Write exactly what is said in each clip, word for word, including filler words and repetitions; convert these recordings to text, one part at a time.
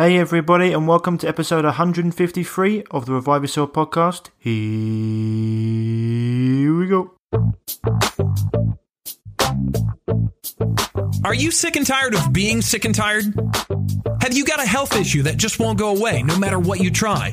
Hey everybody, and welcome to episode one fifty-three of the Revive Yourself podcast. Here we go. Are you sick and tired of being sick and tired? Have you got a health issue that just won't go away no matter what you try?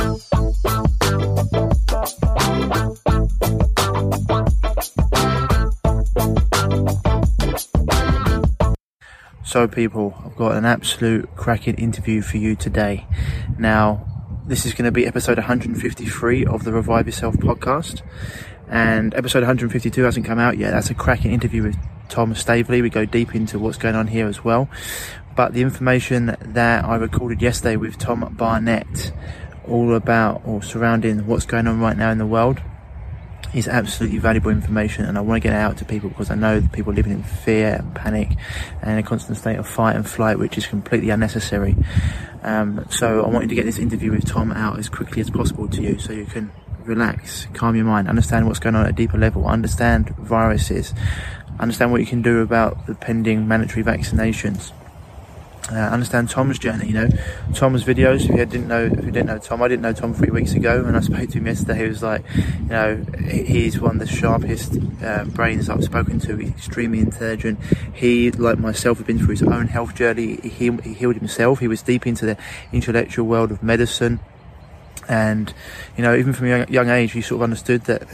So people, I've got an absolute cracking interview for you today. Now, this is going to be episode one fifty-three of the Revive Yourself podcast, and episode one fifty-two hasn't come out yet. That's a cracking interview with Tom Staveley. We go deep into what's going on here as well. But the information that I recorded yesterday with Tom Barnett, all about or surrounding what's going on right now in the world, is absolutely valuable information, and I want to get it out to people because I know that people are living in fear and panic and a constant state of fight and flight, which is completely unnecessary. Um, so I want you to get this interview with Tom out as quickly as possible to you, so you can relax, calm your mind, understand what's going on at a deeper level, understand viruses, understand what you can do about the pending mandatory vaccinations. Uh, understand Tom's journey. You know, Tom's videos. If you didn't know, if you didn't know Tom, I didn't know Tom three weeks ago, and I spoke to him yesterday. He was like, you know, he's one of the sharpest uh, brains I've spoken to. He's extremely intelligent. He, like myself, had been through his own health journey. He, he healed himself. He was deep into the intellectual world of medicine, and you know, even from a young age, he sort of understood that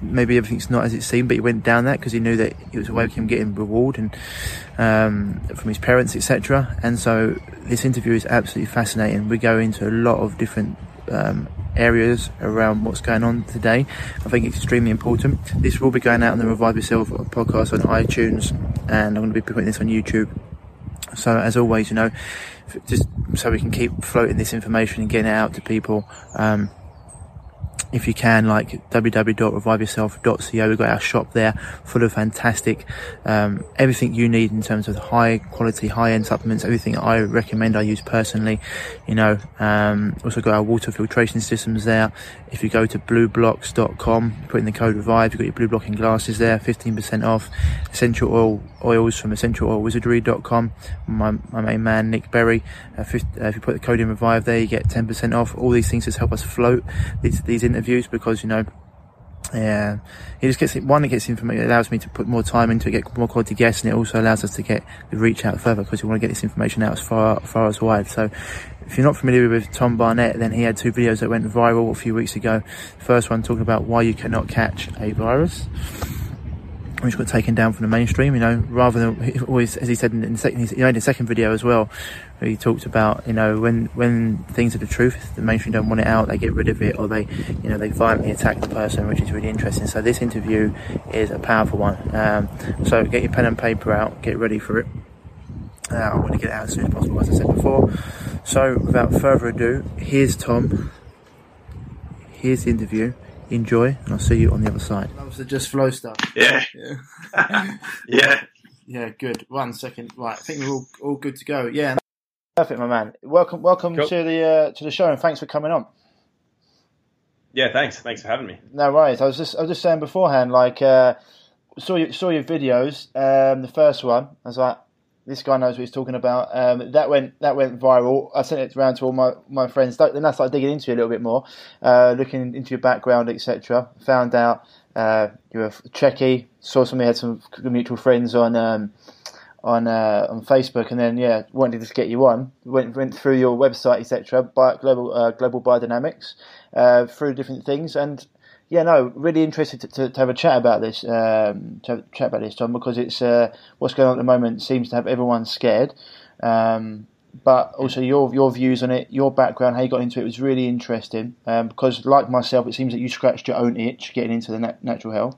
maybe everything's not as it seemed, but he went down that because he knew that it was a way of him getting reward and um, from his parents, et cetera. And so this interview is absolutely fascinating. We go into a lot of different um, areas around what's going on today. I think it's extremely important. This will be going out on the Revive Yourself podcast on iTunes, and I'm going to be putting this on YouTube. So as always, you know, just so we can keep floating this information and getting it out to people. Um, If you can, like w w w dot revive yourself dot co, we've got our shop there full of fantastic, um, everything you need in terms of high quality, high end supplements, everything I recommend, I use personally, you know, um, also got our water filtration systems there. If you go to blue blocks dot com, put in the code revive, you've got your blue blocking glasses there, fifteen percent off. Essential oil oils from essential oil wizardry dot com, my, my main man, Nick Berry. Uh, if, uh, if you put the code in revive there, you get ten percent off. All these things just help us float these, these interviews. Views because you know yeah it just gets it one it gets information. It allows me to put more time into it, get more quality guests, and it also allows us to get the reach out further because we want to get this information out as far far as wide. So if you're not familiar with Tom Barnett, then he had two videos that went viral a few weeks ago. The first one talking about why you cannot catch a virus, which got taken down from the mainstream, you know, rather than always, as he said in the second, you know, in the second video as well, where he talked about, you know, when, when things are the truth, the mainstream don't want it out, they get rid of it, or they, you know, they violently attack the person, which is really interesting. So this interview is a powerful one. Um, so get your pen and paper out, get ready for it. Uh, I want to get it out as soon as possible, as I said before. So without further ado, here's Tom. Here's the interview. Enjoy, and I'll see you on the other side. That was the Just Flow stuff. Yeah. Yeah. yeah. Yeah, good. One second. Right, I think we're all, all good to go. Yeah. Perfect, my man. Welcome welcome cool. to the uh, to the show, and thanks for coming on. Yeah, thanks. Thanks for having me. No worries. I was just I was just saying beforehand, like, uh, saw, you, saw your videos, um, the first one. I was like, this guy knows what he's talking about. Um, that went that went viral. I sent it around to all my, my friends. Then I started digging into you a little bit more, uh, looking into your background, et cetera. Found out uh, you were Czechy. Saw somebody had some mutual friends on um, on uh, on Facebook, and then yeah, wanted to just get you on. Went went through your website, et cetera. By global uh, global biodynamics, uh, through different things, and yeah, no, really interested to, to, to have a chat about this, um, to have a chat about this, Tom, because it's uh, what's going on at the moment seems to have everyone scared. Um, but also your your views on it, your background, how you got into it was really interesting. Um, because like myself, it seems that you scratched your own itch getting into the nat- natural health.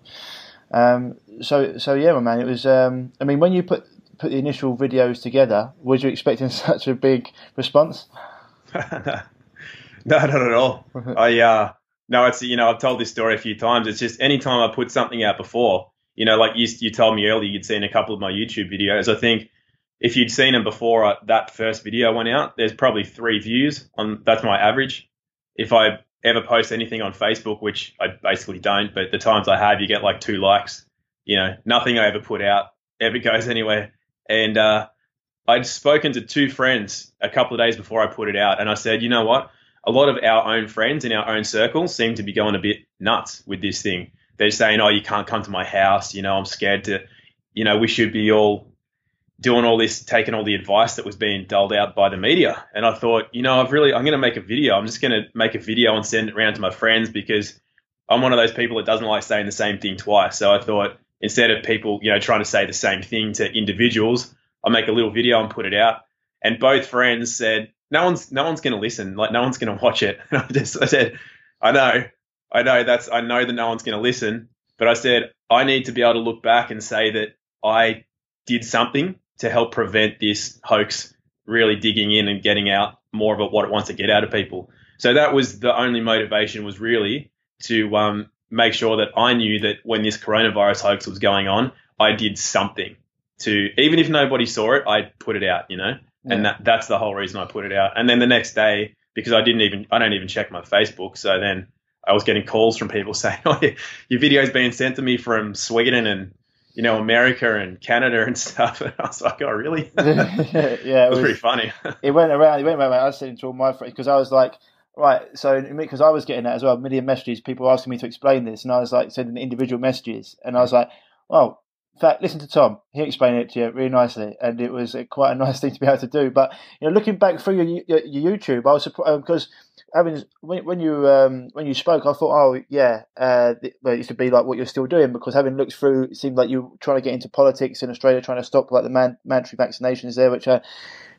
Um, so so yeah, my man, it was. Um, I mean, when you put put the initial videos together, were you expecting such a big response? No, not at all. I uh. No, it's, you know, I've told this story a few times. It's just anytime I put something out before, you know, like you, you told me earlier, you'd seen a couple of my YouTube videos. I think if you'd seen them before I, that first video went out, there's probably three views on, that's my average. If I ever post anything on Facebook, which I basically don't, but the times I have, you get like two likes, you know, nothing I ever put out ever goes anywhere. And, uh, I'd spoken to two friends a couple of days before I put it out. And I said, you know what? A lot of our own friends in our own circles seem to be going a bit nuts with this thing. They're saying, oh, you can't come to my house. You know, I'm scared to, you know, we should be all doing all this, taking all the advice that was being doled out by the media. And I thought, you know, I've really, I'm going to make a video. I'm just going to make a video and send it around to my friends because I'm one of those people that doesn't like saying the same thing twice. So I thought instead of people, you know, trying to say the same thing to individuals, I'll make a little video and put it out. And both friends said, no one's, no one's going to listen. Like no one's going to watch it. And I just, I said, I know, I know that's, I know that no one's going to listen, but I said, I need to be able to look back and say that I did something to help prevent this hoax really digging in and getting out more of what it wants to get out of people. So that was the only motivation, was really to um, make sure that I knew that when this coronavirus hoax was going on, I did something. To even if nobody saw it, I put it out, you know, yeah. And that, that's the whole reason I put it out. And then the next day, because I didn't even, I don't even check my Facebook. So then I was getting calls from people saying, oh, your video's being sent to me from Sweden and, you know, America and Canada and stuff. And I was like, oh, really? yeah, it, it was pretty funny. It went around, it went around. I was sending to all my friends because I was like, right. So because I was getting that as well, a million messages, people asking me to explain this. And I was like sending individual messages. And I was like, oh, in fact, listen to Tom. He'll explain it to you really nicely, and it was quite a nice thing to be able to do. But you know, looking back through your, your, your YouTube, I was surprised because having when, when you um, when you spoke, I thought, oh yeah, uh, well, it should be like what you're still doing, because having looked through, it seemed like you were trying to get into politics in Australia, trying to stop like the man, mandatory vaccinations there, which are,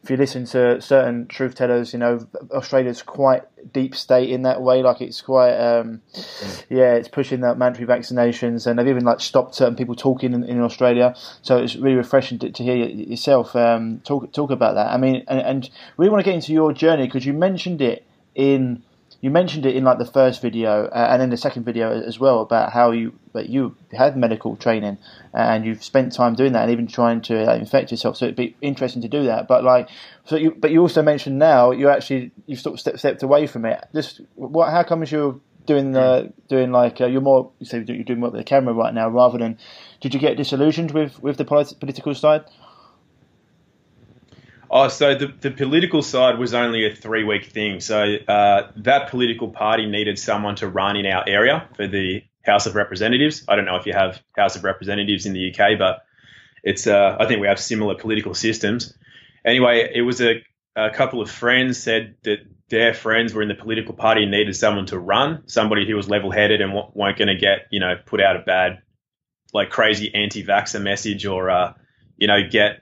if you listen to certain truth tellers, you know, Australia's quite deep state in that way. Like it's quite, um, yeah, it's pushing that mandatory vaccinations, and they've even like stopped certain people talking in, in Australia. So it's really refreshing to, to hear yourself um, talk talk about that. I mean, and, and we want to get into your journey because you mentioned it in you mentioned it in like the first video uh, and in the second video as well about how you but you had medical training and you've spent time doing that and even trying to like, infect yourself. So it'd be interesting to do that. But like, so you but you also mentioned now you actually you've sort of stepped, stepped away from it. Just what? How come you're doing the doing like uh, you're more you say you're doing more with the camera right now rather than? Did you get disillusioned with with the politi- political side? Oh, so the, the political side was only a three-week thing. So uh, that political party needed someone to run in our area for the House of Representatives. I don't know if you have House of Representatives in the U K, but it's uh, I think we have similar political systems. Anyway, it was a, a couple of friends said that their friends were in the political party and needed someone to run, somebody who was level-headed and w- weren't going to get, you know, put out a bad, like crazy anti-vaxxer message or, uh, you know, get...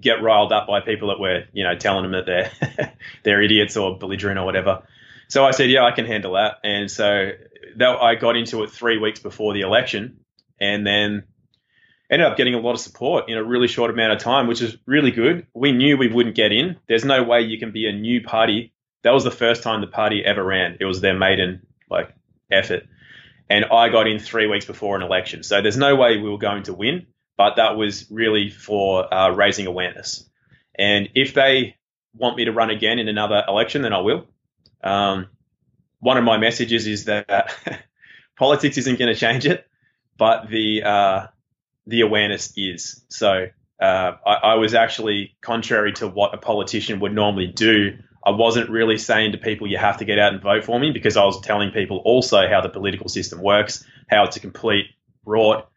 get riled up by people that were, you know, telling them that they're they're idiots or belligerent or whatever. So I said, yeah, I can handle that. And so that, I got into it three weeks before the election and then ended up getting a lot of support in a really short amount of time, which is really good. We knew we wouldn't get in. There's no way you can be a new party. That was the first time the party ever ran. It was their maiden, like, effort. And I got in three weeks before an election. So there's no way we were going to win. But that was really for uh, raising awareness. And if they want me to run again in another election, then I will. Um, one of my messages is that politics isn't going to change it, but the uh, the awareness is. So uh, I, I was actually, contrary to what a politician would normally do, I wasn't really saying to people, you have to get out and vote for me, because I was telling people also how the political system works, how it's a complete rot.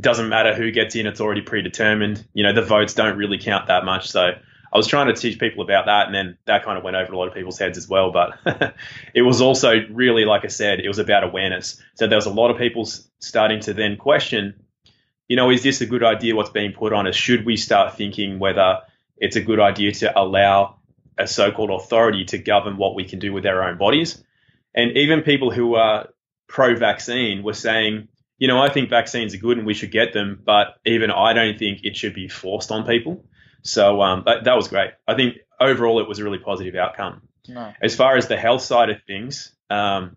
Doesn't matter who gets in, it's already predetermined. You know, the votes don't really count that much. So I was trying to teach people about that, and then that kind of went over a lot of people's heads as well. But it was also really, like I said, it was about awareness. So there was a lot of people starting to then question, you know, is this a good idea what's being put on us? Should we start thinking whether it's a good idea to allow a so-called authority to govern what we can do with our own bodies? And even people who are pro-vaccine were saying, you know, I think vaccines are good and we should get them, but even I don't think it should be forced on people. So um, that, that was great. I think overall it was a really positive outcome. No. As far as the health side of things, um,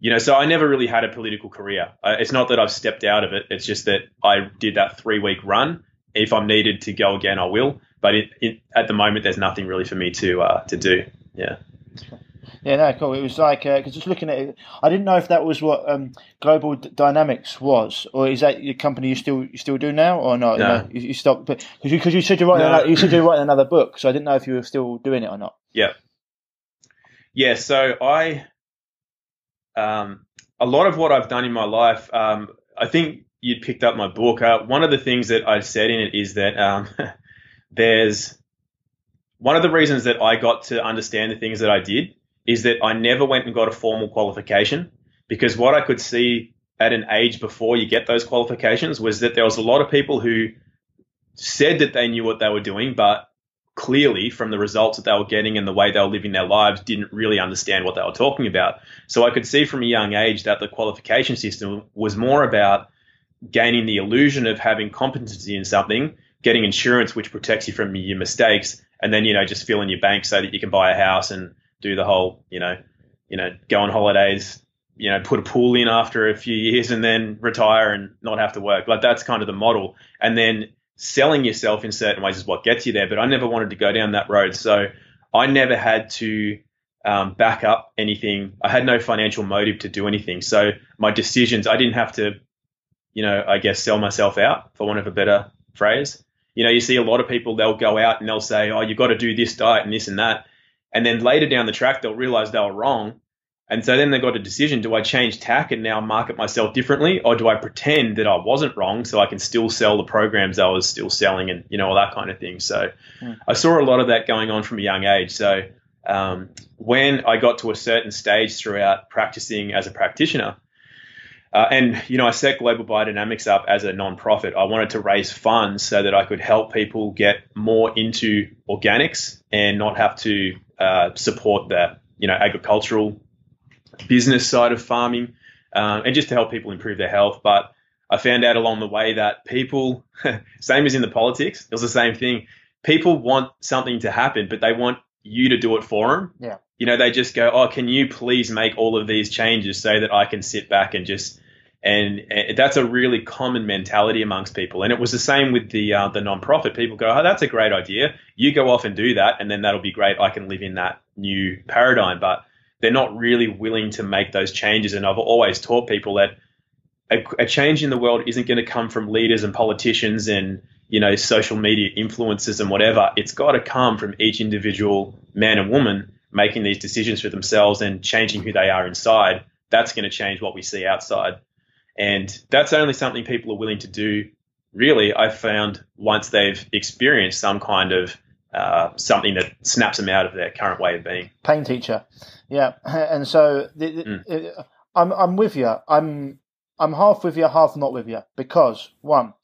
You know, so I never really had a political career. Uh, it's not that I've stepped out of it. It's just that I did that three week run. If I'm needed to go again, I will. But it, it, at the moment, there's nothing really for me to uh, to do. Yeah. Yeah, no, cool. It was like, because uh, just looking at it, I didn't know if that was what um, Global Dynamics was, or is that your company you still you still do now, or not? No. You know, you, you stopped, because you, you said you're writing, no. another, you said you're writing another book, so I didn't know if you were still doing it or not. Yeah. Yeah, so I, um, a lot of what I've done in my life, um, I think you picked up my book. Uh, one of the things that I said in it is that um, there's, one of the reasons that I got to understand the things that I did is that I never went and got a formal qualification, because what I could see at an age before you get those qualifications was that there was a lot of people who said that they knew what they were doing, but clearly from the results that they were getting and the way they were living their lives didn't really understand what they were talking about. So I could see from a young age that the qualification system was more about gaining the illusion of having competency in something, getting insurance which protects you from your mistakes, and then, you know, just fill in your bank so that you can buy a house and do the whole, you know, you know, go on holidays, you know, put a pool in after a few years and then retire and not have to work. Like, that's kind of the model. And then selling yourself in certain ways is what gets you there. But I never wanted to go down that road. So I never had to um, back up anything. I had no financial motive to do anything. So my decisions, I didn't have to, you know, I guess sell myself out, for want of a better phrase. You know, you see a lot of people, they'll go out and they'll say, oh, you've got to do this diet and this and that. And then later down the track, they'll realize they were wrong. And so then they got a decision. Do I change tack and now market myself differently? Or do I pretend that I wasn't wrong so I can still sell the programs I was still selling and, you know, all that kind of thing. So mm. I saw a lot of that going on from a young age. So um, when I got to a certain stage throughout practicing as a practitioner, uh, and, you know, I set Global Biodynamics up as a nonprofit. I wanted to raise funds so that I could help people get more into organics and not have to Uh, support the, you know, agricultural business side of farming, um, and just to help people improve their health. But I found out along the way that people, same as in the politics, it was the same thing. People want something to happen, but they want you to do it for them. Yeah. You know, they just go, oh, can you please make all of these changes so that I can sit back and just, and, and that's a really common mentality amongst people. And it was the same with the uh, the nonprofit. People go, oh, that's a great idea. You go off and do that, and then that'll be great. I can live in that new paradigm. But they're not really willing to make those changes. And I've always taught people that a, a change in the world isn't going to come from leaders and politicians and, you know, social media influencers and whatever. It's got to come from each individual man and woman making these decisions for themselves and changing who they are inside. That's going to change what we see outside. And that's only something people are willing to do, really, I found, once they've experienced some kind of uh, something that snaps them out of their current way of being. Pain teacher, yeah. And so the, the, mm. I'm I'm with you. I'm I'm half with you, half not with you, because one,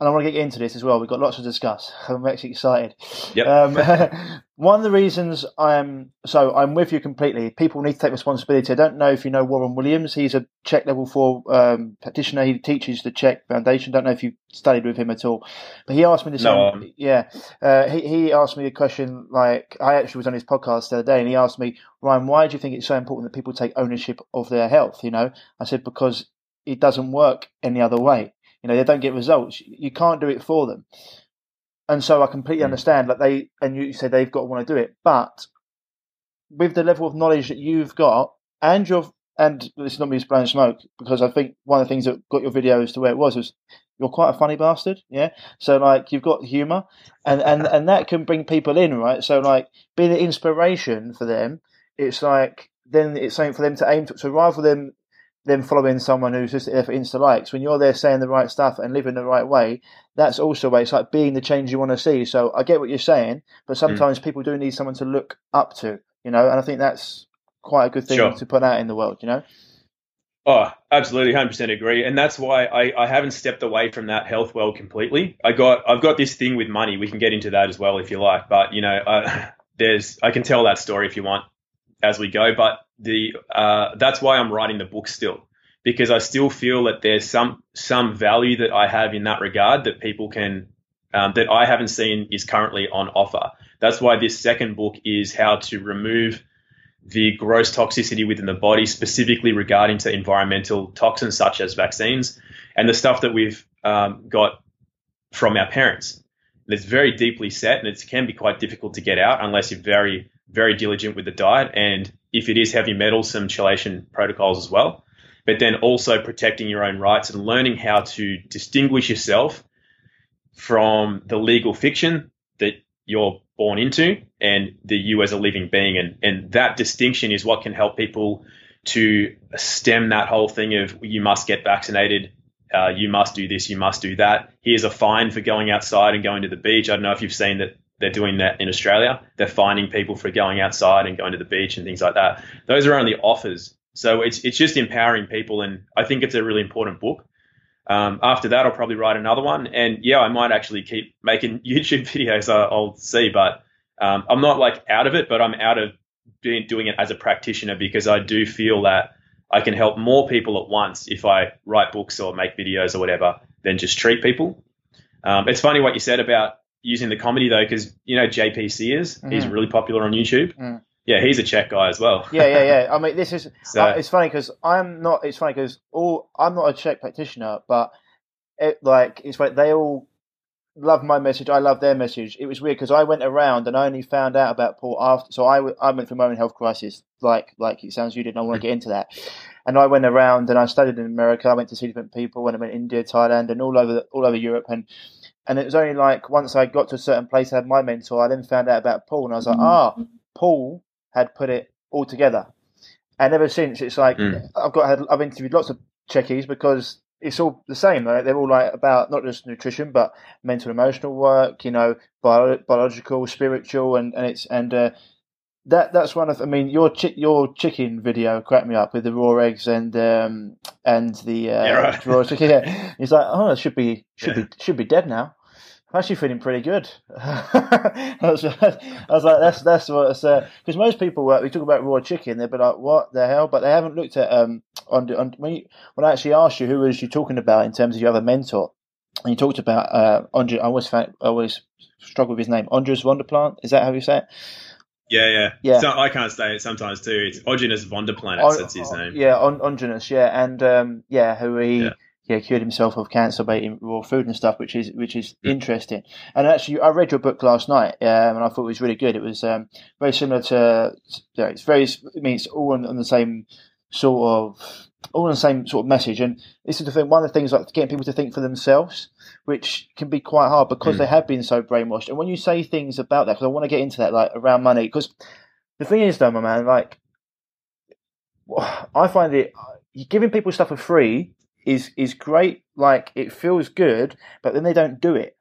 and I want to get into this as well. We've got lots to discuss. I'm actually excited. Yep. Um, one of the reasons I'm so I'm with you completely. People need to take responsibility. I don't know if you know Warren Williams. He's a Czech level four um, practitioner. He teaches the Czech Foundation. Don't know if you studied with him at all, but he asked me this. No, um, yeah, uh, he he asked me a question. Like, I actually was on his podcast the other day, and he asked me, Ryan, why do you think it's so important that people take ownership of their health? You know, I said, because it doesn't work any other way. You know, they don't get results. You can't do it for them. And so I completely understand that they, and you say they've got to want to do it. But with the level of knowledge that you've got, and your, and it's not me just blowing smoke, because I think one of the things that got your videos to where it was was you're quite a funny bastard. Yeah. So, like, you've got humor and, and, and that can bring people in, right? So, like, being an inspiration for them, it's like, then it's something for them to aim to. So rather than Then following someone who's just there for Insta likes, when you're there saying the right stuff and living the right way, that's also a way. It's like being the change you want to see. So I get what you're saying, but sometimes mm. people do need someone to look up to, you know, and I think that's quite a good thing sure. to put out in the world, you know? Oh, absolutely. one hundred percent agree. And that's why I, I haven't stepped away from that health world completely. I got, I've got this thing with money. We can get into that as well if you like, but, you know, uh, there's, I can tell that story if you want as we go, but the uh, that's why I'm writing the book still, because I still feel that there's some some value that I have in that regard that people can um, that I haven't seen is currently on offer. That's why this second book is how to remove the gross toxicity within the body, specifically regarding to environmental toxins such as vaccines and the stuff that we've um, got from our parents. And it's very deeply set, and it can be quite difficult to get out unless you're very, very diligent with the diet. And if it is heavy metals, some chelation protocols as well. But then also protecting your own rights and learning how to distinguish yourself from the legal fiction that you're born into and the you as a living being. And, and that distinction is what can help people to stem that whole thing of you must get vaccinated, uh, you must do this, you must do that. Here's a fine for going outside and going to the beach. I don't know if you've seen that they're doing that in Australia. They're fining people for going outside and going to the beach and things like that. Those are only offers. So it's it's just empowering people, and I think it's a really important book. Um, after that, I'll probably write another one, and yeah, I might actually keep making YouTube videos. I, I'll see, but um, I'm not like out of it, but I'm out of being, doing it as a practitioner, because I do feel that I can help more people at once if I write books or make videos or whatever than just treat people. Um, it's funny what you said about using the comedy though, because you know J P Sears, mm-hmm. he's really popular on YouTube. Mm. Yeah, he's a Czech guy as well. yeah, yeah, yeah. I mean, this is so, uh, it's funny because I'm not. It's funny because all I'm not a Czech practitioner, but it, like it's like they all love my message. I love their message. It was weird because I went around and I only found out about Paul after. So I, I went through my own health crisis, like like it sounds. You didn't. I want to get into that. And I went around and I studied in America. I went to see different people, and I went to India, Thailand, and all over all over Europe. And and it was only like once I got to a certain place, I had my mentor. I then found out about Paul, and I was like, ah, mm-hmm. oh, Paul had put it all together, and ever since it's like mm. I've got I've interviewed lots of Czechies because it's all the same. Right? They're all like about not just nutrition but mental, emotional work, you know, bio, biological, spiritual, and, and it's and uh, that that's one of. I mean, your chi- your chicken video cracked me up with the raw eggs and um, and the uh, yeah, right. raw chicken. Yeah. It's like oh, it should be should yeah. be should be dead now. I'm actually feeling pretty good. I, was, I was like, that's that's what it's uh, because most people uh, we talk about raw chicken, they'd be like, what the hell? But they haven't looked at um on on when, you, when I actually asked you who was you talking about in terms of your other mentor, and you talked about uh Andre. I always found, I always struggle with his name. Andreas Wonderplant. Is that how you say it? Yeah, yeah, yeah. So I can't say it sometimes too. It's Andreas Wonderplant. On, that's his name. Yeah, Andreas. Yeah, and um yeah, who he. Yeah. Yeah, cured himself of cancer by eating raw food and stuff, which is which is yeah. interesting. And actually, I read your book last night, um, and I thought it was really good. It was um, very similar to, you know, it's very, I mean, it's all on, on the same sort of, all on the same sort of message. And this is the thing, one of the things like getting people to think for themselves, which can be quite hard because mm. they have been so brainwashed. And when you say things about that, because I want to get into that, like around money, because the thing is, though, my man, like I find it giving people stuff for free. is is great, like it feels good, but then they don't do it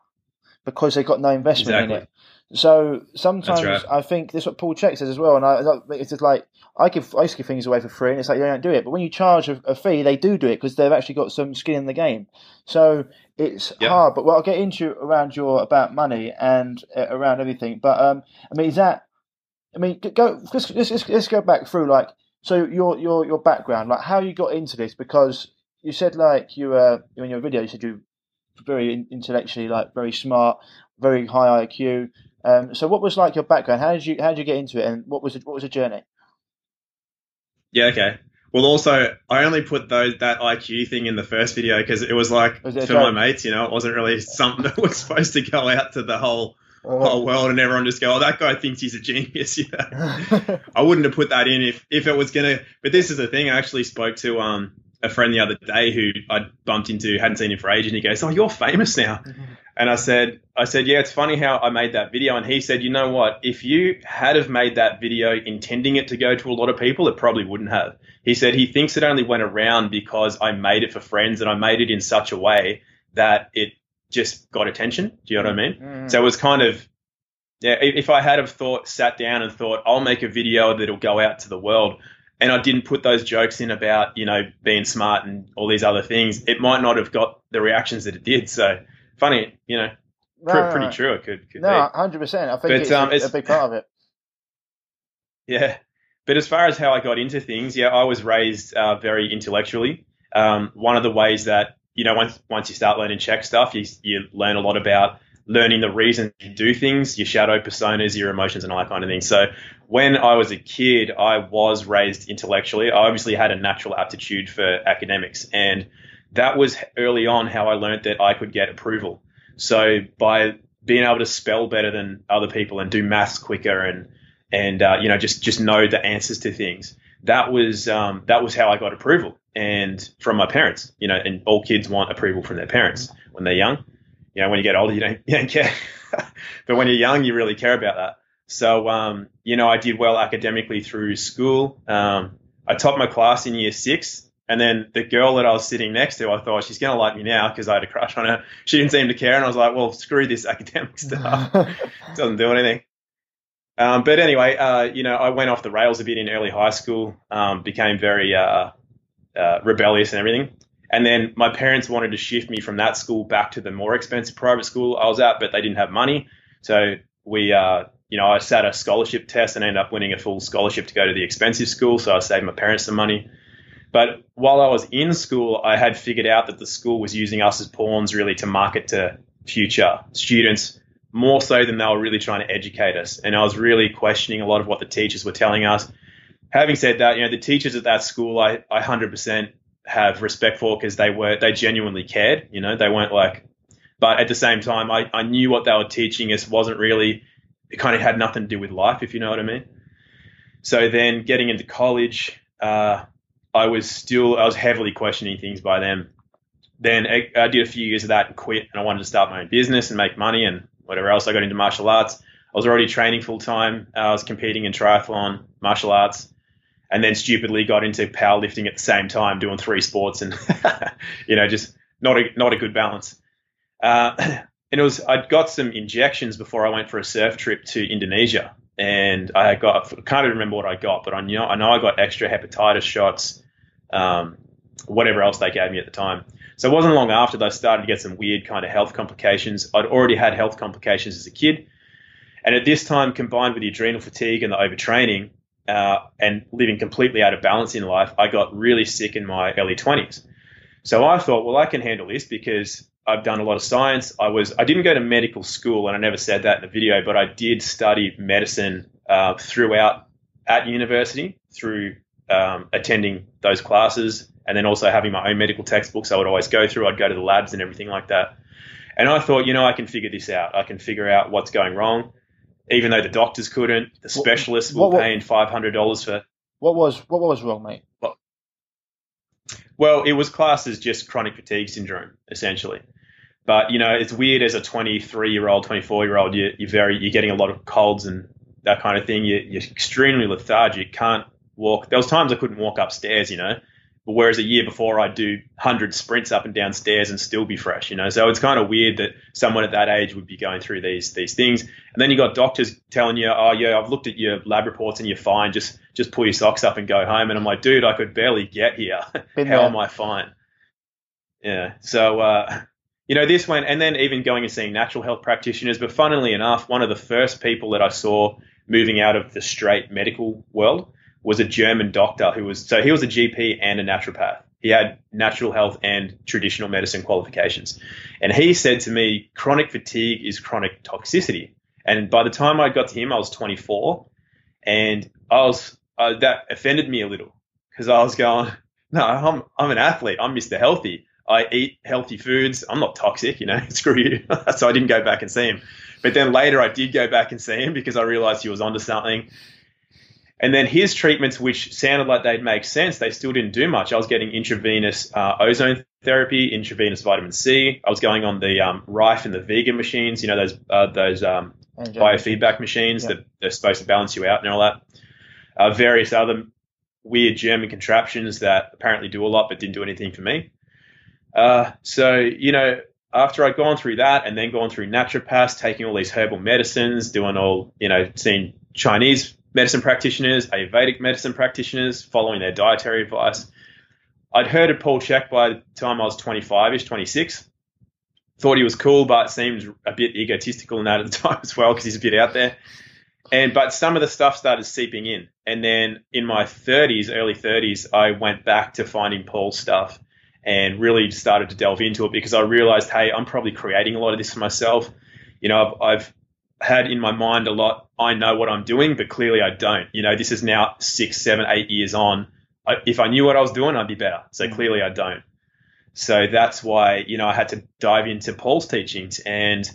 because they've got no investment exactly. in it. So sometimes right. I think this is what Paul Chek says as well, and I it's just like I give I used to give things away for free, and it's like they don't do it. But when you charge a, a fee, they do do it because they've actually got some skin in the game. So it's yep. hard. But well, I'll get into around your about money and uh, around everything. But um, I mean, is that I mean, go let's let's, let's go back through like so your your your background, like how you got into this because. You said like you were in your video. You said you were very intellectually, like very smart, very high I Q. Um, so, what was like your background? How did you how did you get into it, and what was the, what was the journey? Yeah. Okay. Well, also, I only put those that I Q thing in the first video because it was like was it for my mates. You know, it wasn't really something that was supposed to go out to the whole oh. whole world, and everyone just go, "Oh, that guy thinks he's a genius." You know? I wouldn't have put that in if if it was gonna. But this is the thing. I actually spoke to um. a friend the other day who I bumped into, hadn't seen him for ages, and he goes, "Oh, you're famous now." And I said, I said, "Yeah, it's funny how I made that video." And he said, "You know what? If you had have made that video intending it to go to a lot of people, it probably wouldn't have." He said he thinks it only went around because I made it for friends and I made it in such a way that it just got attention. Do you know what I mean? Mm-hmm. So it was kind of, yeah, if I had have thought, sat down and thought, I'll make a video that'll go out to the world, and I didn't put those jokes in about, you know, being smart and all these other things, it might not have got the reactions that it did. So funny, you know, no, pr- no, pretty no. true. It could, could no, be. No, one hundred percent. I think but, it's, um, a, it's a big part of it. Yeah. But as far as how I got into things, yeah, I was raised uh, very intellectually. Um, one of the ways that, you know, once once you start learning Czech stuff, you, you learn a lot about learning the reasons you do things, your shadow personas, your emotions, and all that kind of thing. So when I was a kid, I was raised intellectually. I obviously had a natural aptitude for academics, and that was early on how I learned that I could get approval. So by being able to spell better than other people and do maths quicker and and uh, you know just just know the answers to things, that was um, that was how I got approval, and from my parents. You know, and all kids want approval from their parents when they're young. You know, when you get older, you don't, you don't care. But when you're young, you really care about that. So, um, you know, I did well academically through school. Um, I topped my class in year six. And then the girl that I was sitting next to, I thought, she's going to like me now because I had a crush on her. She didn't seem to care. And I was like, well, screw this academic stuff. It doesn't do anything. Um, but anyway, uh, you know, I went off the rails a bit in early high school, um, became very uh, uh, rebellious and everything. And then my parents wanted to shift me from that school back to the more expensive private school I was at, but they didn't have money. So we, uh, you know, I sat a scholarship test and ended up winning a full scholarship to go to the expensive school. So I saved my parents some money. But while I was in school, I had figured out that the school was using us as pawns really to market to future students more so than they were really trying to educate us. And I was really questioning a lot of what the teachers were telling us. Having said that, you know, the teachers at that school, I, I one hundred percent have respect for, because they were they genuinely cared, you know, they weren't like, but at the same time, I, I knew what they were teaching us wasn't really, it kind of had nothing to do with life, if you know what I mean. So then getting into college, uh, I was still, I was heavily questioning things by them. Then I, I did a few years of that and quit, and I wanted to start my own business and make money and whatever else. I got into martial arts. I was already training full time. I was competing in triathlon, martial arts, and then stupidly got into powerlifting at the same time, doing three sports and, you know, just not a, not a good balance. Uh, and it was, I'd got some injections before I went for a surf trip to Indonesia. And I got, I can't even remember what I got, but I know, I know I got extra hepatitis shots, um, whatever else they gave me at the time. So it wasn't long after that I started to get some weird kind of health complications. I'd already had health complications as a kid. And at this time, combined with the adrenal fatigue and the overtraining, uh, and living completely out of balance in life, I got really sick in my early twenties. So I thought, well, I can handle this because I've done a lot of science. I was, I didn't go to medical school, and I never said that in the video, but I did study medicine uh, throughout at university through um, attending those classes, and then also having my own medical textbooks I would always go through. I'd go to the labs and everything like that. And I thought, you know, I can figure this out. I can figure out what's going wrong. Even though the doctors couldn't, the specialists what, what, were paying five hundred dollars for. What was what was wrong, mate? Well, well, it was classed as just chronic fatigue syndrome, essentially. But, you know, it's weird as a twenty-three-year-old, twenty-four-year-old, you're, you're, very, you're getting a lot of colds and that kind of thing. You're, you're extremely lethargic, can't walk. There was times I couldn't walk upstairs, you know, but whereas a year before I'd do one hundred sprints up and down stairs and still be fresh, you know. So it's kind of weird that someone at that age would be going through these these things. And then you got doctors telling you, oh, yeah, I've looked at your lab reports and you're fine. Just just pull your socks up and go home. And I'm like, dude, I could barely get here. Been How there. am I fine? Yeah. So, uh, you know, this went, and then even going and seeing natural health practitioners. But funnily enough, one of the first people that I saw moving out of the straight medical world was a German doctor who was, so he was a G P and a naturopath. He had natural health and traditional medicine qualifications. And he said to me, chronic fatigue is chronic toxicity. And by the time I got to him, I was twenty-four, and I was, uh, that offended me a little, because I was going, no, I'm, I'm an athlete. I'm Mister Healthy. I eat healthy foods. I'm not toxic, you know, screw you. So I didn't go back and see him. But then later I did go back and see him because I realized he was onto something. And then his treatments, which sounded like they'd make sense, they still didn't do much. I was getting intravenous uh, ozone therapy, intravenous vitamin C. I was going on the um, Rife and the vegan machines, you know, those uh, those um, biofeedback machines, yeah, that they're supposed to balance you out and all that. Uh, various other weird German contraptions that apparently do a lot but didn't do anything for me. Uh, so, you know, after I'd gone through that and then gone through naturopaths, taking all these herbal medicines, doing all, you know, seeing Chinese medicine practitioners, Ayurvedic medicine practitioners, following their dietary advice. I'd heard of Paul Chek by the time I was twenty-five-ish, twenty-six. Thought he was cool, but seemed a bit egotistical in that at the time as well, because he's a bit out there. And but some of the stuff started seeping in. And then in my thirties, early thirties, I went back to finding Paul's stuff and really started to delve into it, because I realized, hey, I'm probably creating a lot of this for myself. you know, I've, I've had in my mind a lot, I know what I'm doing, but clearly I don't. You know, this is now six, seven, eight years on. I, if I knew what I was doing, I'd be better. So clearly I don't. So that's why, you know, I had to dive into Paul's teachings, and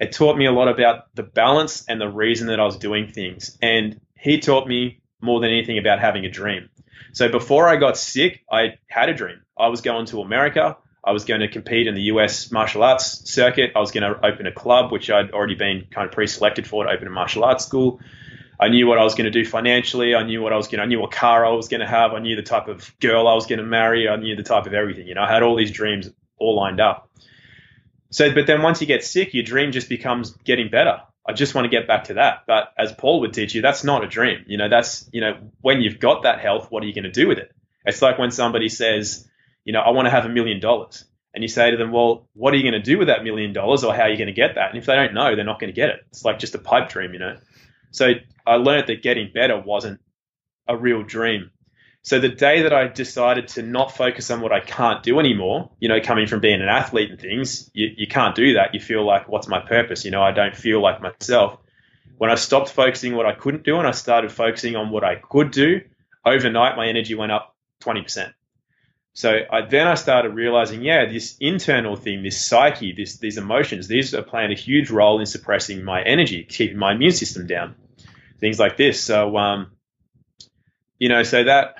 it taught me a lot about the balance and the reason that I was doing things. And he taught me more than anything about having a dream. So before I got sick, I had a dream. I was going to America. I was going to compete in the U S martial arts circuit. I was going to open a club, which I'd already been kind of pre-selected for, to open a martial arts school. I knew what I was going to do financially. I knew what I was going to, I knew what car I was going to have. I knew the type of girl I was going to marry. I knew the type of everything. You know, I had all these dreams all lined up. So, but then once you get sick, your dream just becomes getting better. I just want to get back to that. But as Paul would teach you, that's not a dream. You know, that's, you know, when you've got that health, what are you going to do with it? It's like when somebody says, you know, I want to have a million dollars. And you say to them, well, what are you going to do with that million dollars, or how are you going to get that? And if they don't know, they're not going to get it. It's like just a pipe dream, you know. So I learned that getting better wasn't a real dream. So the day that I decided to not focus on what I can't do anymore, you know, coming from being an athlete and things, you, you can't do that. You feel like, what's my purpose? You know, I don't feel like myself. When I stopped focusing on what I couldn't do and I started focusing on what I could do, overnight my energy went up twenty percent. So I, then I started realizing, yeah, this internal thing, this psyche, this, these emotions, these are playing a huge role in suppressing my energy, keeping my immune system down, things like this. So, um, you know, so that...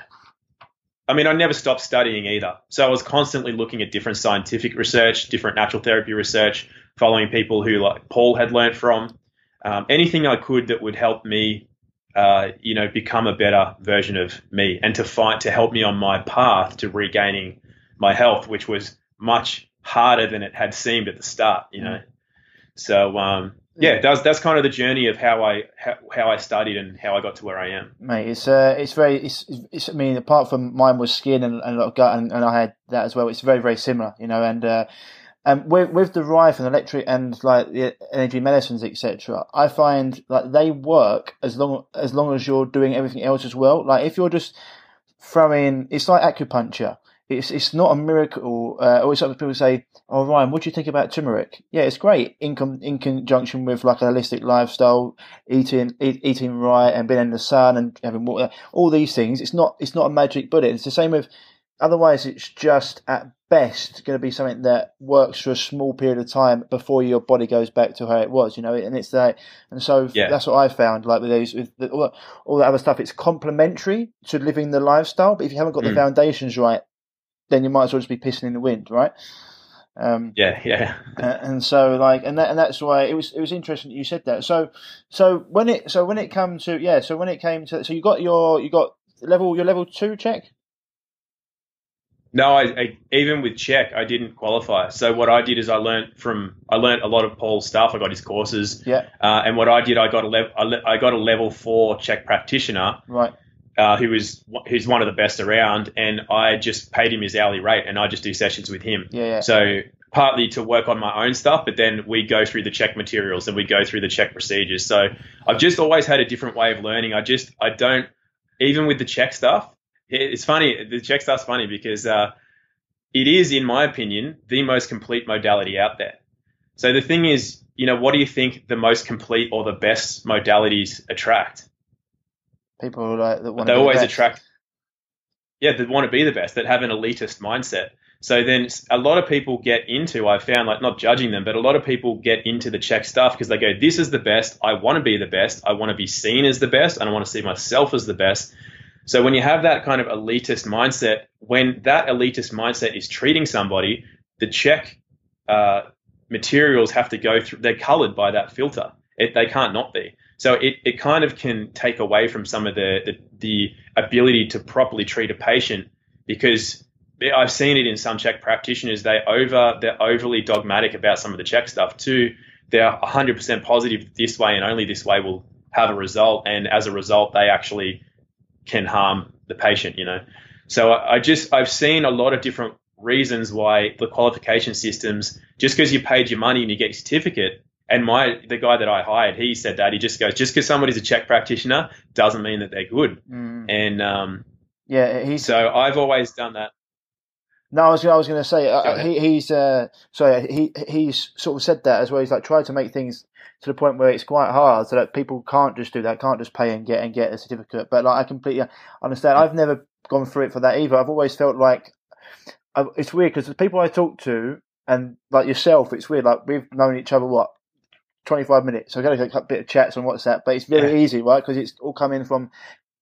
I mean, I never stopped studying either. So I was constantly looking at different scientific research, different natural therapy research, following people who like Paul had learned from, um, anything I could that would help me, uh, you know, become a better version of me, and to find, to help me on my path to regaining my health, which was much harder than it had seemed at the start, you know. So, um, yeah, that's that's kind of the journey of how I how, how I studied and how I got to where I am. Mate, it's uh, it's very it's, it's I mean, apart from mine was skin and, and a lot of gut, and, and I had that as well. It's very very similar, you know. And uh, and with with the Rife and electric and like the energy medicines, et cetera, I find like they work as long as long as you're doing everything else as well. Like if you're just throwing, it's like acupuncture. It's it's not a miracle. Uh, always people say, "Oh, Ryan, what do you think about turmeric?" Yeah, it's great in com- in conjunction with like a holistic lifestyle, eating eat, eating right, and being in the sun and having water. All these things. It's not it's not a magic bullet. It's the same with. Otherwise, it's just at best going to be something that works for a small period of time before your body goes back to how it was, you know. And it's like, and so yeah. That's what I found. Like with those, with the, all, all that other stuff, it's complementary to living the lifestyle. But if you haven't got mm. the foundations right, then you might as well just be pissing in the wind, right? Um, yeah, yeah. and so, like, and that, and that's why it was. It was interesting that you said that. So, so when it, so when it came to, yeah, so when it came to, so you got your, you got level, your level two check. No, I, I even with check, I didn't qualify. So what I did is I learned from, I learned a lot of Paul's stuff. I got his courses. Yeah. Uh, and what I did, I got a level, I, le- I got a level four check practitioner. Right. Uh, who is who's one of the best around, and I just paid him his hourly rate, and I just do sessions with him. Yeah, yeah. So partly to work on my own stuff, but then we go through the check materials and we go through the check procedures. So I've just always had a different way of learning. I just I don't even with the check stuff. It's funny. The check stuff's funny because uh, it is, in my opinion, the most complete modality out there. So the thing is, you know, what do you think the most complete or the best modalities attract? People like that want to be the best. They always attract, yeah, that want to be the best, that have an elitist mindset. So then a lot of people get into, I found, like not judging them, but a lot of people get into the check stuff because they go, this is the best. I want to be the best. I want to be seen as the best. And I want to see myself as the best. So when you have that kind of elitist mindset, when that elitist mindset is treating somebody, the check uh, materials have to go through, they're colored by that filter. It, they can't not be. So it, it kind of can take away from some of the, the the ability to properly treat a patient, because I've seen it in some Czech practitioners. They over they're overly dogmatic about some of the Czech stuff too. They're one hundred percent positive this way and only this way will have a result, and as a result, they actually can harm the patient. You know, so I, I just I've seen a lot of different reasons why the qualification systems, just because you paid your money and you get your certificate. And my the guy that I hired, he said that. He just goes, just because somebody's a Czech practitioner doesn't mean that they're good. Mm. And um, yeah, he's, so I've always done that. No, I was, I was going to say uh, he, he's uh, sorry. He he's sort of said that as well. He's like tried to make things to the point where it's quite hard, so that people can't just do that, can't just pay and get and get a certificate. But like I completely understand. I've never gone through it for that either. I've always felt like I, it's weird because the people I talk to and like yourself, it's weird. Like we've known each other what twenty-five minutes. So I've got a bit of chats on WhatsApp, but it's very yeah. easy, right? Because it's all coming from.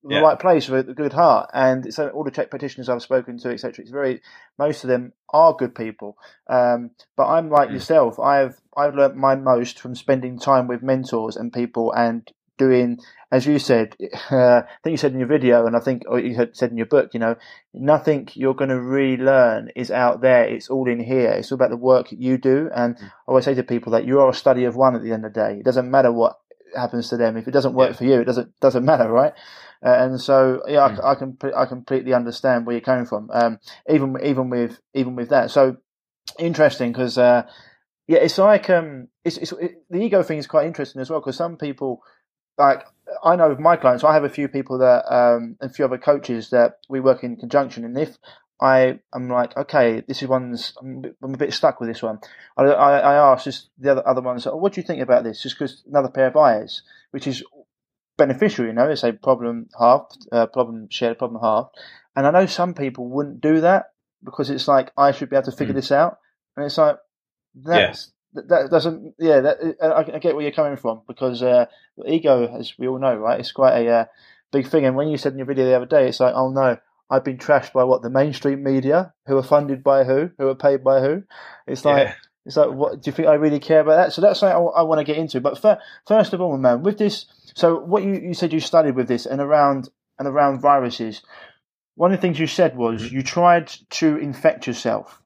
The yeah. right place with a good heart, and so all the Czech practitioners I've spoken to, et cetera. It's very most of them are good people. Um, but I'm like mm. yourself. I've I've learnt my most from spending time with mentors and people, and doing as you said. Uh, I think you said in your video, and I think or you had said in your book. You know, nothing you're going to really learn is out there. It's all in here. It's all about the work you do. And mm. I always say to people that you are a study of one at the end of the day. It doesn't matter what happens to them. If it doesn't work yeah. for you, it doesn't doesn't matter, right? Uh, and so, yeah, I, mm. I can I completely understand where you're coming from. Um, even even with even with that, so interesting because uh, yeah, it's like um, it's it's it, the ego thing is quite interesting as well because some people like I know with my clients, I have a few people that um, and a few other coaches that we work in conjunction, and if I am like, okay, this is one's I'm a bit stuck with this one, I I, I ask just the other other ones, oh, what do you think about this? Just because another pair of eyes, which is beneficial, you know, it's a problem half, uh, problem shared, problem half. And I know some people wouldn't do that because it's like, I should be able to figure mm. this out. And it's like, that's, yeah. that, that doesn't, yeah, that, I, I get where you're coming from because uh, ego, as we all know, right, it's quite a uh, big thing. And when you said in your video the other day, it's like, oh no, I've been trashed by what? The mainstream media, who are funded by who, who are paid by who. It's like, yeah. it's like, what do you think I really care about that? So that's something I, I want to get into. But fir- first of all, man, with this, so what you, you said you studied with this and around and around viruses, one of the things you said was you tried to infect yourself.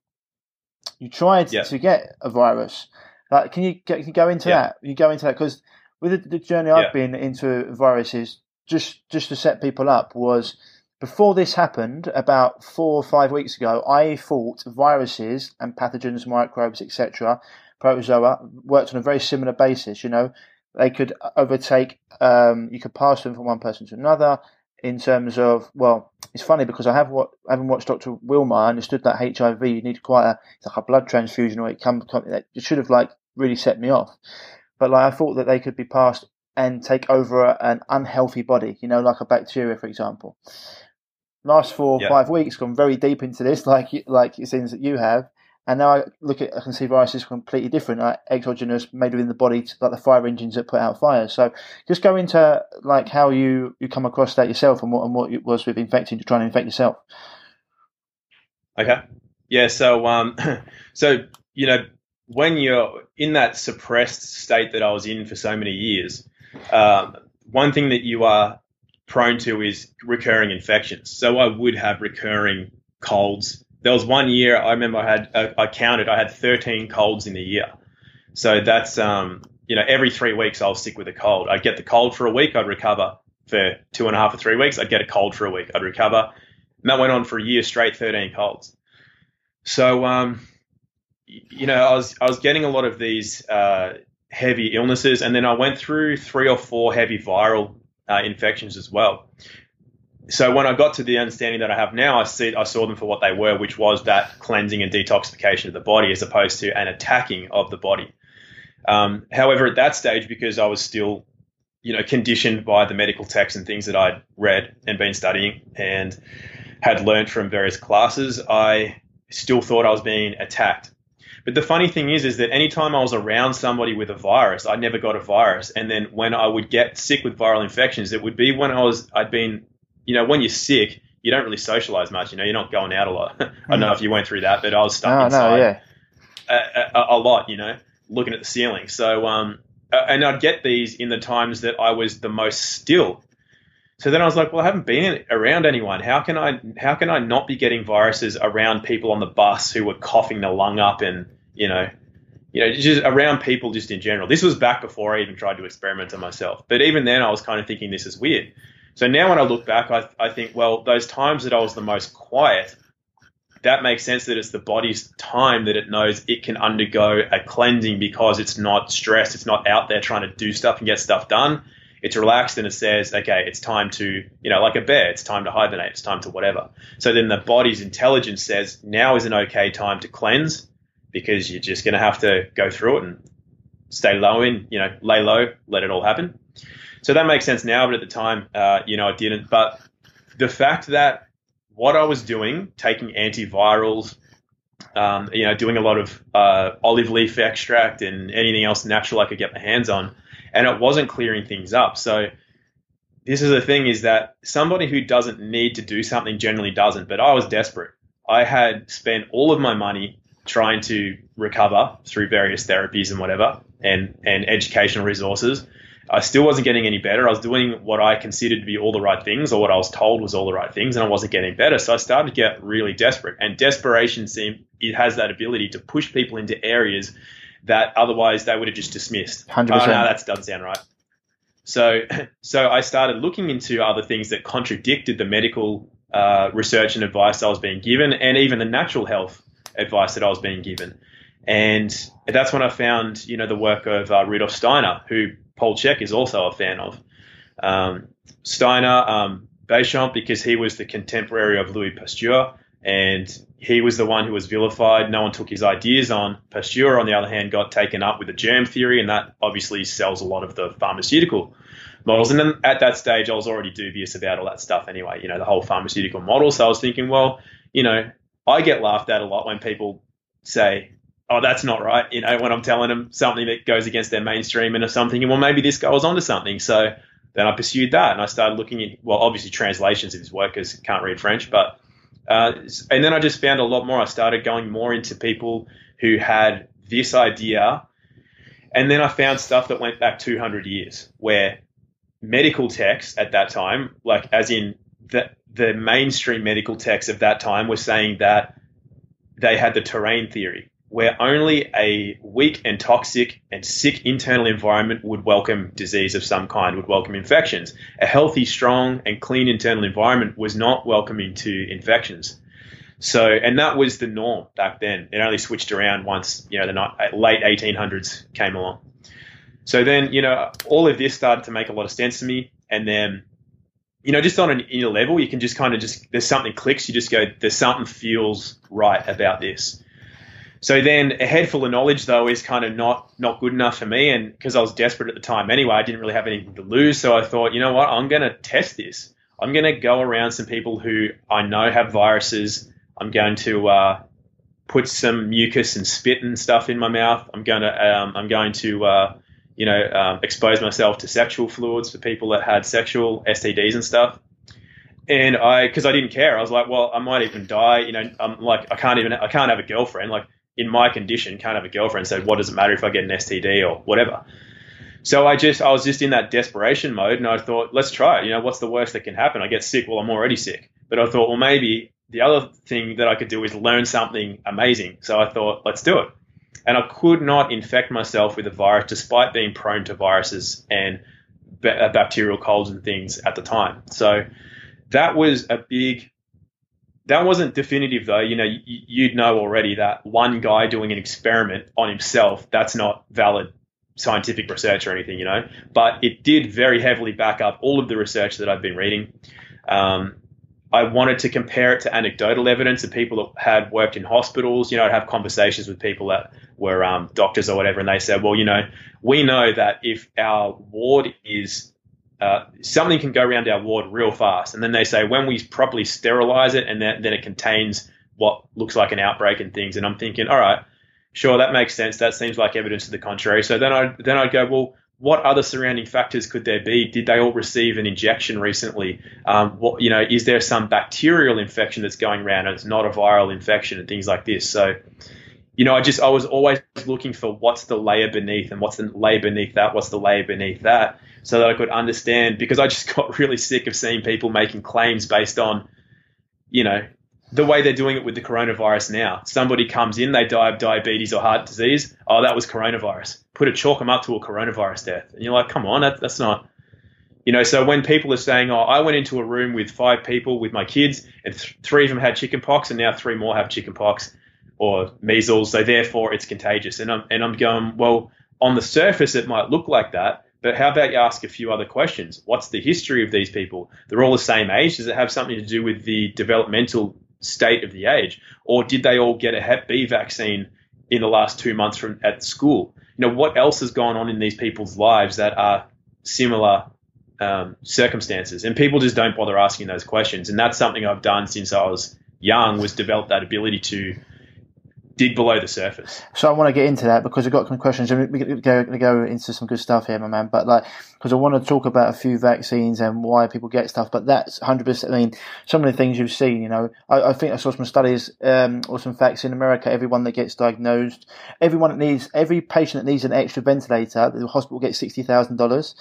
You tried yeah. to get a virus. Like, can you, can you go into yeah. that? You go into that because with the, the journey yeah. I've been into viruses, just just to set people up was before this happened about four or five weeks ago, I thought viruses and pathogens, microbes, et cetera, protozoa worked on a very similar basis, you know. They could overtake, um, you could pass them from one person to another in terms of, well, it's funny because I have what, haven't watched Doctor Wilmer. I understood that H I V, you need quite a, it's like a blood transfusion or it comes, it should have like really set me off. But like I thought that they could be passed and take over a, an unhealthy body, you know, like a bacteria, for example. Last four or yeah. five weeks, gone very deep into this, like, like it seems that you have. And now I look at, I can see viruses completely different, like exogenous, made within the body, like the fire engines that put out fires. So just go into like how you, you come across that yourself and what and what it was with infecting, to try and infect yourself. Okay. Yeah. So, um, so, you know, when you're in that suppressed state that I was in for so many years, um, one thing that you are prone to is recurring infections. So I would have recurring colds. There was one year I remember I had uh, I counted I had thirteen colds in a year, so that's um you know every three weeks I was sick with a cold. I'd get the cold for a week, I'd recover for two and a half or three weeks. I'd get a cold for a week, I'd recover, and that went on for a year straight, thirteen colds. So um you know I was I was getting a lot of these uh, heavy illnesses, and then I went through three or four heavy viral uh, infections as well. So when I got to the understanding that I have now, I see I saw them for what they were, which was that cleansing and detoxification of the body as opposed to an attacking of the body. Um, however, at that stage, because I was still, you know, conditioned by the medical texts and things that I'd read and been studying and had learned from various classes, I still thought I was being attacked. But the funny thing is, is that anytime I was around somebody with a virus, I never got a virus. And then when I would get sick with viral infections, it would be when I was I'd been you know, when you're sick, you don't really socialize much. You know, you're not going out a lot. I don't know if you went through that, but I was stuck no, inside no, yeah. a, a, a lot, you know, looking at the ceiling. So, um, and I'd get these in the times that I was the most still. So then I was like, well, I haven't been around anyone. How can I, how can I not be getting viruses around people on the bus who were coughing their lung up and, you know, you know, just around people just in general. This was back before I even tried to experiment on myself. But even then I was kind of thinking this is weird. So now when I look back, I, I think, well, those times that I was the most quiet, that makes sense that it's the body's time that it knows it can undergo a cleansing because it's not stressed. It's not out there trying to do stuff and get stuff done. It's relaxed and it says, okay, it's time to, you know, like a bear, it's time to hibernate, it's time to whatever. So then the body's intelligence says, now is an okay time to cleanse, because you're just going to have to go through it and stay low in, you know, lay low, let it all happen. So that makes sense now, but at the time, uh, you know, it didn't. But the fact that what I was doing, taking antivirals, um, you know, doing a lot of uh, olive leaf extract and anything else natural I could get my hands on, and it wasn't clearing things up. So this is the thing, is that somebody who doesn't need to do something generally doesn't, but I was desperate. I had spent all of my money trying to recover through various therapies and whatever, and, and educational resources. I still wasn't getting any better. I was doing what I considered to be all the right things, or what I was told was all the right things, and I wasn't getting better. So I started to get really desperate, and desperation seemed, it has that ability to push people into areas that otherwise they would have just dismissed. one hundred percent. Oh, no, that doesn't sound right. So, so I started looking into other things that contradicted the medical uh, research and advice I was being given, and even the natural health advice that I was being given. And that's when I found, you know, the work of uh, Rudolf Steiner, who Paul Chek is also a fan of. Um, Steiner, um, Béchamp, because he was the contemporary of Louis Pasteur, and he was the one who was vilified. No one took his ideas on. Pasteur, on the other hand, got taken up with the germ theory, and that obviously sells a lot of the pharmaceutical models. And then at that stage, I was already dubious about all that stuff anyway, you know, the whole pharmaceutical model. So I was thinking, well, you know, I get laughed at a lot when people say, oh, that's not right, you know, when I'm telling them something that goes against their mainstream and something, and well, maybe this guy was onto something. So then I pursued that, and I started looking at, well, obviously translations of his work, because I can't read French, but, uh, and then I just found a lot more. I started going more into people who had this idea, and then I found stuff that went back two hundred years, where medical texts at that time, like as in the, the mainstream medical texts of that time, were saying that they had the terrain theory, where only a weak and toxic and sick internal environment would welcome disease of some kind, would welcome infections. A healthy, strong, and clean internal environment was not welcoming to infections. So, and that was the norm back then. It only switched around once, you know, the late eighteen hundreds came along. So then, you know, all of this started to make a lot of sense to me. And then, you know, just on an inner level, you can just kind of just, there's something clicks, you just go, there's something feels right about this. So then a head full of knowledge, though, is kind of not not good enough for me, and because I was desperate at the time anyway, I didn't really have anything to lose. So I thought, you know what, I'm going to test this. I'm going to go around some people who I know have viruses. I'm going to uh, put some mucus and spit and stuff in my mouth. I'm going to um, I'm going to uh, you know um, expose myself to sexual fluids for people that had sexual S T Ds and stuff. And I, because I didn't care, I was like, well, I might even die. You know, I'm like, I can't even I can't have a girlfriend, like. In my condition, can't have a girlfriend, so what does it matter if I get an S T D or whatever? So I just, I was just in that desperation mode, and I thought, let's try it. You know, what's the worst that can happen? I get sick. Well, I'm already sick. But I thought, well, maybe the other thing that I could do is learn something amazing. So I thought, let's do it. And I could not infect myself with a virus, despite being prone to viruses and bacterial colds and things at the time. So that was a big. That wasn't definitive, though. You know, you'd know already that one guy doing an experiment on himself, that's not valid scientific research or anything, you know. But it did very heavily back up all of the research that I've been reading. Um, I wanted to compare it to anecdotal evidence of people that had worked in hospitals. You know, I'd have conversations with people that were um, doctors or whatever, and they said, well, you know, we know that if our ward is Uh, something can go around our ward real fast. And then they say, when we properly sterilize it, and then, then it contains what looks like an outbreak and things. And I'm thinking, all right, sure, that makes sense. That seems like evidence to the contrary. So then I then I'd go, well, what other surrounding factors could there be? Did they all receive an injection recently? Um, what, you know, is there some bacterial infection that's going around and it's not a viral infection and things like this? So, you know, I just I was always looking for what's the layer beneath, and what's the layer beneath that, what's the layer beneath that, so that I could understand, because I just got really sick of seeing people making claims based on, you know, the way they're doing it with the coronavirus now. Somebody comes in, they die of diabetes or heart disease. Oh, that was coronavirus. Put a chalk them up to a coronavirus death. And you're like, come on, that, that's not, you know. So when people are saying, oh, I went into a room with five people with my kids, and th- three of them had chickenpox, and now three more have chickenpox or measles, so therefore it's contagious. And I'm, and I'm going, well, on the surface it might look like that, But how about you ask a few other questions? What's the history of these people? They're all the same age. Does it have something to do with the developmental state of the age? Or did they all get a Hep B vaccine in the last two months from at school? You know, what else has gone on in these people's lives that are similar um, circumstances? And people just don't bother asking those questions. And that's something I've done since I was young, was develop that ability to dig below the surface. So I want to get into that because I've got some questions. We're going to go into some good stuff here, my man. But like, because I want to talk about a few vaccines and why people get stuff. But that's one hundred percent. I mean, some of the things you've seen, you know, I, I think I saw some studies um, or some facts in America. Everyone that gets diagnosed, everyone that needs, every patient that needs an extra ventilator, the hospital gets sixty thousand dollars.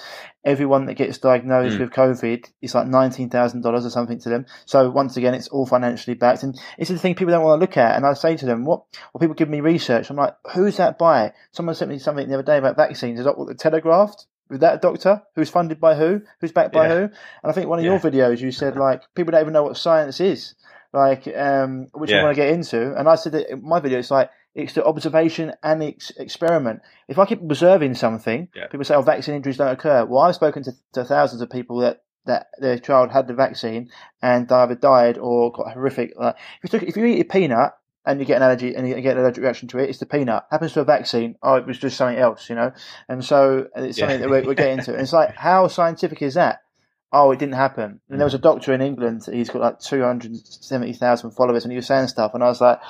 Everyone that gets diagnosed mm. with COVID, it's like nineteen thousand dollars or something to them. So once again, it's all financially backed. And it's the thing people don't want to look at. And I say to them, what? Or people give me research. I'm like, who's that by? Someone sent me something the other day about vaccines. Is that what the Telegraph? With that doctor? Who's funded by who? Who's backed by yeah. who? And I think one of yeah. your videos, you said, like, people don't even know what science is, like, um, which yeah. I want to get into. And I said that in my video, it's like, it's the observation and the ex- experiment. If I keep observing something, yeah. people say, oh, vaccine injuries don't occur. Well, I've spoken to, to thousands of people that that their child had the vaccine and either died or got horrific. Like, if you, took, if you eat a peanut, and you get an allergy, and you get an allergic reaction to it. It's the peanut. Happens to a vaccine. Oh, it was just something else, you know. And so it's something yeah. that we're, we're getting into. And it's like, how scientific is that? Oh, it didn't happen. And there was a doctor in England. He's got like two hundred seventy thousand followers, and he was saying stuff. And I was like,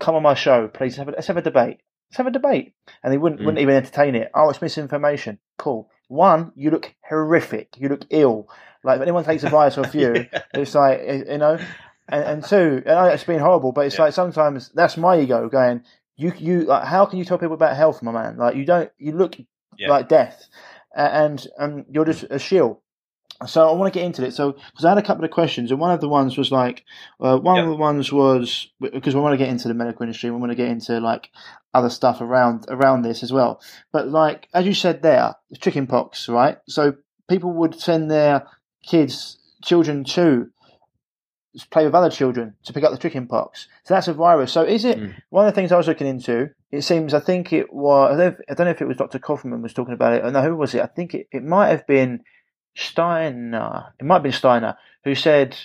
"Come on my show, please. Have a, let's have a debate. Let's have a debate." And he wouldn't mm. wouldn't even entertain it. Oh, it's misinformation. Cool. One, you look horrific. You look ill. Like if anyone takes advice off you, yeah. it's like, you know. And, and two, and I know it's been horrible, but it's yeah. like sometimes that's my ego going, you, you, like, how can you tell people about health, my man? Like, you don't, you look yeah. like death, and and you're just a shill. So I want to get into it. So, because I had a couple of questions, and one of the ones was like, uh, one yeah. of the ones was, because we want to get into the medical industry, we want to get into like other stuff around, around this as well. But like, as you said there, chicken pox, right? So people would send their kids, children to play with other children to pick up the chicken pox. So that's a virus. So is it mm. one of the things I was looking into? It seems, I think it was, I don't, I don't know if it was Doctor Kaufman was talking about it. I know who was it? I think it, it might have been Steiner. It might have been Steiner who said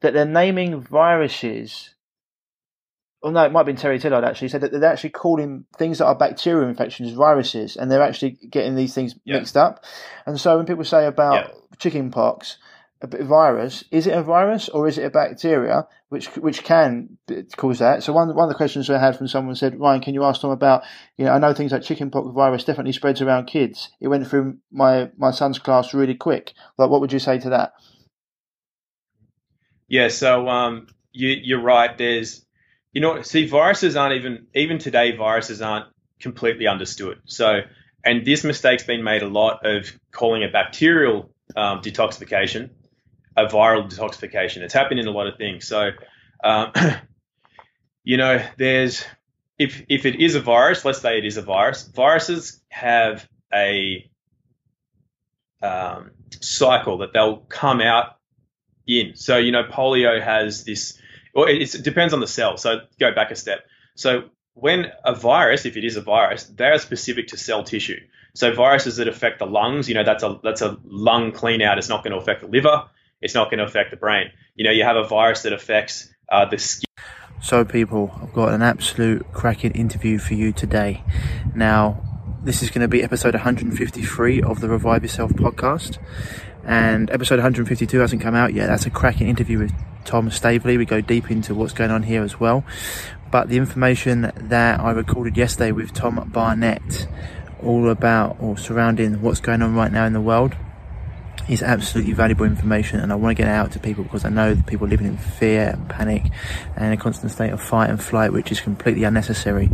that they're naming viruses. Oh no, it might have been Terry Tillard actually said that they're actually calling things that are bacterial infections viruses, and they're actually getting these things yeah. mixed up. And so when people say about yeah. chicken pox, a virus, is it a virus or is it a bacteria which which can cause that? So one one of the questions I had from someone said, Ryan, can you ask Tom about, you know, I know things like chickenpox virus definitely spreads around kids. It went through my my son's class really quick. Like, what would you say to that? Yeah, so um, you you're right. There's, you know, see, viruses aren't even even today. Viruses aren't completely understood. So, and this mistake's been made a lot of calling a bacterial um, detoxification a viral detoxification. It's happened in a lot of things. So, um, you know, there's, if if it is a virus, let's say it is a virus, viruses have a um, cycle that they'll come out in. So, you know, polio has this, or it's, it depends on the cell. So go back a step. So when a virus, if it is a virus, they are specific to cell tissue. So viruses that affect the lungs, you know, that's a, that's a lung clean out. It's not going to affect the liver. It's not going to affect the brain. You know, you have a virus that affects uh, the skin. So people, I've got an absolute cracking interview for you today. Now, this is going to be episode one hundred fifty-three of the Revive Yourself podcast. And episode one hundred fifty-two hasn't come out yet. That's a cracking interview with Tom Staveley. We go deep into what's going on here as well. But the information that I recorded yesterday with Tom Barnett, all about or surrounding what's going on right now in the world, is absolutely valuable information, and I want to get it out to people because I know that people are living in fear and panic and a constant state of fight and flight, which is completely unnecessary.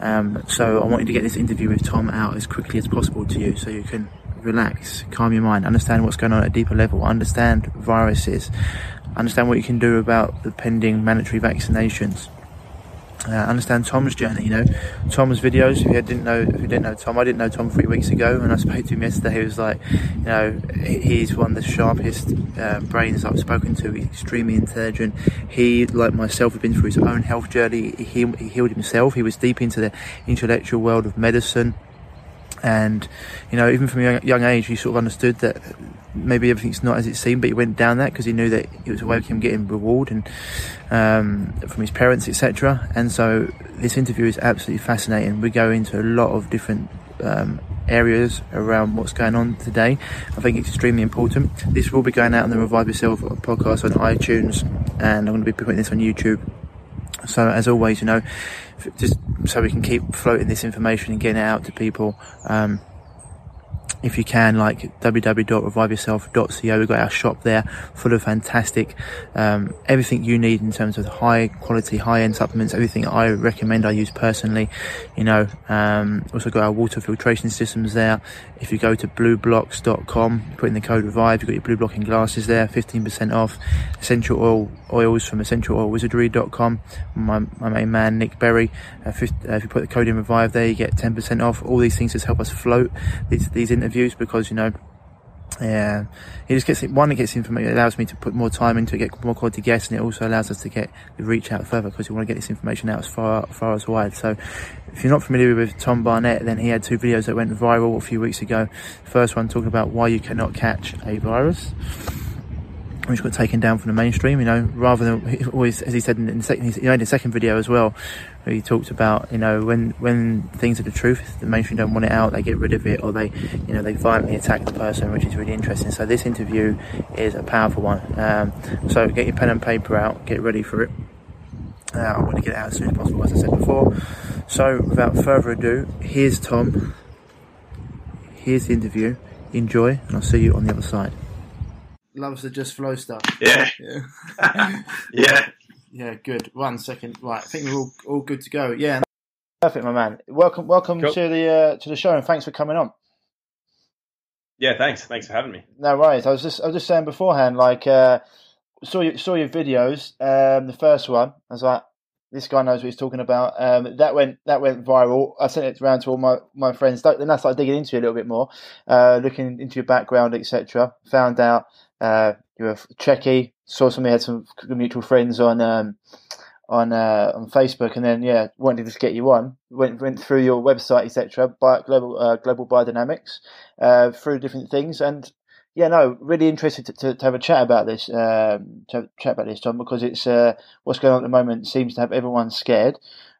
Um, so I want you to get this interview with Tom out as quickly as possible to you so you can relax, calm your mind, understand what's going on at a deeper level, understand viruses, understand what you can do about the pending mandatory vaccinations. Uh, understand Tom's journey, you know, Tom's videos. If you didn't know, if you didn't know Tom, I didn't know Tom three weeks ago, and I spoke to him yesterday. He was like, you know, he's one of the sharpest uh, brains I've spoken to. He's extremely intelligent. He, like myself, had been through his own health journey. He, he healed himself. He was deep into the intellectual world of medicine. And, you know, even from a young age, he sort of understood that maybe everything's not as it seemed, but he went down that because he knew that it was a way of him getting reward and um, from his parents, et cetera. And so this interview is absolutely fascinating. We go into a lot of different um, areas around what's going on today. I think it's extremely important. This will be going out on the Revive Yourself podcast on iTunes, and I'm going to be putting this on YouTube. So as always, you know, just so we can keep floating this information and getting it out to people, um, if you can, like w w w dot revive yourself dot co. We've got our shop there full of fantastic, um, everything you need in terms of high quality, high end supplements, everything I recommend, I use personally, you know. Um, also got our water filtration systems there. If you go to blue blocks dot com, put in the code REVIVE, you've got your blue blocking glasses there, fifteen percent off. Essential oil oils from essential oil wizardry dot com. My, my main man, Nick Berry, uh, if, uh, if you put the code in REVIVE there, you get ten percent off. All these things just help us float these, these interviews. Interviews because, you know, yeah, it just gets one, it gets information, it allows me to put more time into it, get more quality guests, and it also allows us to get the reach out further because we want to get this information out as far, far as wide. So if you're not familiar with Tom Barnett, then he had two videos that went viral a few weeks ago. First one talking about why you cannot catch a virus, which got taken down from the mainstream, you know, rather than always, as he said in the second, you know, in the second video as well, where he talked about, you know, when, when things are the truth, the mainstream don't want it out, they get rid of it, or they, you know, they violently attack the person, which is really interesting. So this interview is a powerful one. Um, so get your pen and paper out, get ready for it. Uh, I want to get it out as soon as possible, as I said before. So without further ado, here's Tom, here's the interview, enjoy, and I'll see you on the other side. Loves to just flow stuff. Yeah. Yeah. Yeah. Yeah, good. One second. Right. I think we're all, all good to go. Yeah. Perfect, my man. Welcome welcome cool. to the uh, to the show, and thanks for coming on. Yeah, thanks. Thanks for having me. No worries. I was just I was just saying beforehand, like uh saw you saw your videos, um the first one. I was like, this guy knows what he's talking about. Um, that went that went viral. I sent it around to all my, my friends. Then I started digging into it a little bit more, uh, looking into your background, et cetera. Found out uh, you were Czechy. Saw somebody had some mutual friends on um, on uh, on Facebook, and then yeah, wanted to just get you on. Went went through your website, et cetera. By global uh, global biodynamics, uh, through different things, and yeah, no, really interested to, to, to have a chat about this, um, to chat about this, Tom, because it's uh, what's going on at the moment seems to have everyone scared.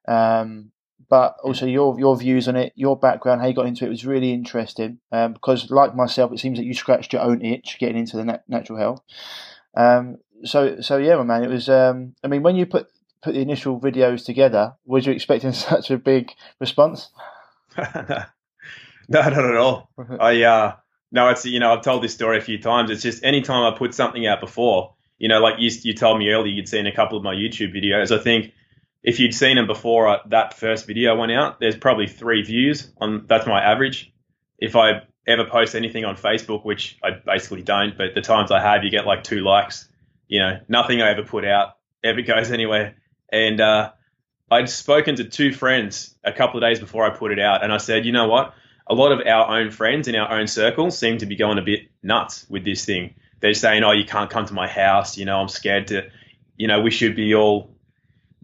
Um, but also your your views on it, your background, how you got into it was really interesting. Um, because like myself, it seems that you scratched your own itch getting into the nat- natural health. Um, so so yeah, my man, it was. Um, I mean, when you put put the initial videos together, were you expecting such a big response? No, not at all. I. Uh... No, it's, you know, I've told this story a few times. It's just any time I put something out before, you know, like you, you told me earlier, you'd seen a couple of my YouTube videos. I think if you'd seen them before I, that first video went out, there's probably three views on. That's my average. If I ever post anything on Facebook, which I basically don't, but the times I have, you get like two likes. You know, nothing I ever put out ever goes anywhere. And uh, I'd spoken to two friends a couple of days before I put it out, and I said, you know what? A lot of our own friends in our own circles seem to be going a bit nuts with this thing. They're saying, oh, you can't come to my house. You know, I'm scared to, you know, we should be all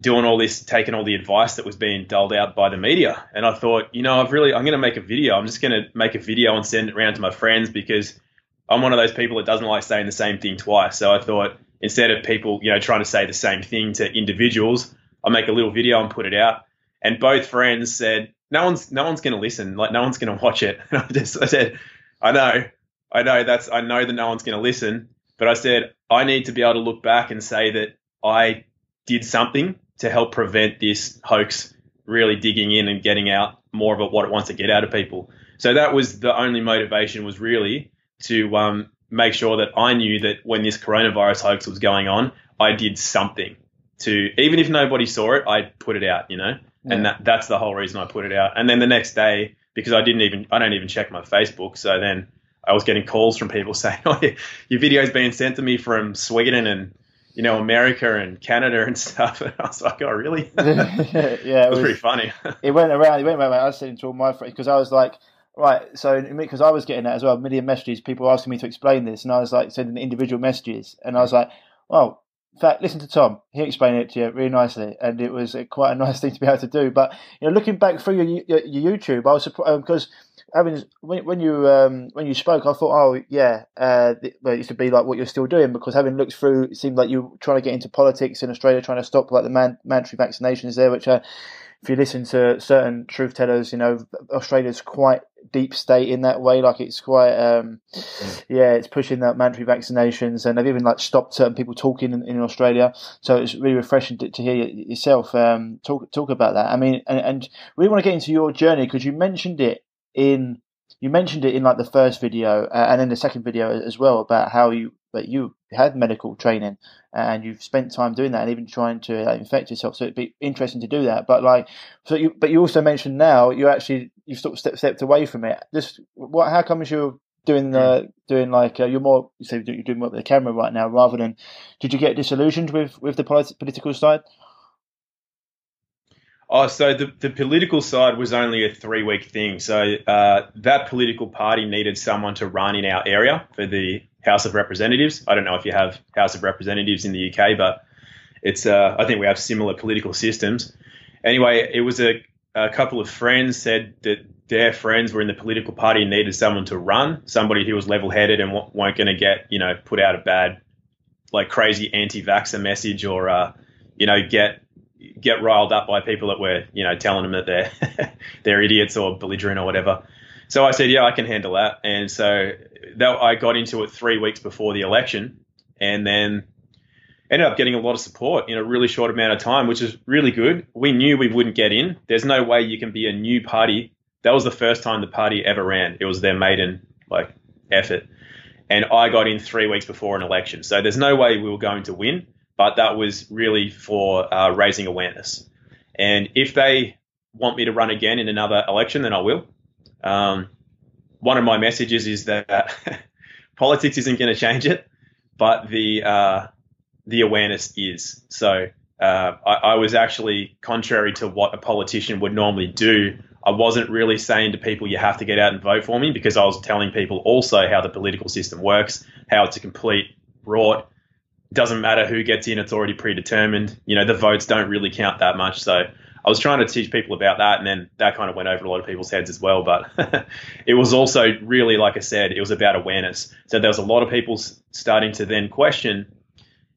doing all this, taking all the advice that was being doled out by the media. And I thought, you know, I've really, I'm going to make a video. I'm just going to make a video and send it around to my friends because I'm one of those people that doesn't like saying the same thing twice. So I thought instead of people, you know, trying to say the same thing to individuals, I'll make a little video and put it out. And both friends said, No one's no one's going to listen. Like no one's going to watch it. And I just I said, I know, I know that's I know that no one's going to listen. But I said I need to be able to look back and say that I did something to help prevent this hoax really digging in and getting out more of it, what it wants to get out of people. So that was the only motivation, was really to um, make sure that I knew that when this coronavirus hoax was going on, I did something to, even if nobody saw it, I put it out, you know. Yeah. And that, that's the whole reason I put it out. And then the next day, because I didn't even, I don't even check my Facebook. So then I was getting calls from people saying, oh, your video's being sent to me from Sweden and, you know, America and Canada and stuff. And I was like, oh, really? Yeah, it, it was pretty funny. It went around, it went around. I was sitting to all my friends because I was like, right, so because I was getting that as well, a million messages, people asking me to explain this. And I was like sending individual messages. And I was like, oh, in fact, listen to Tom. He explained it to you really nicely, and it was quite a nice thing to be able to do. But you know, looking back through your, your, your YouTube, I was surprised because I mean, when, when you um, when you spoke, I thought, oh yeah, uh, th- well, it should be like what you're still doing, because having looked through, it seemed like you were trying to get into politics in Australia, trying to stop like the man- mandatory vaccinations there. Which, uh, if you listen to certain truth tellers, you know Australia's quite deep state in that way. Like it's quite, um, yeah, it's pushing that mandatory vaccinations, and they've even like stopped certain people talking in, in Australia. So it's really refreshing to, to hear yourself um, talk talk about that. I mean, and, and we want to get into your journey, because you mentioned it. In you mentioned it in like the first video uh, and in the second video as well, about how you that you had medical training and you've spent time doing that, and even trying to like, infect yourself. So it'd be interesting to do that. But like, so you but you also mentioned now you actually you've sort of stepped, stepped away from it. Just what? How comes you're doing the doing like uh, you're more you say you're doing more with the camera right now rather than? Did you get disillusioned with with the polit- political side? Oh, so the, the political side was only a three-week thing. So uh, that political party needed someone to run in our area for the House of Representatives. I don't know if you have House of Representatives in the U K, but it's uh, I think we have similar political systems. Anyway, it was a, a couple of friends said that their friends were in the political party and needed someone to run, somebody who was level-headed and w- weren't going to get, you know, put out a bad, like crazy anti-vaxxer message or, uh, you know, get... get riled up by people that were, you know, telling them that they're they're idiots or belligerent or whatever. So I said, yeah, I can handle that. And so that, I got into it three weeks before the election, and then ended up getting a lot of support in a really short amount of time, which is really good. We knew we wouldn't get in. There's no way you can be a new party. That was the first time the party ever ran. It was their maiden like effort. And I got in three weeks before an election. So there's no way we were going to win. But that was really for uh, raising awareness. And if they want me to run again in another election, then I will. Um, one of my messages is that politics isn't going to change it, but the uh, the awareness is. So uh, I, I was actually, contrary to what a politician would normally do, I wasn't really saying to people, you have to get out and vote for me, because I was telling people also how the political system works, how it's a complete rot. Doesn't matter who gets in, it's already predetermined. You know, the votes don't really count that much. So I was trying to teach people about that, and then that kind of went over a lot of people's heads as well. But it was also really, like I said, it was about awareness. So there was a lot of people starting to then question,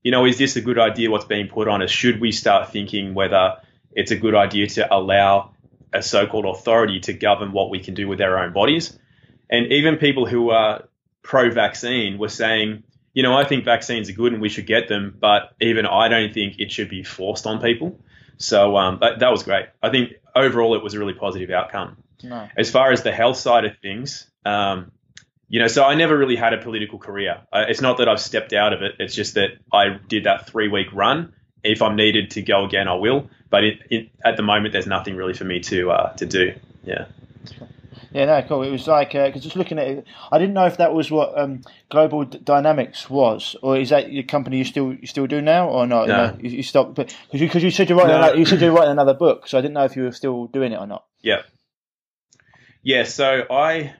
you know, is this a good idea what's being put on us? Should we start thinking whether it's a good idea to allow a so-called authority to govern what we can do with our own bodies? And even people who are pro-vaccine were saying, you know, I think vaccines are good and we should get them, but even I don't think it should be forced on people. So um, that, that was great. I think overall it was a really positive outcome. No. As far as the health side of things, um, you know, so I never really had a political career. Uh, it's not that I've stepped out of it. It's just that I did that three-week run. If I'm needed to go again, I will. But it, it, at the moment, there's nothing really for me to uh, to do. Yeah. Yeah, no, cool. It was like, because uh, just looking at it, I didn't know if that was what um, Global Dynamics was, or is that your company you still you still do now, or not? No. No, you, you stopped, because you, you said you're writing, no. another, you said you're writing another book, so I didn't know if you were still doing it or not. Yeah. Yeah, so I,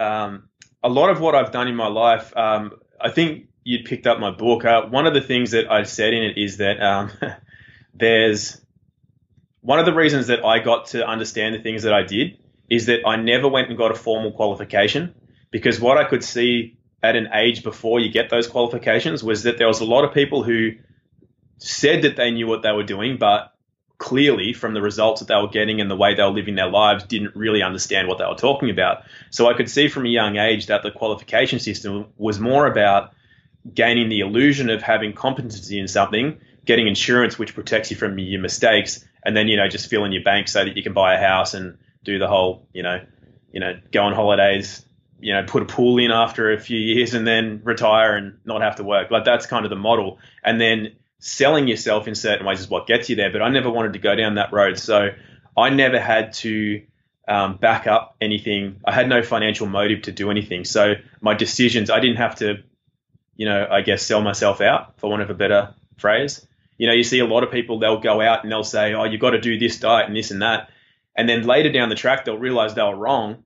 um, a lot of what I've done in my life, um, I think you picked up my book. Uh, one of the things that I said in it is that um, there's, one of the reasons that I got to understand the things that I did is that I never went and got a formal qualification, because what I could see at an age before you get those qualifications was that there was a lot of people who said that they knew what they were doing, but clearly from the results that they were getting and the way they were living their lives didn't really understand what they were talking about. So I could see from a young age that the qualification system was more about gaining the illusion of having competency in something, getting insurance which protects you from your mistakes, and then, you know, just fill in your bank so that you can buy a house and do the whole, you know, you know, go on holidays, you know, put a pool in after a few years and then retire and not have to work. Like that's kind of the model. And then selling yourself in certain ways is what gets you there. But I never wanted to go down that road. So I never had to um, back up anything. I had no financial motive to do anything. So my decisions, I didn't have to, you know, I guess sell myself out, for want of a better phrase. You know, you see a lot of people, they'll go out and they'll say, oh, you've got to do this diet and this and that. And then later down the track, they'll realize they were wrong.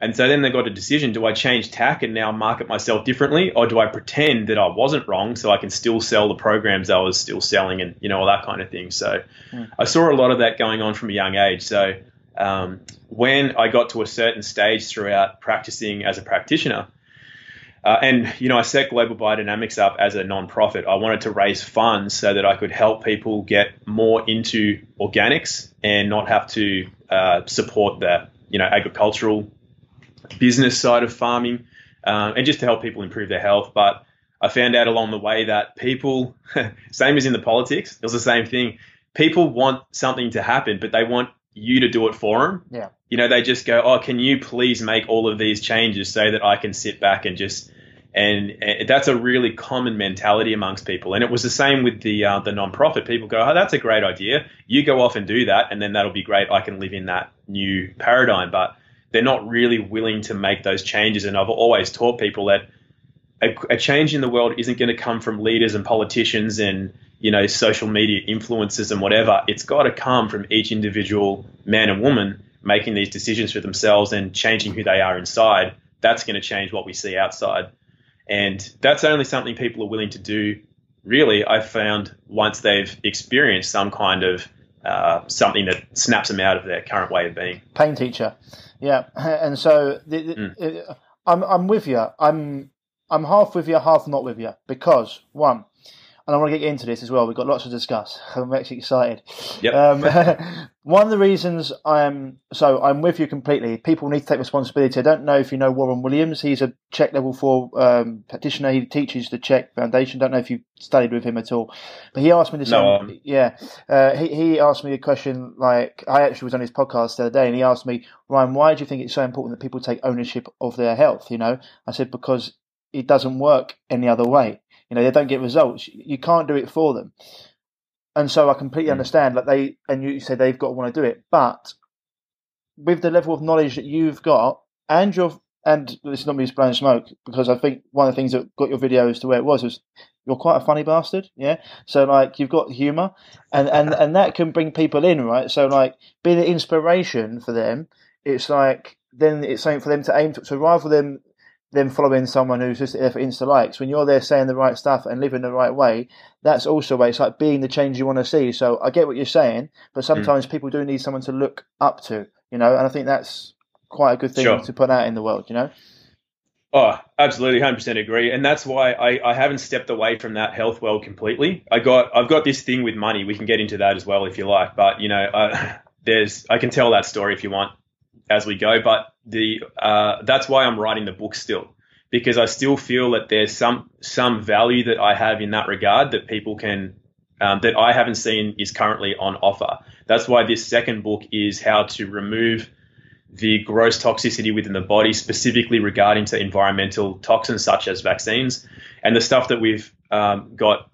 And so then they got a decision. Do I change tack and now market myself differently? Or do I pretend that I wasn't wrong so I can still sell the programs I was still selling and, you know, all that kind of thing. So mm. I saw a lot of that going on from a young age. So um, when I got to a certain stage throughout practicing as a practitioner, uh, and, you know, I set Global Biodynamics up as a nonprofit. I wanted to raise funds so that I could help people get more into organics and not have to uh, support the, you know, agricultural business side of farming, um, and just to help people improve their health. But I found out along the way that people, same as in the politics, it was the same thing. People want something to happen, but they want you to do it for them. Yeah. You know, they just go, oh, can you please make all of these changes so that I can sit back and just, and, and that's a really common mentality amongst people. And it was the same with the uh, the nonprofit. People go, oh, that's a great idea. You go off and do that, and then that'll be great. I can live in that new paradigm. But they're not really willing to make those changes. And I've always taught people that a, a change in the world isn't going to come from leaders and politicians and, you know, social media influencers and whatever. It's got to come from each individual man and woman making these decisions for themselves and changing who they are inside. That's going to change what we see outside. And that's only something people are willing to do, really, I found, once they've experienced some kind of uh, something that snaps them out of their current way of being. Pain teacher. Yeah. And so the, the, mm. I'm, I'm with you. I'm, I'm half with you, half not with you, because one, and I want to get into this as well. We've got lots to discuss. I'm actually excited. Yep. Um, one of the reasons I'm so I'm with you completely. People need to take responsibility. I don't know if you know Warren Williams. He's a Czech level four um, practitioner. He teaches the Czech Foundation. Don't know if you studied with him at all, but he asked me this. No, um, yeah, uh, he he asked me a question. Like, I actually was on his podcast the other day, and he asked me, Ryan, why do you think it's so important that people take ownership of their health? You know, I said because it doesn't work any other way. You know, they don't get results. You can't do it for them. And so I completely mm. understand, like they, and you say they've got to want to do it. But with the level of knowledge that you've got, and your, and it's not me just blowing smoke, because I think one of the things that got your video as to where it was was you're quite a funny bastard. Yeah. So like you've got humor and, and, and that can bring people in, right? So like being an inspiration for them, it's like, then it's something for them to aim to, so rather than Then following someone who's just there for Insta likes. When you're there saying the right stuff and living the right way, that's also where it's like being the change you want to see. So I get what you're saying, but sometimes mm. people do need someone to look up to, you know, and I think that's quite a good thing sure. to put out in the world, you know? Oh, absolutely. one hundred percent agree. And that's why I, I haven't stepped away from that health world completely. I got, I've got this thing with money. We can get into that as well if you like, but you know, uh, there's, I can tell that story if you want as we go, but the uh, that's why I'm writing the book still, because I still feel that there's some some value that I have in that regard that people can um, that I haven't seen is currently on offer. That's why this second book is how to remove the gross toxicity within the body, specifically regarding to environmental toxins such as vaccines and the stuff that we've um, got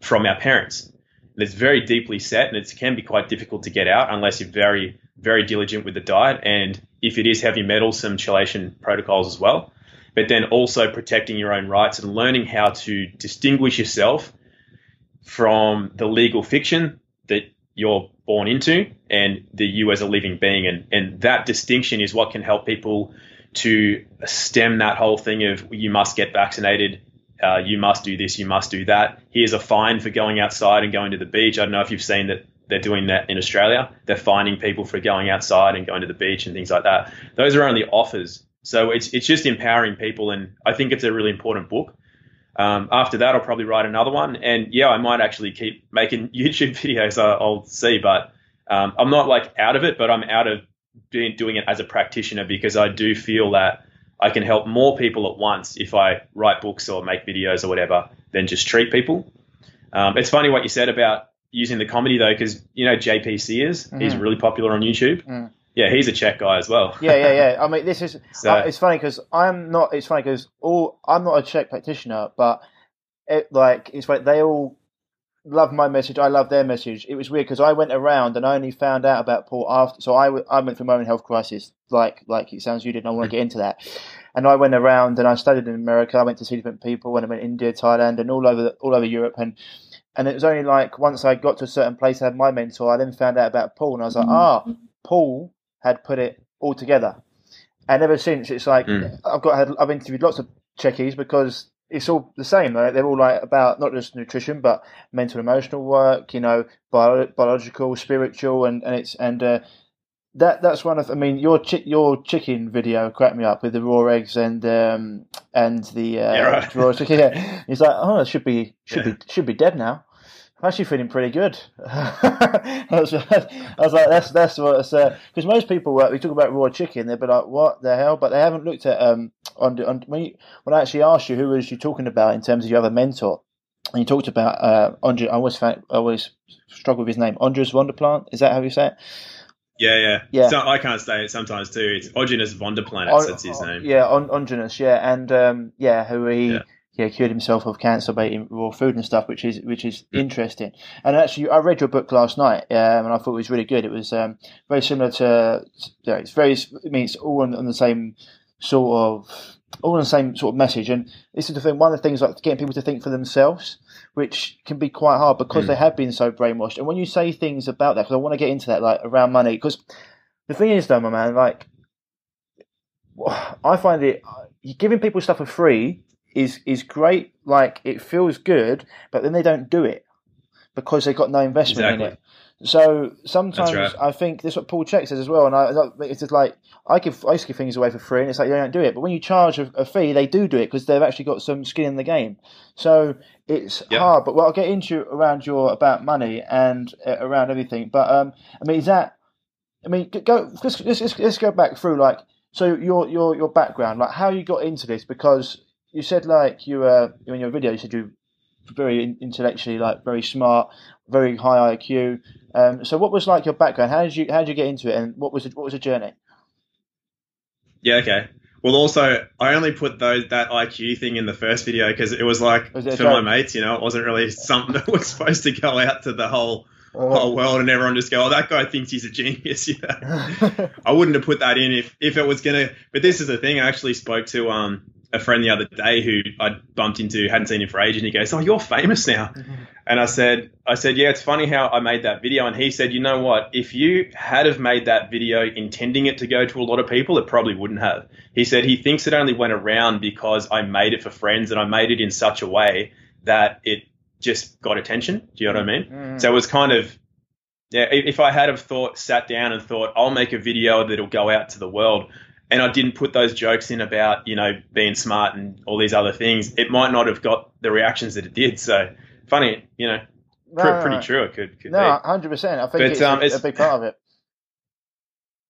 from our parents. And it's very deeply set, and it can be quite difficult to get out unless you're very very diligent with the diet, and if it is heavy metal, some chelation protocols as well. But then also protecting your own rights and learning how to distinguish yourself from the legal fiction that you're born into and the you as a living being. And, and that distinction is what can help people to stem that whole thing of you must get vaccinated, uh, you must do this, you must do that. Here's a fine for going outside and going to the beach. I don't know if you've seen that. They're doing that in Australia. They're fining people for going outside and going to the beach and things like that. Those are only offers. So it's it's just empowering people, and I think it's a really important book. Um, after that, I'll probably write another one, and yeah, I might actually keep making YouTube videos. I, I'll see, but um, I'm not like out of it, but I'm out of being, doing it as a practitioner, because I do feel that I can help more people at once if I write books or make videos or whatever than just treat people. Um, it's funny what you said about using the comedy, though, because, you know, J P Sears, mm-hmm. he's really popular on YouTube. Mm. Yeah, he's a Czech guy as well. yeah, yeah, yeah. I mean, this is, so, uh, it's funny because I'm not, it's funny because all, I'm not a Czech practitioner, but it, like, it's like they all love my message. I love their message. It was weird because I went around and I only found out about Paul after, so I, w- I went through my own health crisis, like, like it sounds you did, and I want to get into that. And I went around and I studied in America. I went to see different people, and I went to India, Thailand, and all over, the, all over Europe. And, And it was only like once I got to a certain place, I had my mentor, I then found out about Paul, and I was like, ah, Paul had put it all together. And ever since, it's like mm. I've got I've interviewed lots of Czechies, because it's all the same. Right? They're all like about not just nutrition, but mental, emotional work, you know, bio, biological, spiritual, and, and it's and uh, That that's one of. I mean, your chi- your chicken video cracked me up with the raw eggs and um and the uh, yeah, right. raw chicken. Yeah. It's like, oh, it should be should yeah. be should be dead now. I'm actually feeling pretty good. I, was, I was like, that's that's what it's uh because most people uh, we talk about raw chicken, they'd be like, what the hell? But they haven't looked at um on on when, you, when I actually asked you who was you talking about in terms of your other mentor. And you talked about uh Andre. I always found, I always struggle with his name. Andreas van der Plant. Is that how you say it? Yeah, yeah, yeah. So I can't say it sometimes too. It's Andreas van der Plant. On, that's his name. Yeah, Andreas. Yeah, and um, yeah, who he yeah. yeah cured himself of cancer by eating raw food and stuff, which is which is mm. interesting. And actually, I read your book last night, um, and I thought it was really good. It was um, very similar to. Yeah, it's very. I mean, it's all on, on the same sort of. all the same sort of message, and this is the thing, one of the things like getting people to think for themselves, which can be quite hard because mm. they have been so brainwashed. And when you say things about that, because I want to get into that, like around money, because the thing is though, my man, like I find it, giving people stuff for free is is great, like it feels good, but then they don't do it because they've got no investment exactly. in it. So sometimes right. I think this is what Paul Chek says as well, and I it's just like I give I used to give things away for free, and it's like they don't do it. But when you charge a, a fee, they do do it because they've actually got some skin in the game. So it's yep. hard. But what I'll get into around your about money and uh, around everything. But um, I mean, is that I mean, go let's, let's let's go back through like so your your your background, like how you got into this, because you said like you were in your video, you said you. Very intellectually, like very smart, very high I Q. Um, so, what was like your background? How did you how did you get into it, and what was the, what was the journey? Yeah, okay. Well, also, I only put those that I Q thing in the first video because it was like was it for my mates, you know, it wasn't really something that was supposed to go out to the whole oh. whole world, and everyone just go, "Oh, that guy thinks he's a genius." You know? I wouldn't have put that in if if it was gonna. But this is the thing. I actually spoke to um. a friend the other day who I bumped into, hadn't seen him for ages, and he goes, "Oh, you're famous now." And I said, I said, "Yeah, it's funny how I made that video." And he said, "You know what? If you had have made that video intending it to go to a lot of people, it probably wouldn't have." He said he thinks it only went around because I made it for friends, and I made it in such a way that it just got attention. Do you know what I mean? Mm-hmm. So it was kind of, yeah, if I had have thought, sat down and thought, "I'll make a video that'll go out to the world," and I didn't put those jokes in about, you know, being smart and all these other things, it might not have got the reactions that it did. So funny, you know, no, pr- pretty true. It could, could no, be. No, one hundred percent. I think but, it's, um, it's a big part of it.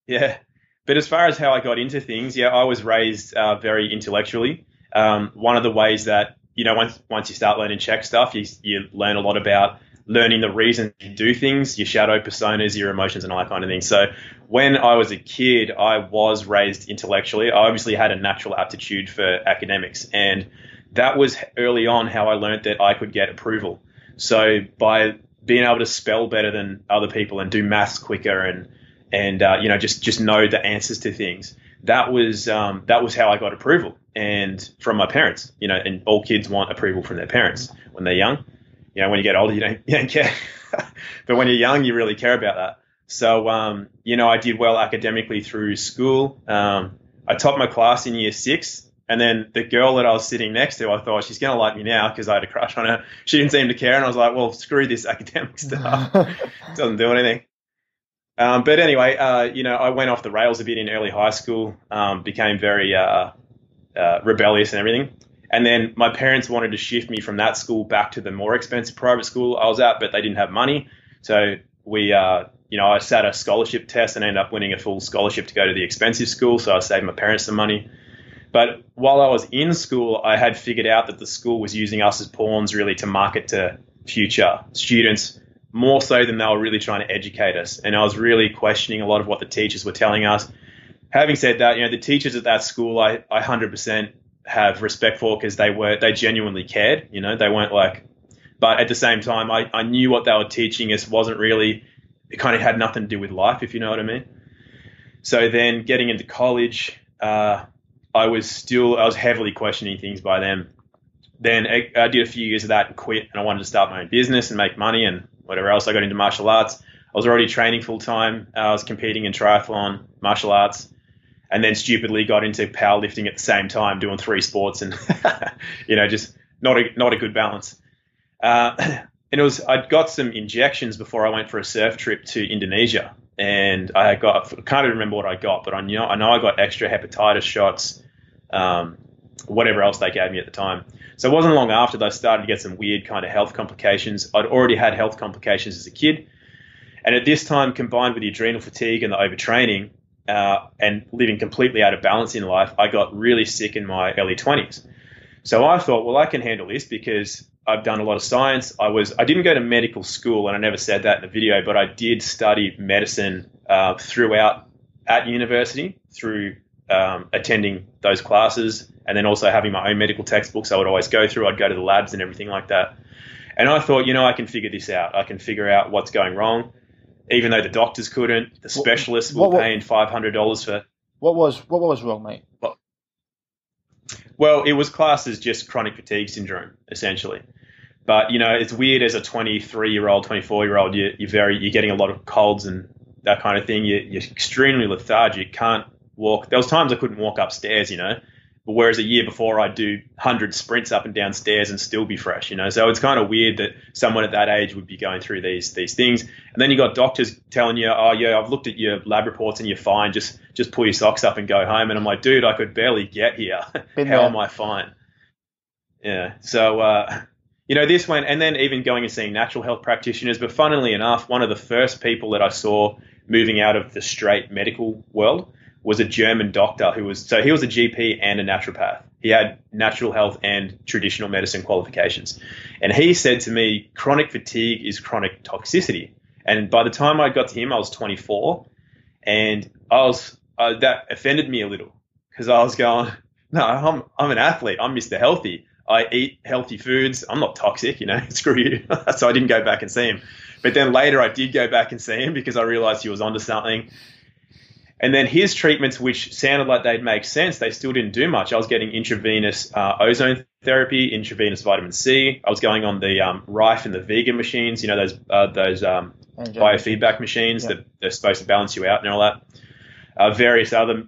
Yeah. But as far as how I got into things, yeah, I was raised uh, very intellectually. Um, one of the ways that, you know, once once you start learning Czech stuff, you, you learn a lot about learning the reason you do things, your shadow personas, your emotions, and all that kind of thing. So when I was a kid, I was raised intellectually. I obviously had a natural aptitude for academics, and that was early on how I learned that I could get approval. So by being able to spell better than other people and do maths quicker and, and uh, you know, just, just know the answers to things, that was um, that was how I got approval, and from my parents, you know, and all kids want approval from their parents when they're young. You know, when you get older, you don't, you don't care. But when you're young, you really care about that. So, um, you know, I did well academically through school. Um, I topped my class in year six. And then the girl that I was sitting next to, I thought, she's going to like me now because I had a crush on her. She didn't seem to care. And I was like, well, screw this academic stuff. It doesn't do anything. Um, but anyway, uh, you know, I went off the rails a bit in early high school, um, became very uh, uh, rebellious and everything. And then my parents wanted to shift me from that school back to the more expensive private school I was at, but they didn't have money. So we, uh, you know, I sat a scholarship test and ended up winning a full scholarship to go to the expensive school. So I saved my parents some money. But while I was in school, I had figured out that the school was using us as pawns really to market to future students more so than they were really trying to educate us. And I was really questioning a lot of what the teachers were telling us. Having said that, you know, the teachers at that school, I, I one hundred percent have respect for, because they were they genuinely cared, you know, they weren't like, but at the same time I, I knew what they were teaching us wasn't really, it kind of had nothing to do with life, if you know what I mean. So then getting into college, uh, I was still I was heavily questioning things by them. Then I, I did a few years of that and quit, and I wanted to start my own business and make money and whatever else. I got into martial arts. I was already training full time. I was competing in triathlon, martial arts. And then stupidly got into powerlifting at the same time, doing three sports, and you know, just not a not a good balance. Uh, and it was I'd got some injections before I went for a surf trip to Indonesia, and I got I can't even remember what I got, but I know I know I got extra hepatitis shots, um, whatever else they gave me at the time. So it wasn't long after that I started to get some weird kind of health complications. I'd already had health complications as a kid, and at this time, combined with the adrenal fatigue and the overtraining, uh, and living completely out of balance in life, I got really sick in my early twenties. So I thought, well, I can handle this because I've done a lot of science. I was I didn't go to medical school, and I never said that in the video, but I did study medicine uh, throughout at university through um, attending those classes and then also having my own medical textbooks I would always go through. I'd go to the labs and everything like that. And I thought, you know, I can figure this out. I can figure out what's going wrong, even though the doctors couldn't. The specialists were paying five hundred dollars for... What was, what was wrong, mate? Well, Well, it was classed as just chronic fatigue syndrome, essentially. But, you know, it's weird as a twenty-three-year-old, twenty-four-year-old, you're, you're, very, you're getting a lot of colds and that kind of thing. You're, you're extremely lethargic, can't walk. There was times I couldn't walk upstairs, you know, but whereas a year before I'd do one hundred sprints up and down stairs and still be fresh, you know. So it's kind of weird that someone at that age would be going through these these things. And then you got doctors telling you, oh, yeah, I've looked at your lab reports and you're fine. Just just pull your socks up and go home. And I'm like, dude, I could barely get here. How am I fine? Yeah. So, uh, you know, this went, and then even going and seeing natural health practitioners. But funnily enough, one of the first people that I saw moving out of the straight medical world was a German doctor who was, so he was a G P and a naturopath. He had natural health and traditional medicine qualifications. And he said to me, chronic fatigue is chronic toxicity. And by the time I got to him, I was twenty-four, and I was, uh, that offended me a little because I was going, no, I'm, I'm an athlete. I'm Mister Healthy. I eat healthy foods. I'm not toxic, you know, screw you. So I didn't go back and see him. But then later I did go back and see him because I realized he was onto something. And then his treatments, which sounded like they'd make sense, they still didn't do much. I was getting intravenous uh, ozone therapy, intravenous vitamin C. I was going on the um, Rife and the vegan machines, you know, those uh, those um, biofeedback machines, yeah, that they're supposed to balance you out and all that. Uh, various other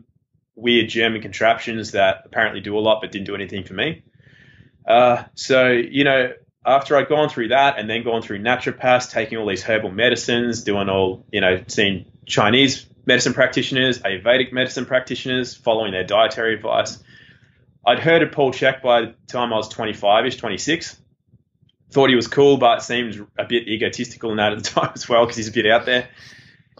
weird German contraptions that apparently do a lot but didn't do anything for me. Uh, so, you know, after I'd gone through that and then gone through naturopaths, taking all these herbal medicines, doing all, you know, seeing Chinese medicine practitioners, Ayurvedic medicine practitioners, following their dietary advice. I'd heard of Paul Chek by the time I was twenty-five-ish, twenty-six. Thought he was cool, but seemed a bit egotistical in that at the time as well because he's a bit out there.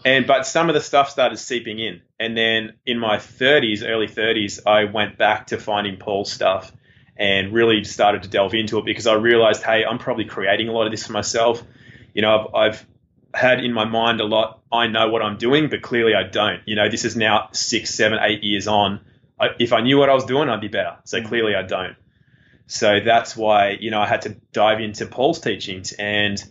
And but some of the stuff started seeping in. And then in my thirties, early thirties, I went back to finding Paul's stuff and really started to delve into it because I realized, hey, I'm probably creating a lot of this for myself. You know, I've... I've had in my mind a lot, I know what I'm doing, but clearly I don't. You know, this is now six, seven, eight years on. I, if I knew what I was doing, I'd be better. So clearly I don't. So that's why, you know, I had to dive into Paul's teachings, and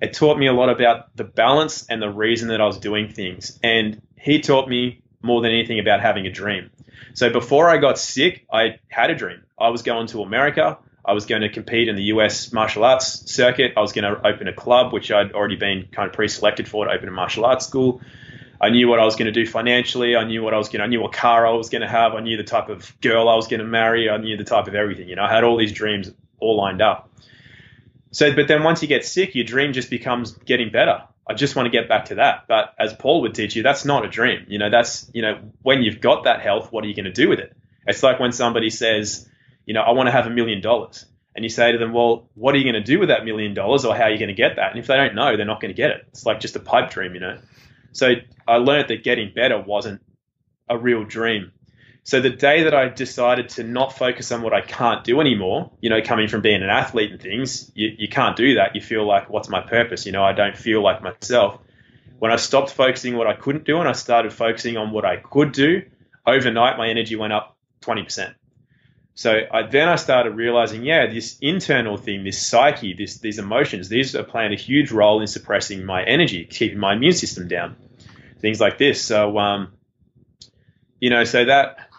it taught me a lot about the balance and the reason that I was doing things. And he taught me more than anything about having a dream. So before I got sick, I had a dream. I was going to America. I was going to compete in the U S martial arts circuit. I was going to open a club, which I'd already been kind of pre-selected for, to open a martial arts school. I knew what I was going to do financially. I knew what I was going to, I knew what car I was going to have. I knew the type of girl I was going to marry. I knew the type of everything. You know, I had all these dreams all lined up. So, but then once you get sick, your dream just becomes getting better. I just want to get back to that. But as Paul would teach you, that's not a dream. You know, that's, you know, when you've got that health, what are you going to do with it? It's like when somebody says, you know, I want to have a million dollars. And you say to them, well, what are you going to do with that million dollars, or how are you going to get that? And if they don't know, they're not going to get it. It's like just a pipe dream, you know. So I learned that getting better wasn't a real dream. So the day that I decided to not focus on what I can't do anymore, you know, coming from being an athlete and things, you, you can't do that. You feel like, what's my purpose? You know, I don't feel like myself. When I stopped focusing on what I couldn't do and I started focusing on what I could do, overnight my energy went up twenty percent. So I, then I started realizing, yeah, this internal thing, this psyche, this, these emotions, these are playing a huge role in suppressing my energy, keeping my immune system down, things like this. So, um, you know, so that,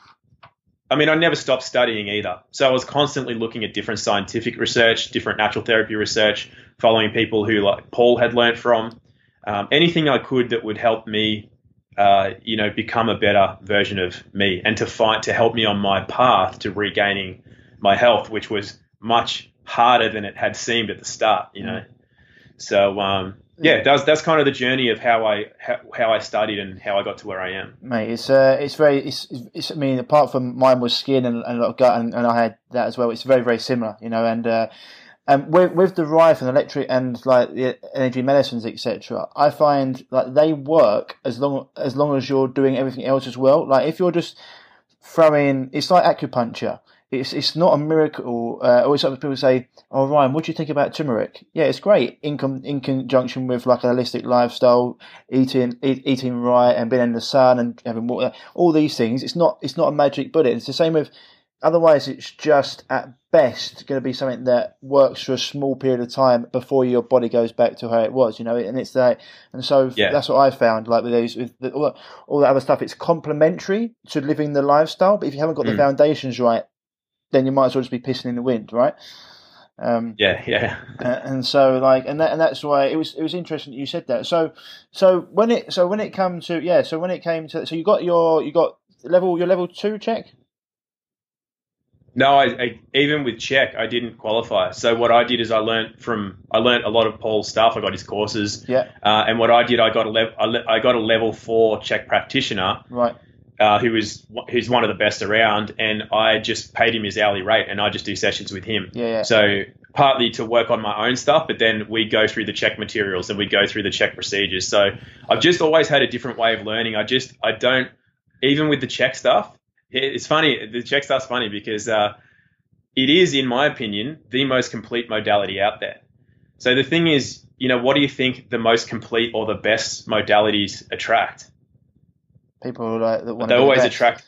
I mean, I never stopped studying either. So I was constantly looking at different scientific research, different natural therapy research, following people who like Paul had learned from, um, anything I could that would help me, Uh, you know, become a better version of me, and to find to help me on my path to regaining my health, which was much harder than it had seemed at the start. You know, so um, yeah, that's that's kind of the journey of how I how, how I studied and how I got to where I am. Mate, it's uh, it's very it's, it's I mean, apart from mine was skin and, and a lot of gut, and, and I had that as well. It's very very similar, you know, and. Uh, And with, with the Rife and electric and like the energy medicines, et cetera, I find like they work as long as long as you're doing everything else as well. Like if you're just throwing, it's like acupuncture. It's it's not a miracle. Uh, always people say, "Oh, Ryan, what do you think about turmeric?" Yeah, it's great in com- in conjunction with like a holistic lifestyle, eating eat, eating right, and being in the sun and having water. All these things. It's not it's not a magic bullet. It's the same with. Otherwise, it's just at best going to be something that works for a small period of time before your body goes back to how it was, you know. And it's like, and so yeah. That's what I found. Like with those, with the, all, all that other stuff, it's complementary to living the lifestyle. But if you haven't got mm. the foundations right, then you might as well just be pissing in the wind, right? Um, yeah, yeah. and so, like, and that, and that's why it was. It was interesting that you said that. So, so when it, so when it comes to, yeah, so when it came to, so you got your, you got level, your level two check. No, I, I even with Czech, I didn't qualify. So what I did is I learned from I learned a lot of Paul's stuff. I got his courses. Yeah. Uh, and what I did, I got a level I, le- I got a level four Czech practitioner. Right. Uh, who was who's one of the best around, and I just paid him his hourly rate, and I just do sessions with him. Yeah. yeah. So partly to work on my own stuff, but then we go through the Czech materials and we go through the Czech procedures. So I've just always had a different way of learning. I just I don't even with the Czech stuff. It's funny. The Czech stuff's funny because uh, it is, in my opinion, the most complete modality out there. So the thing is, you know, what do you think the most complete or the best modalities attract? People like that want. They to be always the best. attract.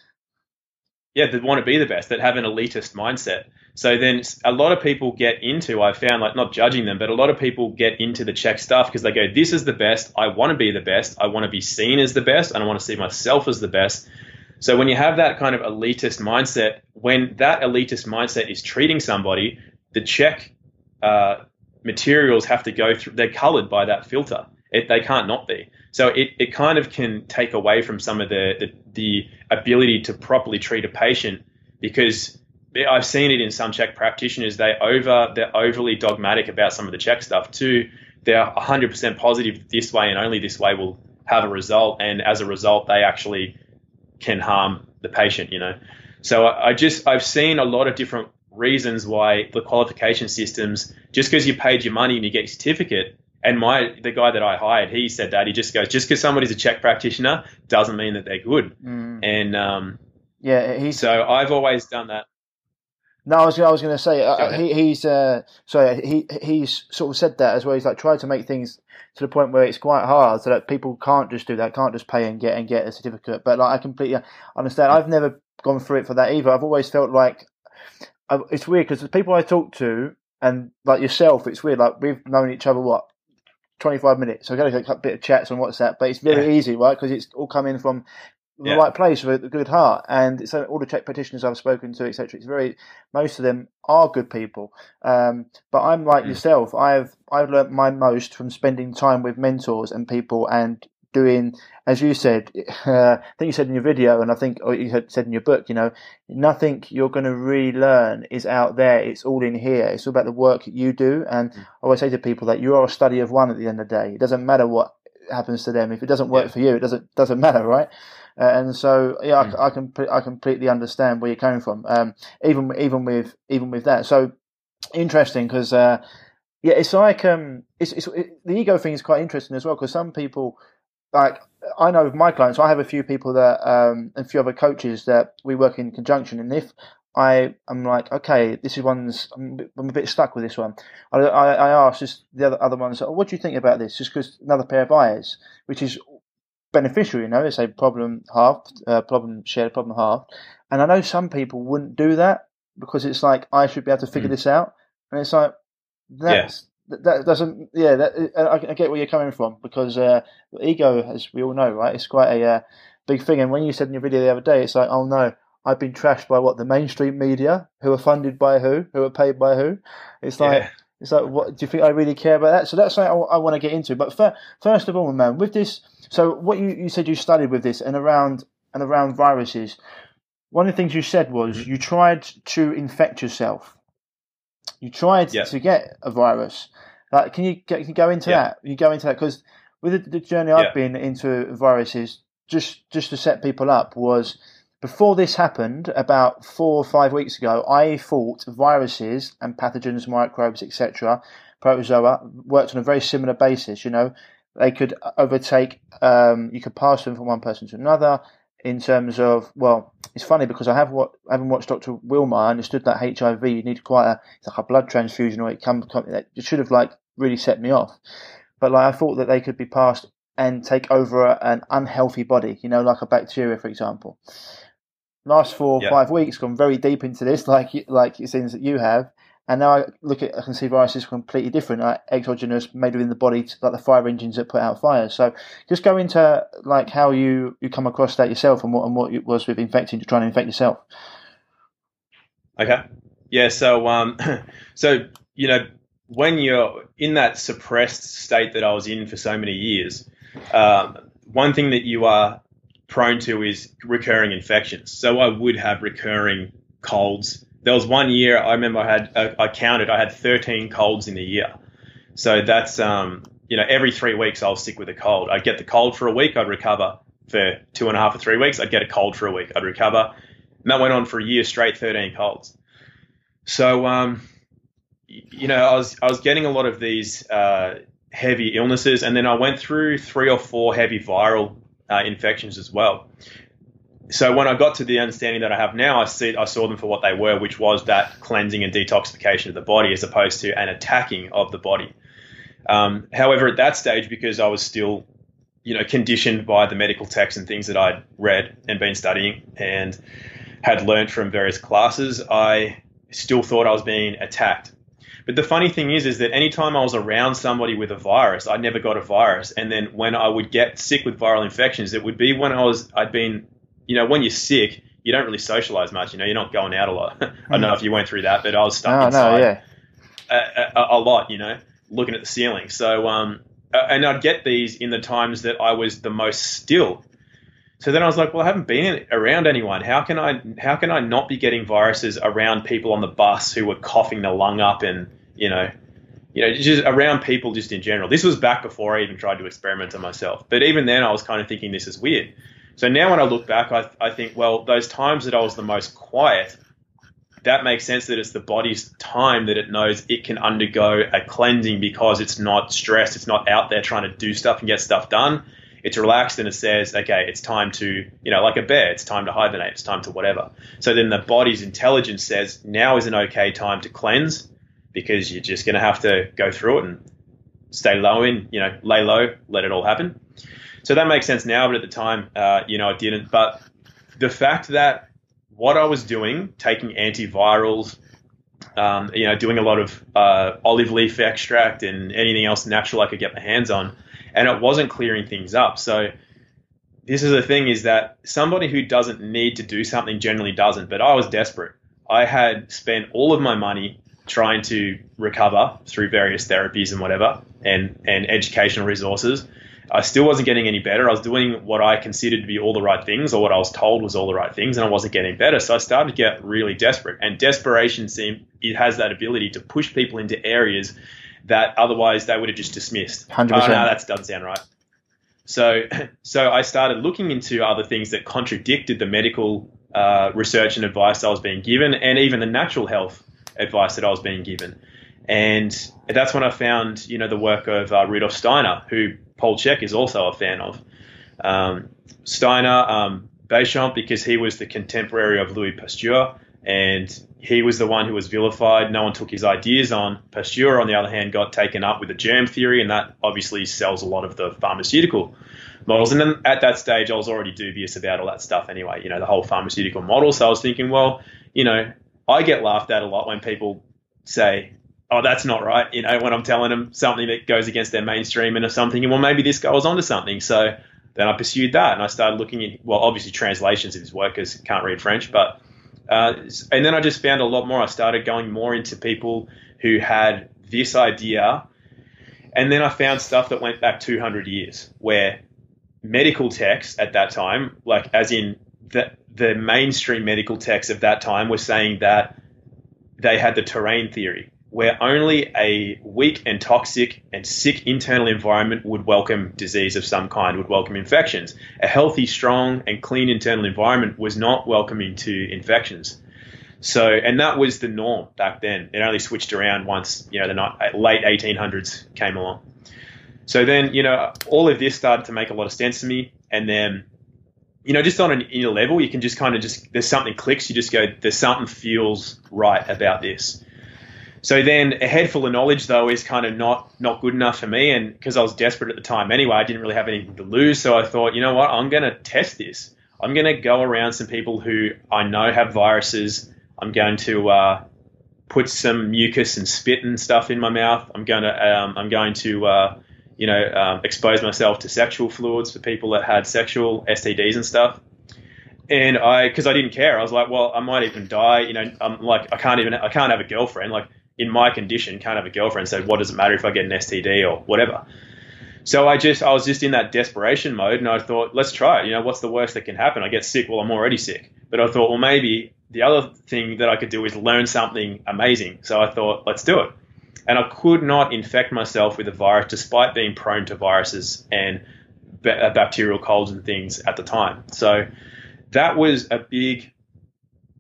Yeah, that want to be the best. That have an elitist mindset. So then, a lot of people get into. I found, like, not judging them, but a lot of people get into the Czech stuff because they go, "This is the best. I want to be the best. I want to be seen as the best, and I want to see myself as the best." So when you have that kind of elitist mindset, when that elitist mindset is treating somebody, the Czech uh, materials have to go through, they're colored by that filter. It, they can't not be. So it, it kind of can take away from some of the, the, the ability to properly treat a patient, because I've seen it in some Czech practitioners, they over, they're overly dogmatic about some of the Czech stuff too. They're one hundred percent positive this way and only this way will have a result. And as a result, they actually can harm the patient, you know. So I, I just I've seen a lot of different reasons why the qualification systems, just because you paid your money and you get your certificate, and my the guy that I hired, he said that he just goes, just because somebody's a Czech practitioner doesn't mean that they're good. Mm. And um yeah, he's so I've always done that. No, I was I was going to say uh, he, he's uh sorry he he's sort of said that as well. He's like tried to make things to the point where it's quite hard so that people can't just do that, can't just pay and get and get a certificate. But like I completely understand. I've never gone through it for that either. I've always felt like I've, it's weird because the people I talk to and like yourself, it's weird. Like we've known each other what twenty-five minutes. So I've got a bit of chats on WhatsApp, but it's very yeah. easy, right? Because it's all coming from. The yeah. right place with a good heart, and so all the Czech practitioners I've spoken to, et cetera. It's very, most of them are good people. Um, but I'm like mm. yourself. I've I've learnt my most from spending time with mentors and people, and doing, as you said, uh, I think you said in your video, and I think or you had said in your book, you know, nothing you're going to really learn is out there. It's all in here. It's all about the work you do. And mm. I always say to people that you are a study of one at the end of the day. It doesn't matter what happens to them. If it doesn't work yeah. for you, it doesn't doesn't matter, right? Uh, and so, yeah, I, mm. I can I completely understand where you're coming from. Um, even even with even with that, so interesting because uh, yeah, it's like um, it's it's it, the ego thing is quite interesting as well because some people like I know with my clients, I have a few people that um, a few other coaches that we work in conjunction, and if I am like okay, this is one's I'm, I'm a bit stuck with this one. I I, I asked just the other other ones, oh, what do you think about this? Just because another pair of eyes, which is. Beneficial, you know, it's a problem halved, uh, problem shared, problem halved. And I know some people wouldn't do that because it's like I should be able to figure mm. this out, and it's like that's yeah. that, that doesn't, yeah. That, I, I get where you're coming from because uh, ego, as we all know, right, it's quite a uh, big thing. And when you said in your video the other day, it's like, oh no, I've been trashed by what the mainstream media, who are funded by who, who are paid by who. It's like. Yeah. It's like, what do you think I really care about that? So that's something I, I want to get into. But fir- first of all, man, with this, so what you, you said you studied with this and around and around viruses, one of the things you said was you tried to infect yourself. You tried yeah. to get a virus. Like, can you, can you go into yeah. that? You go into that because with the, the journey I've yeah. been into viruses, just just to set people up, was before this happened about four or five weeks ago, I thought viruses and pathogens, microbes, et cetera, protozoa worked on a very similar basis. You know, they could overtake. Um, you could pass them from one person to another. In terms of, well, it's funny because I have what I haven't watched Doctor Wilmer. I understood that H I V, you need quite a, it's like a blood transfusion, or it comes. It should have like really set me off. But like I thought that they could be passed and take over a, an unhealthy body, you know, like a bacteria, for example. Last four or yeah. five weeks, gone very deep into this, like like it seems that you have. And now I look at, I can see viruses completely different, like exogenous, made within the body, like the fire engines that put out fires. So just go into like how you, you come across that yourself, and what and what it was with infecting, to trying to infect yourself. Okay, yeah. So um, so you know, when you're in that suppressed state that I was in for so many years, um, one thing that you are prone to is recurring infections. So I would have recurring colds. There was one year I remember I had uh, I counted I had thirteen colds in a year. So that's um you know, every three weeks I was sick with a cold. I'd get the cold for a week, I'd recover for two and a half or three weeks. I'd get a cold for a week, I'd recover, and that went on for a year straight, thirteen colds. So um you know, I was I was getting a lot of these uh, heavy illnesses, and then I went through three or four heavy viral uh, infections as well. So when I got to the understanding that I have now, I see I saw them for what they were, which was that cleansing and detoxification of the body, as opposed to an attacking of the body. Um, however, at that stage, because I was still, you know, conditioned by the medical texts and things that I'd read and been studying and had learned from various classes, I still thought I was being attacked. But the funny thing is, is that anytime I was around somebody with a virus, I never got a virus. And then when I would get sick with viral infections, it would be when I was I'd been you know, when you're sick, you don't really socialize much. You know, you're not going out a lot. I don't know if you went through that, but I was stuck no, inside no, yeah. a, a, a lot, you know, looking at the ceiling. So, um, and I'd get these in the times that I was the most still. So then I was like, well, I haven't been around anyone. How can I, how can I not be getting viruses around people on the bus who were coughing their lung up and, you know, you know, just around people just in general. This was back before I even tried to experiment on myself. But even then I was kind of thinking this is weird. So now when I look back, I, I think, well, those times that I was the most quiet, that makes sense that it's the body's time that it knows it can undergo a cleansing because it's not stressed. It's not out there trying to do stuff and get stuff done. It's relaxed and it says, okay, it's time to, you know, like a bear, it's time to hibernate, it's time to whatever. So then the body's intelligence says now is an okay time to cleanse because you're just going to have to go through it and stay low in, you know, lay low, let it all happen. So that makes sense now, but at the time, uh, you know, it didn't. But the fact that what I was doing, taking antivirals, um, you know, doing a lot of uh, olive leaf extract and anything else natural I could get my hands on, and it wasn't clearing things up. So this is the thing, is that somebody who doesn't need to do something generally doesn't, but I was desperate. I had spent all of my money trying to recover through various therapies and whatever, and, and educational resources. I still wasn't getting any better. I was doing what I considered to be all the right things, or what I was told was all the right things, and I wasn't getting better. So I started to get really desperate. And desperation seemed, it has that ability to push people into areas that otherwise they would have just dismissed. one hundred percent. Oh, no, that doesn't sound right. So, so I started looking into other things that contradicted the medical uh, research and advice I was being given, and even the natural health advice that I was being given. And that's when I found, you know, the work of uh, Rudolf Steiner, who Paul Chek is also a fan of. Um, Steiner, um, Béchamp, because he was the contemporary of Louis Pasteur, and he was the one who was vilified. No one took his ideas on. Pasteur, on the other hand, got taken up with the germ theory, and that obviously sells a lot of the pharmaceutical models. And then at that stage, I was already dubious about all that stuff anyway, you know, the whole pharmaceutical model. So I was thinking, well, you know, I get laughed at a lot when people say, oh, that's not right, you know, when I'm telling them something that goes against their mainstream and something, and well, maybe this guy was onto something. So then I pursued that, and I started looking at, well, obviously translations of his work, because I can't read French, but, uh, and then I just found a lot more. I started going more into people who had this idea, and then I found stuff that went back two hundred years, where medical texts at that time, like as in the, the mainstream medical texts of that time, were saying that they had the terrain theory. where only a weak and toxic and sick internal environment would welcome disease of some kind, would welcome infections. A healthy, strong, and clean internal environment was not welcoming to infections. So, and that was the norm back then. It only switched around once, you know, the late eighteen hundreds came along. So then, you know, all of this started to make a lot of sense to me. And then, you know, just on an inner level, you can just kind of just, there's something clicks, you just go, there's something feels right about this. So then a head full of knowledge, though, is kind of not not good enough for me. And because I was desperate at the time anyway, I didn't really have anything to lose. So I thought, you know what, I'm going to test this. I'm going to go around some people who I know have viruses. I'm going to uh, put some mucus and spit and stuff in my mouth. I'm going to, um, I'm going to uh, you know, um, expose myself to sexual fluids for people that had sexual S T Ds and stuff. And I, because I didn't care, I was like, well, I might even die. You know, I'm like, I can't even, I can't have a girlfriend. Like, in my condition, can't have a girlfriend, so what does it matter if I get an S T D or whatever? So I just, I was just in that desperation mode, and I thought, let's try it. You know, what's the worst that can happen? I get sick. Well, I'm already sick. But I thought, well, maybe the other thing that I could do is learn something amazing. So I thought, let's do it. And I could not infect myself with a virus, despite being prone to viruses and bacterial colds and things at the time. So that was a big...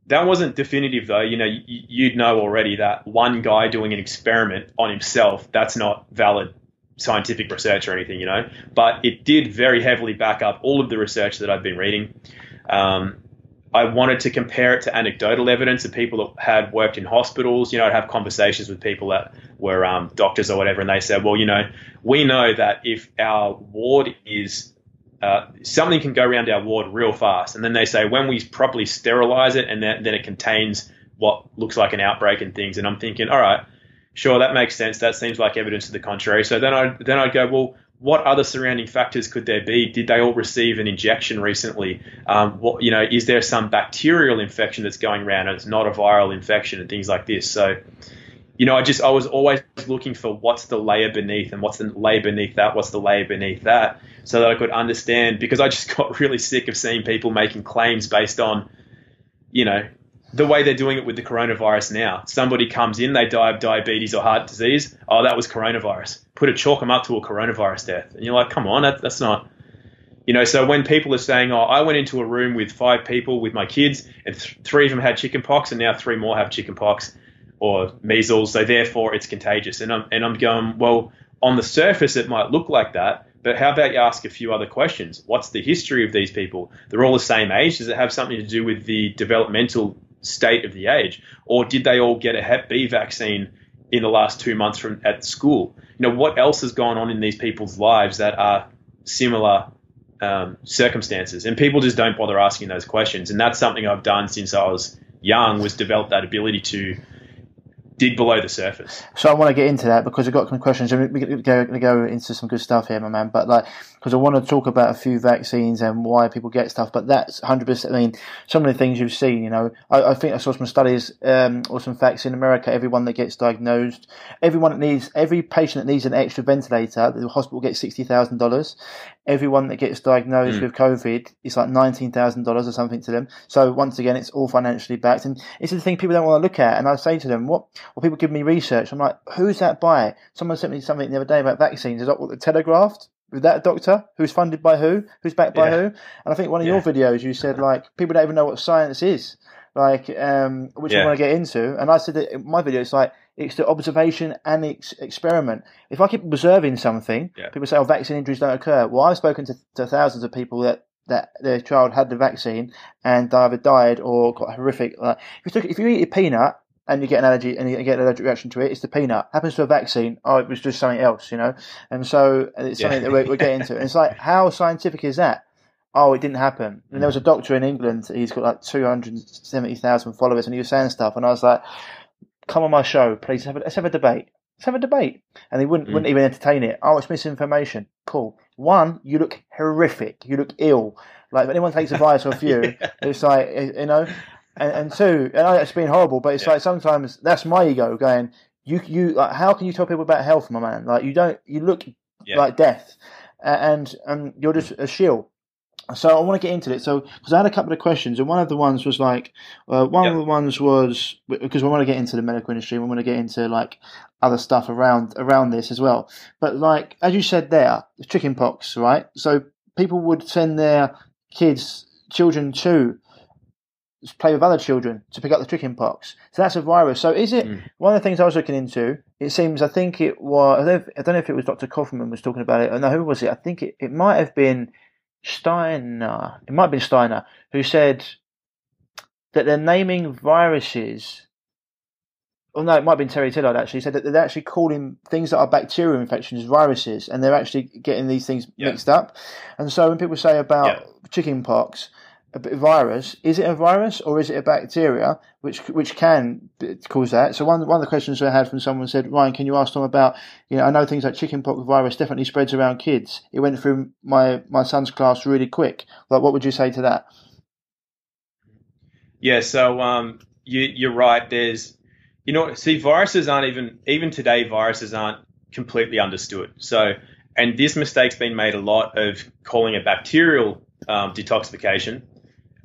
That wasn't definitive, though. You know, you'd know already that one guy doing an experiment on himself, that's not valid scientific research or anything, you know. But it did very heavily back up all of the research that I've been reading. Um, I wanted to compare it to anecdotal evidence of people that had worked in hospitals. You know, I'd have conversations with people that were um, doctors or whatever, and they said, well, you know, we know that if our ward is... Uh, something can go around our ward real fast. And then they say, when we properly sterilize it, and then, then it contains what looks like an outbreak and things. And I'm thinking, all right, sure, that makes sense. That seems like evidence to the contrary. So then, I, then I'd go, well, what other surrounding factors could there be? Did they all receive an injection recently? Um, what, you know, is there some bacterial infection that's going around and it's not a viral infection and things like this? So, you know, I just, I was always looking for what's the layer beneath, and what's the layer beneath that, what's the layer beneath that, so that I could understand, because I just got really sick of seeing people making claims based on, you know, the way they're doing it with the coronavirus now. Somebody comes in, they die of diabetes or heart disease. Oh, that was coronavirus. Put a chalk them up to a coronavirus death. And you're like, come on, that, that's not, you know. So when people are saying, oh, I went into a room with five people with my kids, and th- three of them had chicken pox, and now three more have chicken pox or measles, so therefore it's contagious. And I'm, and I'm going, well, on the surface it might look like that, but how about you ask a few other questions? What's the history of these people? They're all the same age. Does it have something to do with the developmental state of the age? Or did they all get a Hep B vaccine in the last two months from at school? You know, what else has gone on in these people's lives that are similar um, circumstances? And people just don't bother asking those questions. And that's something I've done since I was young, was develop that ability to dig below the surface. So I want to get into that, because I've got some questions. We're going to go into some good stuff here, my man. But like, because I want to talk about a few vaccines and why people get stuff. But that's one hundred percent. I mean, some of the things you've seen, you know, I, I think I saw some studies um, or some facts in America. Everyone that gets diagnosed, everyone that needs, every patient that needs an extra ventilator, the hospital gets sixty thousand dollars. Everyone that gets diagnosed mm. with COVID, it's like nineteen thousand dollars or something to them. So once again, it's all financially backed. And it's the thing people don't want to look at. And I say to them, what, or people give me research. I'm like, who's that by? Someone sent me something the other day about vaccines. Is that what the Telegraph? With that doctor who's funded by who? Who's backed by yeah. who? And I think one of yeah. your videos, you said, like, people don't even know what science is, like, um, which yeah. we want to get into. And I said that in my video, it's like, it's the observation and the experiment. If I keep observing something, yeah. people say, oh, vaccine injuries don't occur. Well, I've spoken to, to thousands of people that, that their child had the vaccine and either died or got horrific. Like, if you, took, if you eat a peanut, and you get an allergy, and you get an allergic reaction to it, it's the peanut. Happens to a vaccine, oh, it was just something else, you know? And so it's something yeah. that we're, we're getting into. And it's like, how scientific is that? Oh, it didn't happen. And there was a doctor in England, he's got like two hundred seventy thousand followers, and he was saying stuff, and I was like, come on my show, please, have a, let's have a debate. Let's have a debate. And he wouldn't, mm. wouldn't even entertain it. Oh, it's misinformation. Cool. One, you look horrific. You look ill. Like, if anyone takes advice off you, yeah. it's like, you know... And, and two, and I know it's been horrible, but it's yeah. like sometimes that's my ego going, you, you, like, how can you tell people about health, my man? Like, you don't, you look yeah. like death, uh, and, and you're just a shill. So I want to get into it. So because I had a couple of questions, and one of the ones was like, uh, one yep. of the ones was because we want to get into the medical industry, we want to get into like other stuff around around this as well. But like as you said there, chicken pox, right? So people would send their kids, children to play with other children to pick up the chicken pox. So that's a virus. So is it mm. one of the things I was looking into? It seems I think it was I don't, I don't know if it was Doctor Kaufman was talking about it. I know who was it? I think it, it might have been. Steiner, it might have been Steiner, who said that they're naming viruses. Oh no, it might have been Terry Tillard actually, said that they're actually calling things that are bacterial infections viruses, and they're actually getting these things yeah. mixed up. And so when people say about yeah. chickenpox, a virus, is it a virus or is it a bacteria which which can cause that? So one one of the questions I had from someone said, Ryan, can you ask Tom about, you know, I know things like chickenpox virus definitely spreads around kids. It went through my my son's class really quick. Like, what would you say to that? Yeah, so um, you you're right. There's, you know, see, viruses aren't even even today. Viruses aren't completely understood. So, and this mistake's been made a lot of calling a bacterial um, detoxification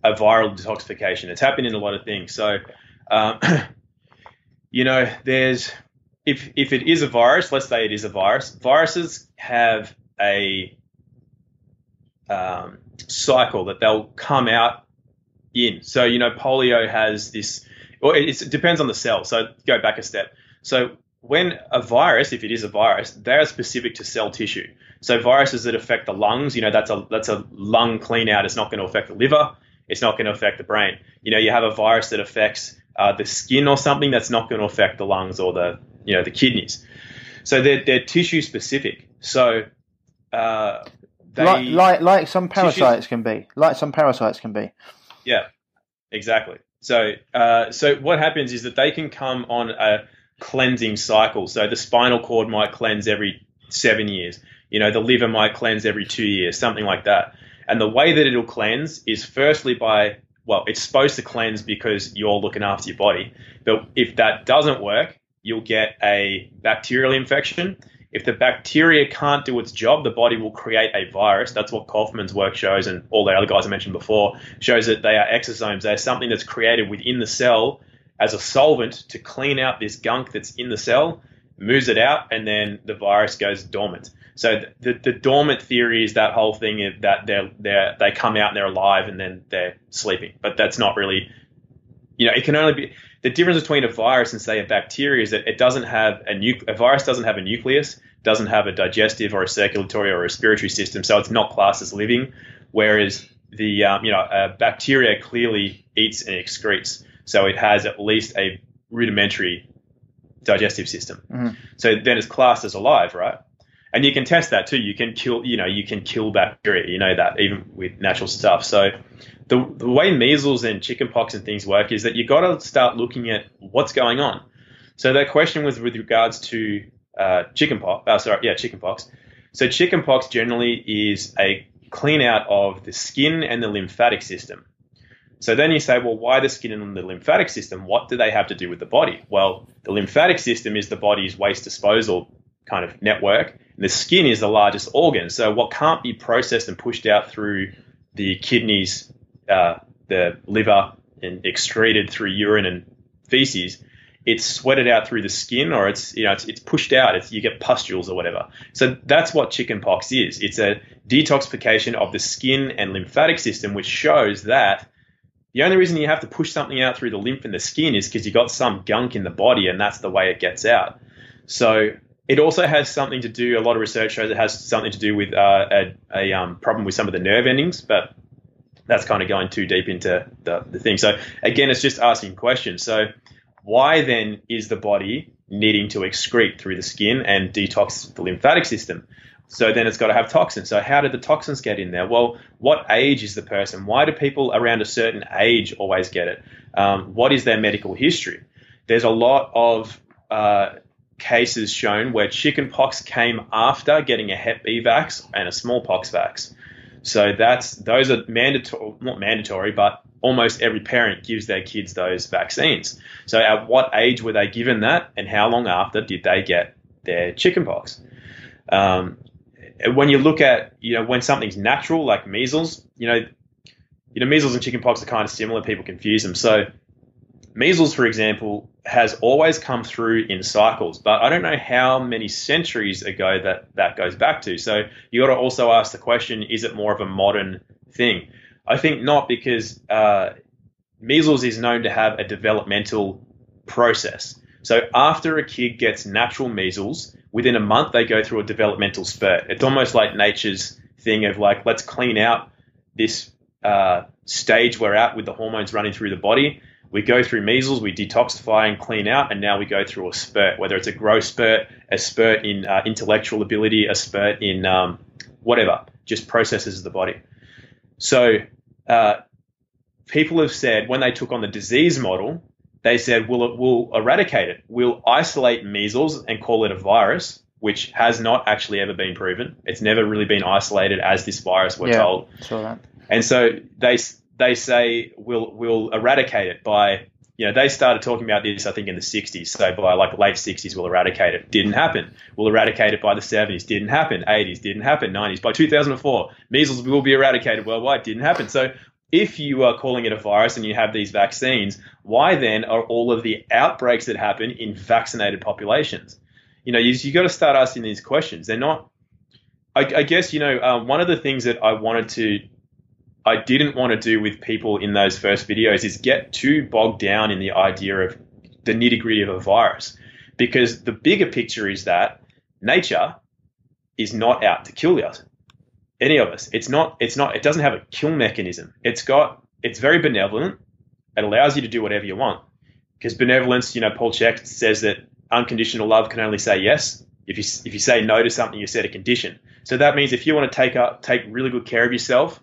a viral detoxification. It's happened in a lot of things. So, um, you know, there's, if if it is a virus, let's say it is a virus, viruses have a um, cycle that they'll come out in. So, you know, polio has this, or it's, it depends on the cell. So go back a step. So when a virus, if it is a virus, they're specific to cell tissue. So viruses that affect the lungs, you know, that's a, that's a lung clean out. It's not going to affect the liver. It's not going to affect the brain. You know, you have a virus that affects uh, the skin or something, that's not going to affect the lungs or the, you know, the kidneys. So they're, they're tissue specific. So uh, they like, like like some parasites tissues, can be. Like some parasites can be. Yeah, exactly. So uh, so what happens is that they can come on a cleansing cycle. So the spinal cord might cleanse every seven years. You know, the liver might cleanse every two years, something like that. And the way that it'll cleanse is firstly by, well, it's supposed to cleanse because you're looking after your body. But if that doesn't work, you'll get a bacterial infection. If the bacteria can't do its job, the body will create a virus. That's what Kaufman's work shows, and all the other guys I mentioned before, shows that they are exosomes. They're something that's created within the cell as a solvent to clean out this gunk that's in the cell, moves it out, and then the virus goes dormant. So the, the dormant theory is that whole thing is that they're, they're, they come out and they're alive and then they're sleeping. But that's not really, you know, it can only be, the difference between a virus and say a bacteria is that it doesn't have a nu- a virus doesn't have a nucleus, doesn't have a digestive or a circulatory or a respiratory system. So it's not classed as living. Whereas the, um, you know, a bacteria clearly eats and excretes. So it has at least a rudimentary digestive system. Mm-hmm. So then it's classed as alive, right? And you can test that too. You can kill, you know, you can kill bacteria, you know that, even with natural stuff. So the, the way measles and chickenpox and things work is that you got to start looking at what's going on. So that question was with regards to uh, chickenpox. Uh, sorry, yeah, chickenpox. So chickenpox generally is a clean out of the skin and the lymphatic system. So then you say, well, why the skin and the lymphatic system? What do they have to do with the body? Well, the lymphatic system is the body's waste disposal kind of network. The skin is the largest organ, so what can't be processed and pushed out through the kidneys, uh, the liver, and excreted through urine and feces, it's sweated out through the skin, or it's you know it's, it's pushed out. It's, you get pustules or whatever. So that's what chickenpox is. It's a detoxification of the skin and lymphatic system, which shows that the only reason you have to push something out through the lymph and the skin is because you got some gunk in the body, and that's the way it gets out. So it also has something to do, a lot of research shows it has something to do with uh, a, a um, problem with some of the nerve endings, but that's kind of going too deep into the, the thing. So again, it's just asking questions. So why then is the body needing to excrete through the skin and detox the lymphatic system? So then it's got to have toxins. So how did the toxins get in there? Well, what age is the person? Why do people around a certain age always get it? Um, what is their medical history? There's a lot of uh, cases shown where chickenpox came after getting a Hep B vax and a smallpox vax. So that's those are mandatory, not mandatory, but almost every parent gives their kids those vaccines. So at what age were they given that, and how long after did they get their chickenpox? Um, when you look at, you know, when something's natural, like measles, you know, you know, measles and chickenpox are kind of similar. People confuse them. So measles, for example, has always come through in cycles, but I don't know how many centuries ago that that goes back to. So you got to also ask the question, is it more of a modern thing? I think not, because uh, measles is known to have a developmental process. So after a kid gets natural measles, within a month, they go through a developmental spurt. It's almost like nature's thing of like, let's clean out this uh, stage we're at with the hormones running through the body. We go through measles, we detoxify and clean out, and now we go through a spurt, whether it's a growth spurt, a spurt in uh, intellectual ability, a spurt in um, whatever, just processes of the body. So uh, people have said, when they took on the disease model, they said, we'll, we'll eradicate it. We'll isolate measles and call it a virus, which has not actually ever been proven. It's never really been isolated as this virus, we're yeah, told. Sure that. And so they... They say we'll we'll eradicate it by, you know, they started talking about this, I think, in the sixties. So by like late sixties, we'll eradicate it. Didn't happen. We'll eradicate it by the seventies. Didn't happen. eighties. Didn't happen. nineties. By two thousand four, measles will be eradicated worldwide. Didn't happen. So if you are calling it a virus and you have these vaccines, why then are all of the outbreaks that happen in vaccinated populations? You know, you you got to start asking these questions. They're not, I, I guess, you know, uh, one of the things that I wanted to, I didn't want to do with people in those first videos is get too bogged down in the idea of the nitty-gritty of a virus, because the bigger picture is that nature is not out to kill us, any of us. It's not, it's not, it doesn't have a kill mechanism. It's got, it's very benevolent. It allows you to do whatever you want, because benevolence, you know, Paul Chek says that unconditional love can only say yes. If you, if you say no to something, you set a condition. So that means if you want to take up, take really good care of yourself,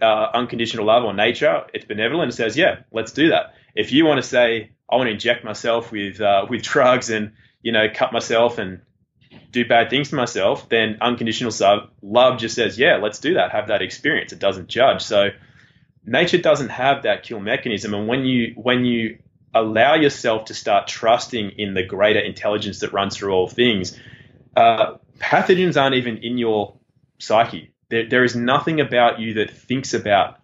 Uh, unconditional love or nature, it's benevolent. It says, yeah, let's do that. If you want to say, I want to inject myself with uh, with drugs and, you know, cut myself and do bad things to myself, then unconditional love just says, yeah, let's do that. Have that experience. It doesn't judge. So nature doesn't have that kill mechanism. And when you when you allow yourself to start trusting in the greater intelligence that runs through all things, uh, pathogens aren't even in your psyche. There, there is nothing about you that thinks about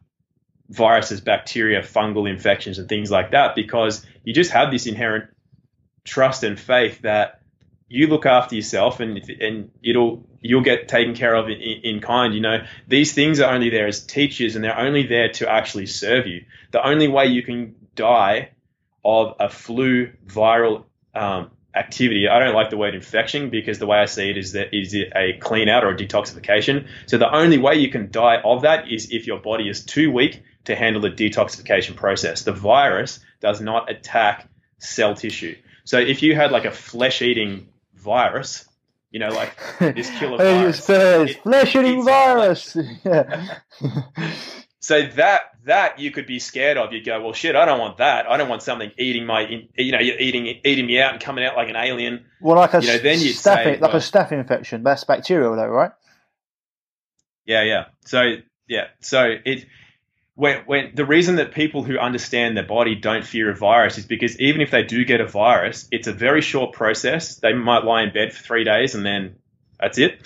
viruses, bacteria, fungal infections and things like that, because you just have this inherent trust and faith that you look after yourself and and it'll you'll get taken care of in, in kind. You know, these things are only there as teachers, and they're only there to actually serve you. The only way you can die of a flu viral um activity. I don't like the word infection, because the way I see it is that is it a clean out or a detoxification. So the only way you can die of that is if your body is too weak to handle the detoxification process. The virus does not attack cell tissue. So if you had like a flesh-eating virus, you know, like this killer virus, it, flesh-eating it virus. Yeah. So that that you could be scared of. You go, well, shit, I don't want that. I don't want something eating my, you know, eating eating me out and coming out like an alien. Well, like a you know, then you'd staph, say, like well, a staph infection. That's bacterial, though, right? Yeah, yeah. So yeah, so it when when the reason that people who understand their body don't fear a virus is because even if they do get a virus, it's a very short process. They might lie in bed for three days and then that's it.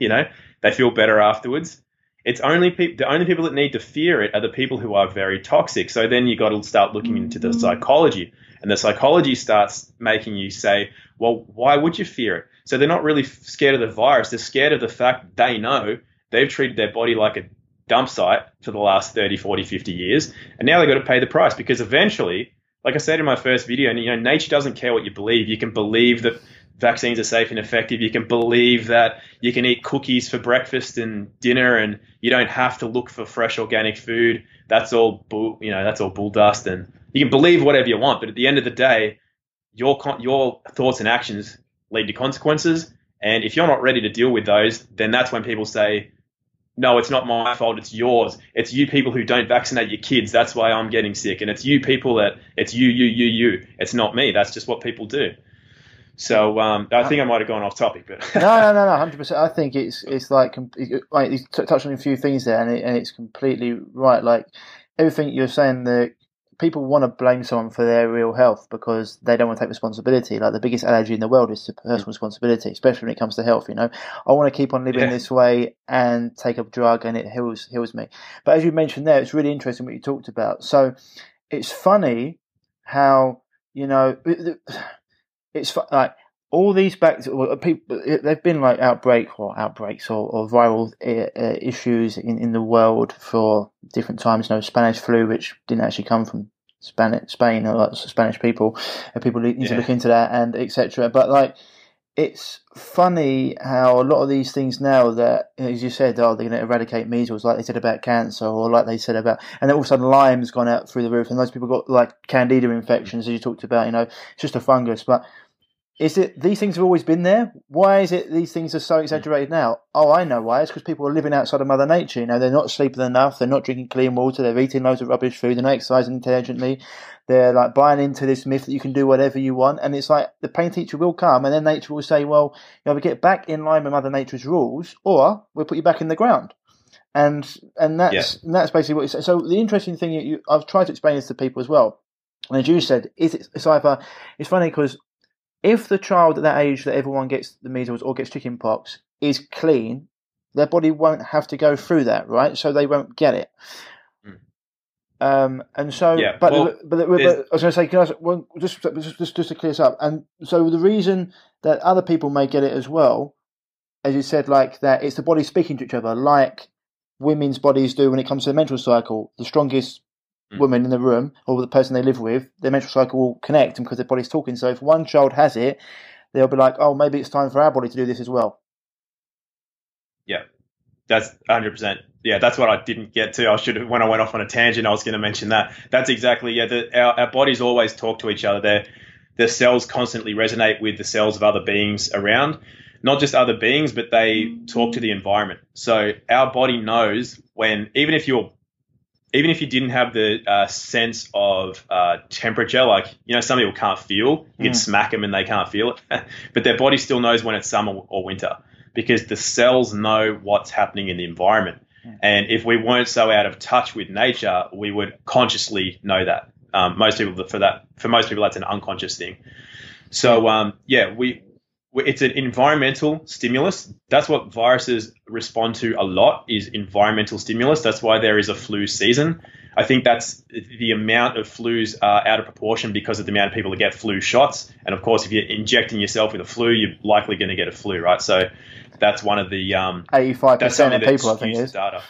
You know, they feel better afterwards. It's only pe- the only people that need to fear it are the people who are very toxic. So then you got to start looking into the psychology, and the psychology starts making you say, well, why would you fear it? So they're not really scared of the virus. They're scared of the fact they know they've treated their body like a dump site for the last thirty, forty, fifty years. And now they've got to pay the price, because eventually, like I said in my first video, and you know, nature doesn't care what you believe. You can believe that vaccines are safe and effective. You can believe that you can eat cookies for breakfast and dinner, and you don't have to look for fresh organic food. That's all bull, you know, that's all bull dust. And you can believe whatever you want, but at the end of the day, your your thoughts and actions lead to consequences. And if you're not ready to deal with those, then that's when people say, no, it's not my fault. It's yours. It's you people who don't vaccinate your kids. That's why I'm getting sick. And it's you people that it's you, you, you, you. It's not me. That's just what people do. So um, I think I might have gone off topic, but no, no, no, no, hundred percent. I think it's it's like you touched on a few things there, and, it, and it's completely right. Like everything you're saying, the people want to blame someone for their real health because they don't want to take responsibility. Like, the biggest allergy in the world is to personal responsibility, especially when it comes to health. You know, I want to keep on living yeah. this way and take a drug and it heals heals me. But as you mentioned there, it's really interesting what you talked about. So it's funny how, you know, it's like all these bacteria, people, they've been like outbreak or outbreaks or, or viral uh, issues in, in the world for different times. You know, Spanish flu, which didn't actually come from Spanish, Spain or like Spanish people, and people need yeah. to look into that and et cetera. But like, it's funny how a lot of these things now that, as you said, oh, they're going to eradicate measles, like they said about cancer, or like they said about, and then all of a sudden Lyme's gone out through the roof, and those people got like candida infections, as you talked about. You know, it's just a fungus, but. Is it these things have always been there? Why is it these things are so exaggerated now? Oh, I know why. It's because people are living outside of Mother Nature. You know, they're not sleeping enough. They're not drinking clean water. They're eating loads of rubbish food. They're not exercising intelligently. They're like buying into this myth that you can do whatever you want. And it's like the pain teacher will come, and then nature will say, well, you know, we get back in line with Mother Nature's rules, or we'll put you back in the ground. And and that's, yeah. and that's basically what it's. So the interesting thing, you, I've tried to explain this to people as well. And as you said, it's, it's either, it's funny because if the child at that age that everyone gets the measles or gets chickenpox is clean, their body won't have to go through that, right? So they won't get it. Mm. Um, and so, yeah. but, well, but, but, but I was going to say, can I, well, just, just just to clear this up, and so the reason that other people may get it as well, as you said, like that, it's the body speaking to each other, like women's bodies do when it comes to the menstrual cycle. The strongest woman in the room or the person they live with, their menstrual cycle will connect them because their body's talking. So if one child has it, they'll be like, oh, maybe it's time for our body to do this as well. Yeah, that's one hundred percent. Yeah, that's what I didn't get to. I should have, when I went off on a tangent, I was going to mention that. That's exactly, yeah, the, our, our bodies always talk to each other. Their, their cells constantly resonate with the cells of other beings around, not just other beings, but they talk to the environment. So our body knows when, even if you're Even if you didn't have the uh, sense of uh, temperature, like, you know, some people can't feel, you can mm. smack them and they can't feel it, but their body still knows when it's summer or winter because the cells know what's happening in the environment. Mm. And if we weren't so out of touch with nature, we would consciously know that. Um, most people, for that, for most people, that's an unconscious thing. So, um, yeah, we, we it's an environmental stimulus. That's what viruses respond to a lot, is environmental stimulus. That's why there is a flu season. I think that's the amount of flus uh, out of proportion because of the amount of people that get flu shots. And of course, if you're injecting yourself with a flu, you're likely going to get a flu, right? So that's one of the um, eighty-five percent of people, I think, is data.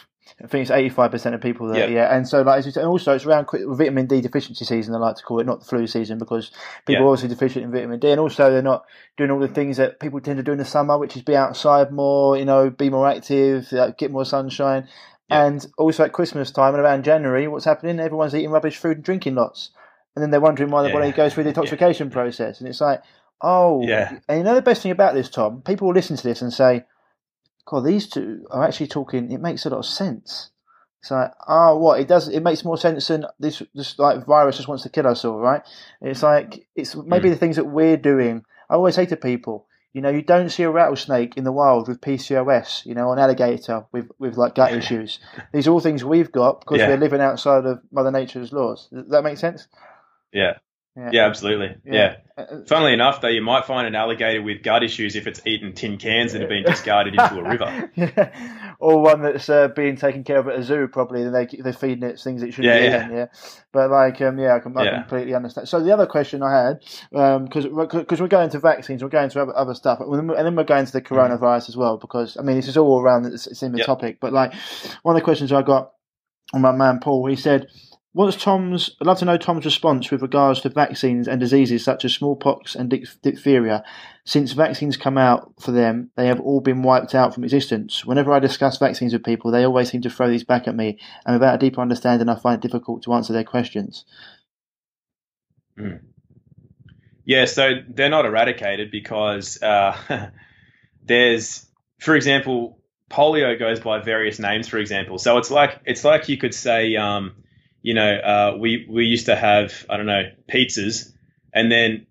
I think it's eighty-five percent of people that, yep. yeah. And so, like, as you said, and also it's around vitamin D deficiency season, I like to call it, not the flu season, because people yep. are obviously deficient in vitamin D. And also, they're not doing all the things that people tend to do in the summer, which is be outside more, you know, be more active, like, get more sunshine. Yep. And also at Christmas time and around January, what's happening? Everyone's eating rubbish food and drinking lots. And then they're wondering why yeah. their body goes through the detoxification yeah. process. And it's like, oh, yeah. And you know, the best thing about this, Tom, people will listen to this and say, God, these two are actually talking. It makes a lot of sense. It's like, oh, what it does. It makes more sense than this. This like virus just wants to kill us all, right? It's like it's maybe mm. the things that we're doing. I always say to people, you know, you don't see a rattlesnake in the wild with P C O S, you know, an alligator with with like gut issues. These are all things we've got because yeah. we're living outside of Mother Nature's laws. Does that make sense? Yeah. Yeah. yeah, absolutely. Yeah. yeah. Funnily enough, though, you might find an alligator with gut issues if it's eaten tin cans that have been discarded into a river. yeah. Or one that's uh, being taken care of at a zoo, probably, and they, they're feeding it things it shouldn't yeah, be yeah. eating. Yeah. But, like, um, yeah, I, can, I yeah. completely understand. So the other question I had, because um, because we're going to vaccines, we're going to other, other stuff, and then we're going to the coronavirus mm-hmm. as well, because, I mean, this is all around, it's, it's in the yep. topic. But, like, one of the questions I got on my man Paul, he said, What's Tom's? I'd love to know Tom's response with regards to vaccines and diseases such as smallpox and diph- diphtheria. Since vaccines come out for them, they have all been wiped out from existence. Whenever I discuss vaccines with people, they always seem to throw these back at me, and without a deeper understanding, I find it difficult to answer their questions. Mm. Yeah, so they're not eradicated because uh, there's, for example, polio goes by various names. For example, so it's like it's like you could say. Um, You know, uh, we, we used to have, I don't know, pizzas, and then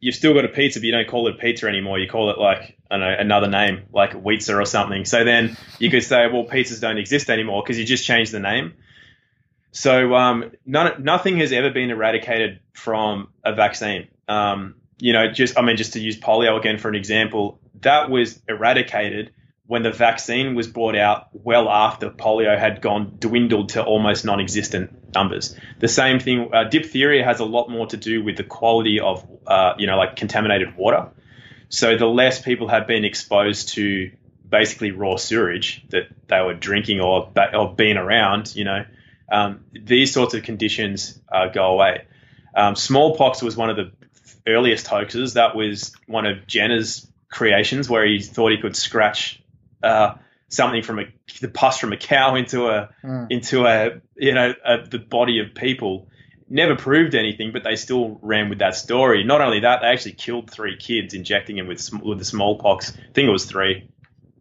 you've still got a pizza, but you don't call it pizza anymore. You call it like, I don't know, another name, like Wheatza or something. So then you could say, well, pizzas don't exist anymore because you just changed the name. So um, none, nothing has ever been eradicated from a vaccine. Um, you know, just I mean, just to use polio again for an example, that was eradicated when the vaccine was brought out well after polio had gone dwindled to almost non-existent numbers. The same thing, uh, diphtheria has a lot more to do with the quality of, uh, you know, like contaminated water. So the less people have been exposed to basically raw sewage that they were drinking or or being around, you know, um, these sorts of conditions uh, go away. Um, smallpox was one of the earliest hoaxes. That was one of Jenner's creations, where he thought he could scratch Uh, something from a, the pus from a cow into a mm. into a you know a, the body of people. Never proved anything, but they still ran with that story. Not only that, they actually killed three kids injecting him with with the smallpox. I think it was three.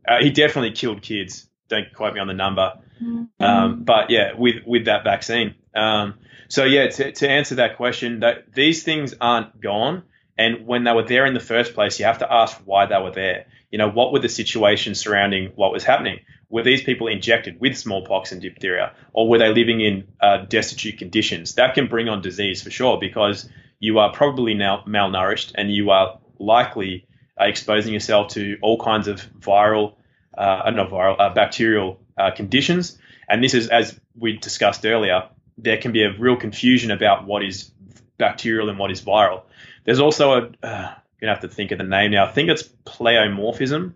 Uh, he definitely killed kids. Don't quote me on the number. Mm. Um, but yeah, with with that vaccine. Um, so yeah, to, to answer that question, that these things aren't gone. And when they were there in the first place, you have to ask why they were there. You know, what were the situations surrounding what was happening? Were these people injected with smallpox and diphtheria, or were they living in uh, destitute conditions? That can bring on disease for sure, because you are probably now malnourished and you are likely uh, exposing yourself to all kinds of viral, uh, not viral, uh, bacterial uh, conditions. And this is, as we discussed earlier, there can be a real confusion about what is bacterial and what is viral. There's also a, uh, you're going to have to think of the name now. I think it's pleomorphism.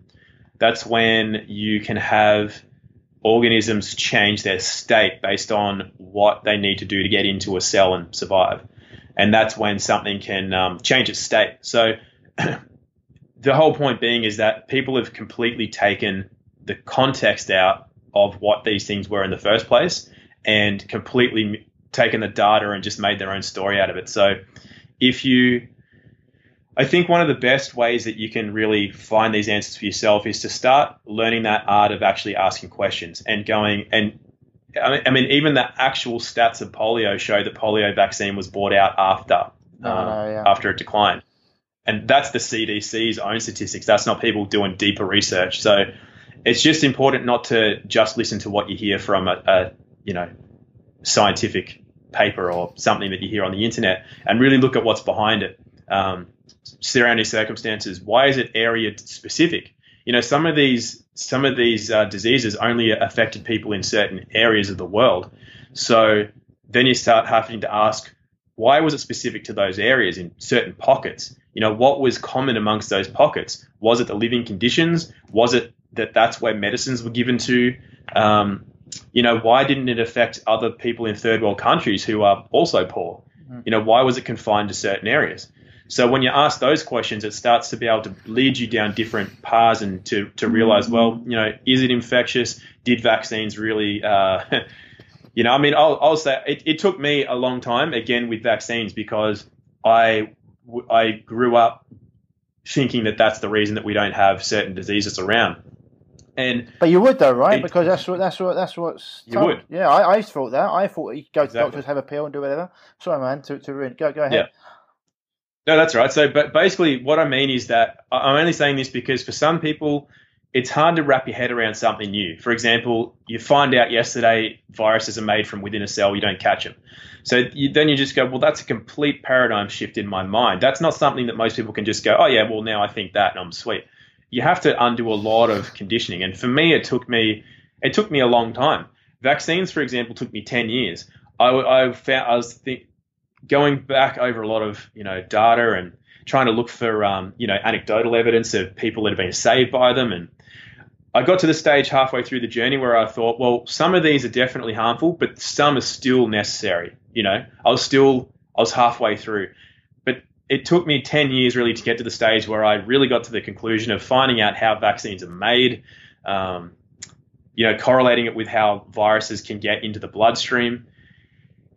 That's when you can have organisms change their state based on what they need to do to get into a cell and survive. And that's when something can um, change its state. So the whole point being is that people have completely taken the context out of what these things were in the first place and completely taken the data and just made their own story out of it. So if you, I think one of the best ways that you can really find these answers for yourself is to start learning that art of actually asking questions and going, and I mean, even the actual stats of polio show that polio vaccine was bought out after, oh, um, yeah. after it declined. And that's the C D C's own statistics. That's not people doing deeper research. So it's just important not to just listen to what you hear from a, a you know, scientific paper or something that you hear on the internet, and really look at what's behind it, um, surrounding circumstances. Why is it area specific? You know, some of these some of these uh, diseases only affected people in certain areas of the world. So then you start having to ask, why was it specific to those areas in certain pockets? You know, what was common amongst those pockets? Was it the living conditions? Was it that that's where medicines were given to? Um, You know, why didn't it affect other people in third world countries who are also poor? You know, why was it confined to certain areas? So when you ask those questions, it starts to be able to lead you down different paths and to, to realize, well, you know, is it infectious? Did vaccines really, uh, you know, I mean, I'll, I'll say it, it took me a long time, again, with vaccines, because I, I grew up thinking that that's the reason that we don't have certain diseases around. And but you would though, right? It, because that's what that's what that's what's you told. Would. Yeah, I, I thought that. I thought you could go to exactly. doctors, have a pill, and do whatever. Sorry, man, to to ruin. Go go ahead. Yeah. No, that's right. So, but basically, what I mean is that I'm only saying this because for some people, it's hard to wrap your head around something new. For example, you find out yesterday viruses are made from within a cell. You don't catch them. So you, then you just go, well, that's a complete paradigm shift in my mind. That's not something that most people can just go, oh yeah, well now I think that and I'm sweet. You have to undo a lot of conditioning. And for me, it took me it took me a long time. Vaccines, for example, took me ten years. I, I found I was think, going back over a lot of you know data and trying to look for um, you know anecdotal evidence of people that have been saved by them. And I got to the stage halfway through the journey where I thought, well, some of these are definitely harmful, but some are still necessary. You know, I was still I was halfway through. It took me ten years really to get to the stage where I really got to the conclusion of finding out how vaccines are made, um, you know, correlating it with how viruses can get into the bloodstream.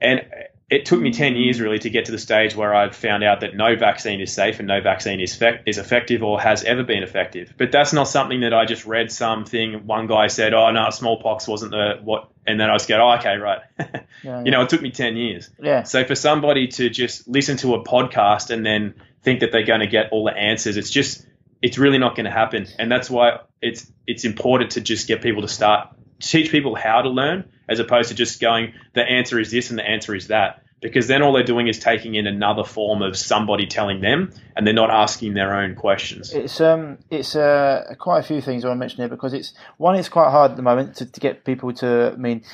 And it took me ten years really to get to the stage where I found out that no vaccine is safe and no vaccine is, fe- is effective or has ever been effective. But that's not something that I just read something. One guy said, oh, no, smallpox wasn't the what. And then I was going, oh, okay, right. yeah, yeah. You know, it took me ten years. Yeah. So for somebody to just listen to a podcast and then think that they're going to get all the answers, it's just, it's really not going to happen. And that's why it's it's important to just get people to start, teach people how to learn as opposed to just going, the answer is this and the answer is that. Because then all they're doing is taking in another form of somebody telling them, and they're not asking their own questions. It's um, it's uh, quite a few things I want to mention here, because it's one, it's quite hard at the moment to, to get people to. I mean,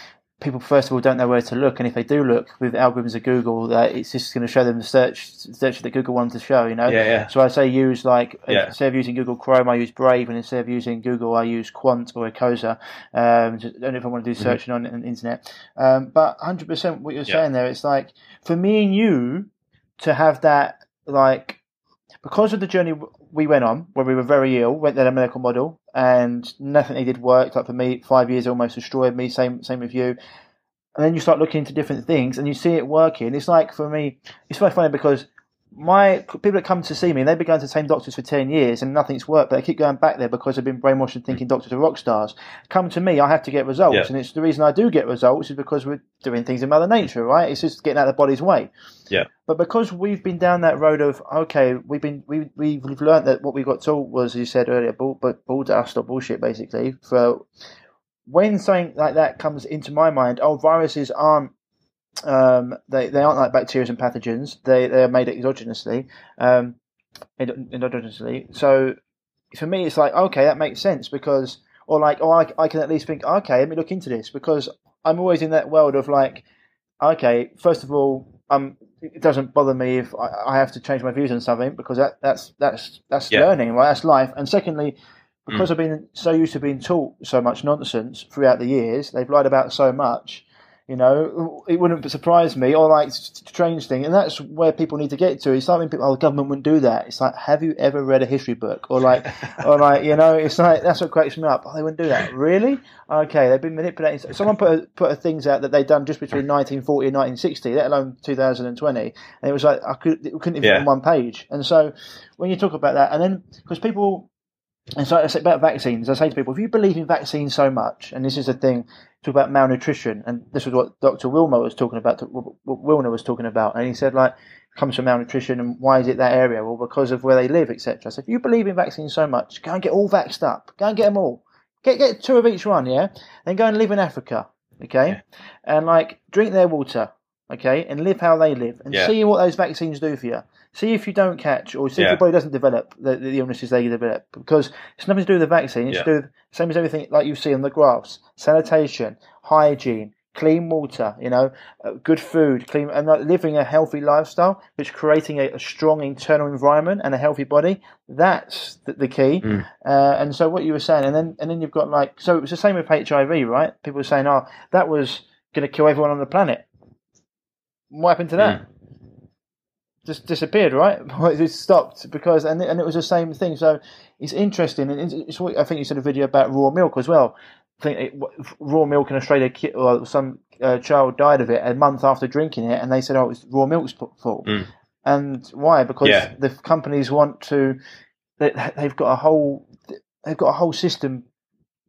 people first of all don't know where to look, and if they do look with algorithms of Google, uh, it's just going to show them the search search that Google wanted to show. You know, yeah, yeah. So I say use like yeah. instead of using Google Chrome, I use Brave, and instead of using Google, I use Quant or Ecosa. Um, just, I don't know if I want to do searching mm-hmm. on, on the internet, um, but one hundred percent what you're yeah. saying there, it's like for me and you to have that, like, because of the journey we went on where we were very ill, went down a medical model, and nothing they did worked. Like for me, five years almost destroyed me, same same with you. And then you start looking into different things and you see it working. It's like for me, it's very funny because my people that come to see me, they've been going to the same doctors for ten years and nothing's worked, but they keep going back there because they've been brainwashed and thinking doctors are rock stars. Come to me, I have to get results. Yeah. And it's the reason I do get results is because we're doing things in Mother Nature, right? It's just getting out of the body's way. Yeah. But because we've been down that road of, okay, we've been, we, we've learned that what we got taught was, as you said earlier, bull, but bull dust or bullshit, basically. For when something like that comes into my mind, oh, viruses aren't, Um, they they aren't like bacteria and pathogens. They they are made exogenously, um, endogenously. So for me, it's like, okay, that makes sense, because, or like, oh, I, I can at least think, okay, let me look into this, because I'm always in that world of like, okay, first of all, um, it doesn't bother me if I, I have to change my views on something, because that that's that's that's yeah. learning, right? That's life. And secondly, because mm. I've been so used to being taught so much nonsense throughout the years, they've lied about so much. You know, it wouldn't surprise me, or like strange thing, and that's where people need to get to. It's like when people, oh, the government wouldn't do that. It's like, have you ever read a history book, or like, or like, you know, it's like that's what cracks me up. Oh, they wouldn't do that, really? Okay, they've been manipulating. Someone put a, put a things out that they'd done just between nineteen forty and nineteen sixty, let alone two thousand twenty, and it was like I could, it couldn't even yeah. fit on one page. And so when you talk about that, and then because people. And so I say about vaccines, I say to people, if you believe in vaccines so much, and this is the thing, talk about malnutrition, and this was what Doctor Wilmer was talking about, what Wilner was talking about, and he said, like, it comes from malnutrition, and why is it that area? Well, because of where they live, et cetera. So if you believe in vaccines so much, go and get all vaxxed up, go and get them all, get get two of each one, yeah, then go and live in Africa, okay, yeah. and like drink their water, okay, and live how they live, and yeah. see what those vaccines do for you. See if you don't catch, or see yeah. if your body doesn't develop the, the illnesses they develop, because it's nothing to do with the vaccine. It's yeah. to do with, same as everything like you see on the graphs: sanitation, hygiene, clean water, you know, uh, good food, clean, and like living a healthy lifestyle, which creating a, a strong internal environment and a healthy body. That's the, the key. Mm. Uh, and so what you were saying, and then and then you've got like, so it was the same with H I V, right? People were saying, "Oh, that was going to kill everyone on the planet." What happened to that? Mm. Just disappeared, right? It stopped because, and and it was the same thing. So it's interesting, and it's what I think you said a video about raw milk as well. I think it, raw milk in Australia, or some uh, child died of it a month after drinking it, and they said, "Oh, it's raw milk's fault." Mm. And why? Because yeah. the companies want to. They, they've got a whole. They've got a whole system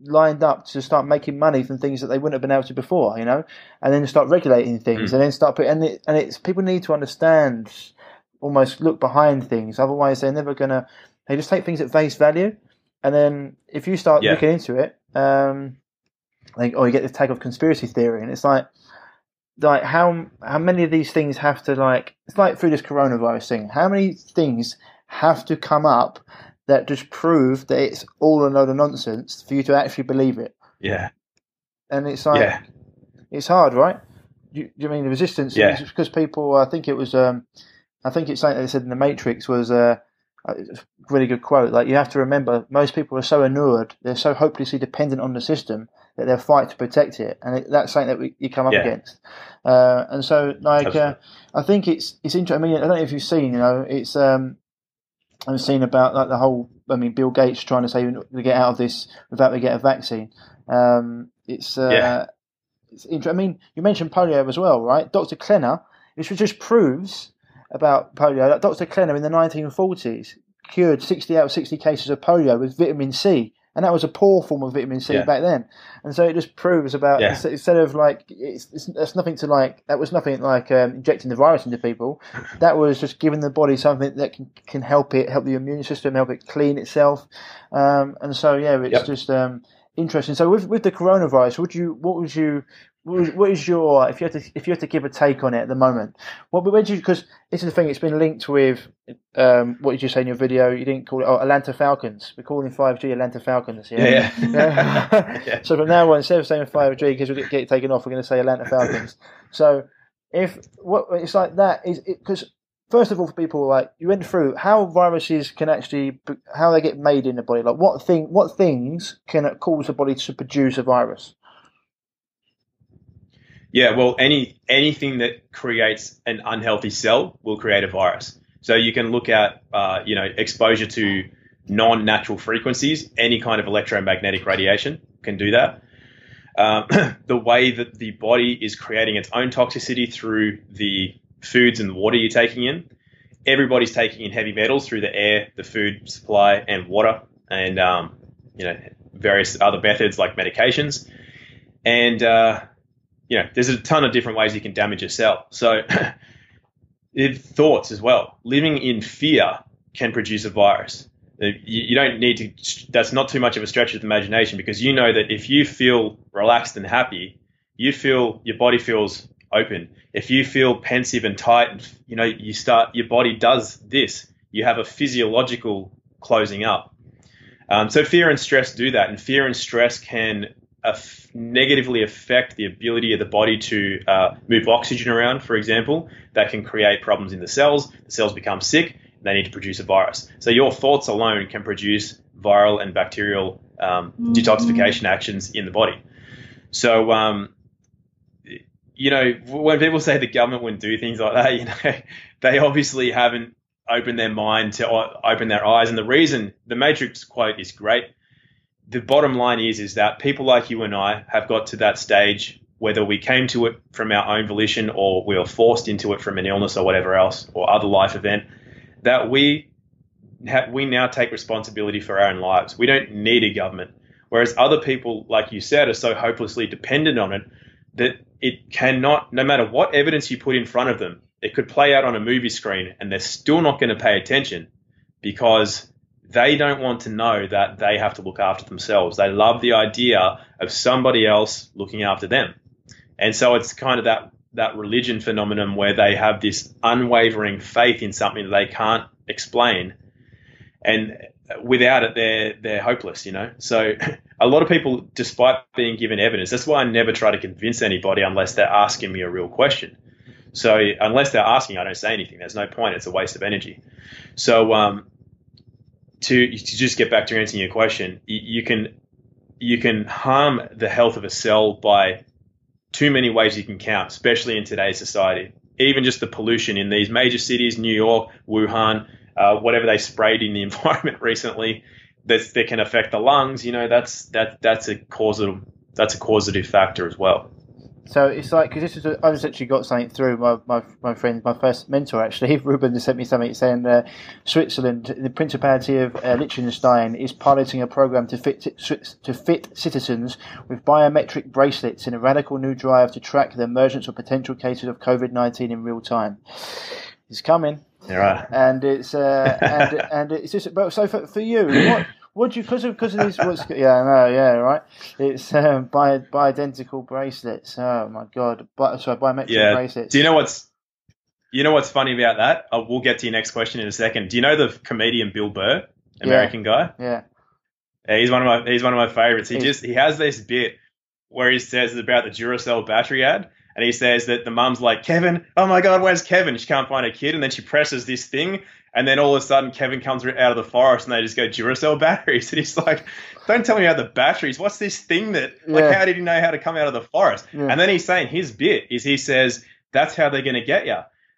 lined up to start making money from things that they wouldn't have been able to before, you know, and then start regulating things, mm. and then start putting. And, it, and it's people need to understand. Almost look behind things, otherwise they're never gonna. They just take things at face value, and then if you start yeah. looking into it, um, like oh, you get the tag of conspiracy theory, and it's like, like how how many of these things have to like it's like through this coronavirus thing, how many things have to come up that just prove that it's all a load of nonsense for you to actually believe it? Yeah, and it's like yeah. it's hard, right? You, you mean the resistance? Yeah, it's because people. I think it was. Um, I think it's something they said in The Matrix was a really good quote. Like, you have to remember, most people are so inured, they're so hopelessly dependent on the system that they'll fight to protect it, and it, that's something that we, you come up yeah. against. Uh, and so, like, uh, I think it's it's interesting. I mean, I don't know if you've seen, you know, it's um, I've seen about like the whole. I mean, Bill Gates trying to say we get out of this without we get a vaccine. Um, it's uh, yeah. it's interesting. I mean, you mentioned polio as well, right? Doctor Klenner, which just proves. About polio, like Doctor Klenner in the nineteen forties cured sixty out of sixty cases of polio with vitamin C, and that was a poor form of vitamin C yeah. back then. And so it just proves about yeah. instead of like it's, it's that's nothing to like that was nothing like um, injecting the virus into people. That was just giving the body something that can can help it, help the immune system, help it clean itself. Um, and so yeah, it's yep. just um, interesting. So with with the coronavirus, would you what would you what is your, if you had to, if you had to give a take on it at the moment, what where do you, because this is the thing, it's been linked with um, what did you say in your video? You didn't call it oh, Atlanta Falcons. We're calling five G Atlanta Falcons. Yeah. yeah, yeah. yeah. So from now on, instead of saying five G because we get taken off, we're going to say Atlanta Falcons. So if what it's like that is because first of all, for people like you went through how viruses can actually how they get made in the body. Like what thing, what things can cause the body to produce a virus? Yeah, well, any anything that creates an unhealthy cell will create a virus. So you can look at, uh, you know, exposure to non-natural frequencies. Any kind of electromagnetic radiation can do that. Um, the way that the body is creating its own toxicity through the foods and the water you're taking in. Everybody's taking in heavy metals through the air, the food supply, and water, and um, you know, various other methods like medications, and. Uh, You know, there's a ton of different ways you can damage a cell. So if thoughts as well. Living in fear can produce a virus. You, you don't need to – that's not too much of a stretch of the imagination because you know that if you feel relaxed and happy, you feel – your body feels open. If you feel pensive and tight, and, you know, you start – your body does this. You have a physiological closing up. Um, so fear and stress do that, and fear and stress can – negatively affect the ability of the body to uh, move oxygen around, for example. That can create problems in the cells. The cells become sick, and they need to produce a virus. So your thoughts alone can produce viral and bacterial um, mm-hmm. detoxification actions in the body. So, um, you know, when people say the government wouldn't do things like that, you know, they obviously haven't opened their mind to open their eyes. And the reason, the Matrix quote is great. The bottom line is, is that people like you and I have got to that stage, whether we came to it from our own volition or we were forced into it from an illness or whatever else or other life event, that we have, we now take responsibility for our own lives. We don't need a government, whereas other people, like you said, are so hopelessly dependent on it that it cannot, no matter what evidence you put in front of them, it could play out on a movie screen and they're still not going to pay attention because they don't want to know that they have to look after themselves. They love the idea of somebody else looking after them. And so it's kind of that, that religion phenomenon where they have this unwavering faith in something that they can't explain. And without it, they're, they're hopeless, you know. So a lot of people, despite being given evidence, that's why I never try to convince anybody unless they're asking me a real question. So unless they're asking, I don't say anything. There's no point. It's a waste of energy. So, um, To, to just get back to answering your question, you, you can you can harm the health of a cell by too many ways you can count, especially in today's society. Even just the pollution in these major cities, New York, Wuhan, uh, whatever they sprayed in the environment recently, that that can affect the lungs. You know, that's that that's a causative that's a causative factor as well. So it's like, because this is, a, I just actually got something through my, my, my friend, my first mentor actually, Ruben, sent me something saying uh, Switzerland, the Principality of uh, Liechtenstein is piloting a program to fit, to fit citizens with biometric bracelets in a radical new drive to track the emergence or potential cases of COVID nineteen in real time. It's coming. You're right. And it's, uh, and, and it's just, but so for, for you, what, Would you, because of because of these? What's, yeah, I know, yeah, right. It's um, bi identical bracelets. Oh my god, but so biometric yeah. bracelets. Do you know what's, you know what's funny about that? Oh, we'll get to your next question in a second. Do you know the comedian Bill Burr, American yeah. guy? Yeah. yeah, he's one of my he's one of my favorites. He he's, just he has this bit where he says about the Duracell battery ad. And he says that the mum's like, Kevin, oh my God, where's Kevin? She can't find her kid. And then she presses this thing. And then all of a sudden, Kevin comes out of the forest and they just go, Duracell batteries. And he's like, don't tell me about the batteries. What's this thing that, like, yeah. how did he know how to come out of the forest? Yeah. And then he's saying his bit is he says, that's how they're going to get you.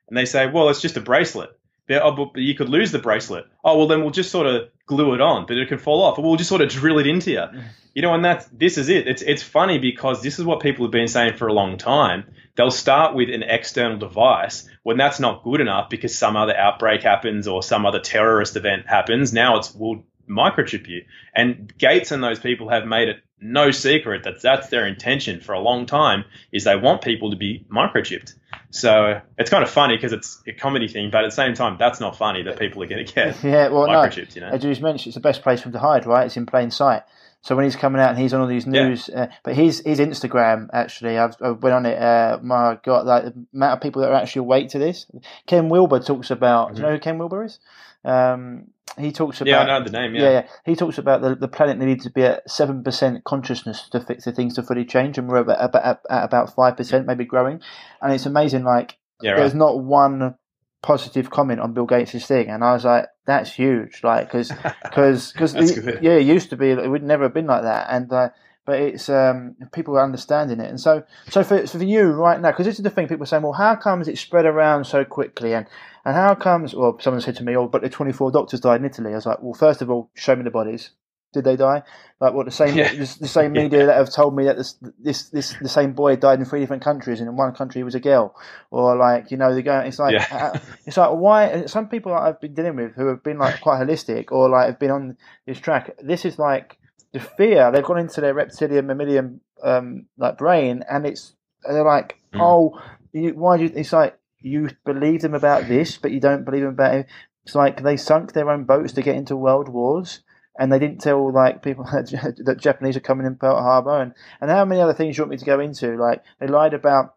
And they say, well, it's just a bracelet. Oh, but you could lose the bracelet. Oh, well, then we'll just sort of glue it on, but it can fall off. We'll just sort of drill it into you. You know, and that's, this is it. It's it's funny because this is what people have been saying for a long time. They'll start with an external device when that's not good enough because some other outbreak happens or some other terrorist event happens. Now it's, we'll microchip you. And Gates and those people have made it no secret that that's their intention for a long time, is they want people to be microchipped. So it's kind of funny because it's a comedy thing, but at the same time, that's not funny that people are going to get yeah, well, microchipped. No. You know, as you mentioned, it's the best place for them to hide, right? It's in plain sight. So when he's coming out and he's on all these news, yeah. uh, but his his Instagram actually, I've, I went on it. Uh, my God, like the amount of people that are actually awake to this. Ken Wilber talks about. Mm-hmm. Do you know who Ken Wilber is? Um, he talks about. Yeah, I know the name. Yeah, yeah. yeah. He talks about the the planet needs to be at seven percent consciousness to fix the things to fully change, and we're at at, at about five percent, maybe growing. And it's amazing. Like yeah, right. there's not one positive comment on Bill Gates' thing, and I was like, that's huge, like, because because because yeah, it used to be, it would never have been like that, and uh, but it's um people are understanding it, and so so for for you right now, because this is the thing, people are saying, well, how comes it spread around so quickly, and and how comes, well, someone said to me, oh, but the twenty-four doctors died in Italy. I was like, well, first of all, show me the bodies. Did they die? Like, what the same yeah. the, the same media yeah. that have told me that this, this this the same boy died in three different countries, and in one country he was a girl, or like, you know, they go. It's like yeah. it's like why some people I've been dealing with who have been like quite holistic or like have been on this track. This is like the fear they've gone into their reptilian mammalian um, like brain, and it's and they're like, mm. oh, you, why do you, it's like you believe them about this, but you don't believe them about it. It's like they sunk their own boats to get into world wars. And they didn't tell like people that, that Japanese are coming in Pearl Harbor, and, and how many other things you want me to go into? Like they lied about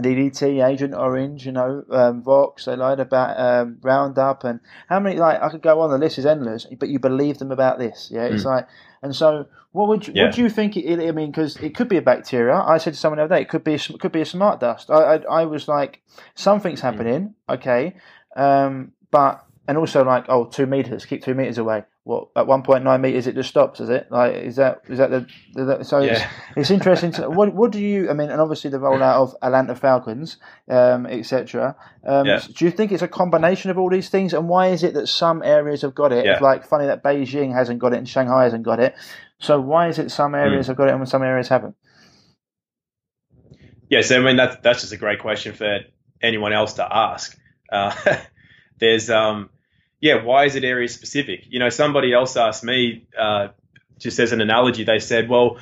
D D T, Agent Orange, you know, um, Vox. They lied about um, Roundup, and how many? Like I could go on. The list is endless. But you believe them about this, yeah? It's mm. like, and so what would you, yeah. what do you think? It, I mean, because it could be a bacteria. I said to someone the other day, it could be it could be a smart dust. I I, I was like, something's happening, mm. okay, um, but. And also, like, oh, two meters, keep two meters away. What, at one point nine meters, it just stops, is it? Like, is that, is that the, the, the so yeah. it's, it's interesting. To, what, what do you, I mean, and obviously the rollout of Atlanta Falcons, um, et cetera. Um, yeah. Do you think it's a combination of all these things? And why is it that some areas have got it? Yeah. It's like, funny that Beijing hasn't got it and Shanghai hasn't got it. So why is it some areas mm. have got it and some areas haven't? Yeah, so, I mean, that's, that's just a great question for anyone else to ask. Uh, there's, um, yeah, why is it area specific? You know, somebody else asked me, uh, just as an analogy, they said, well,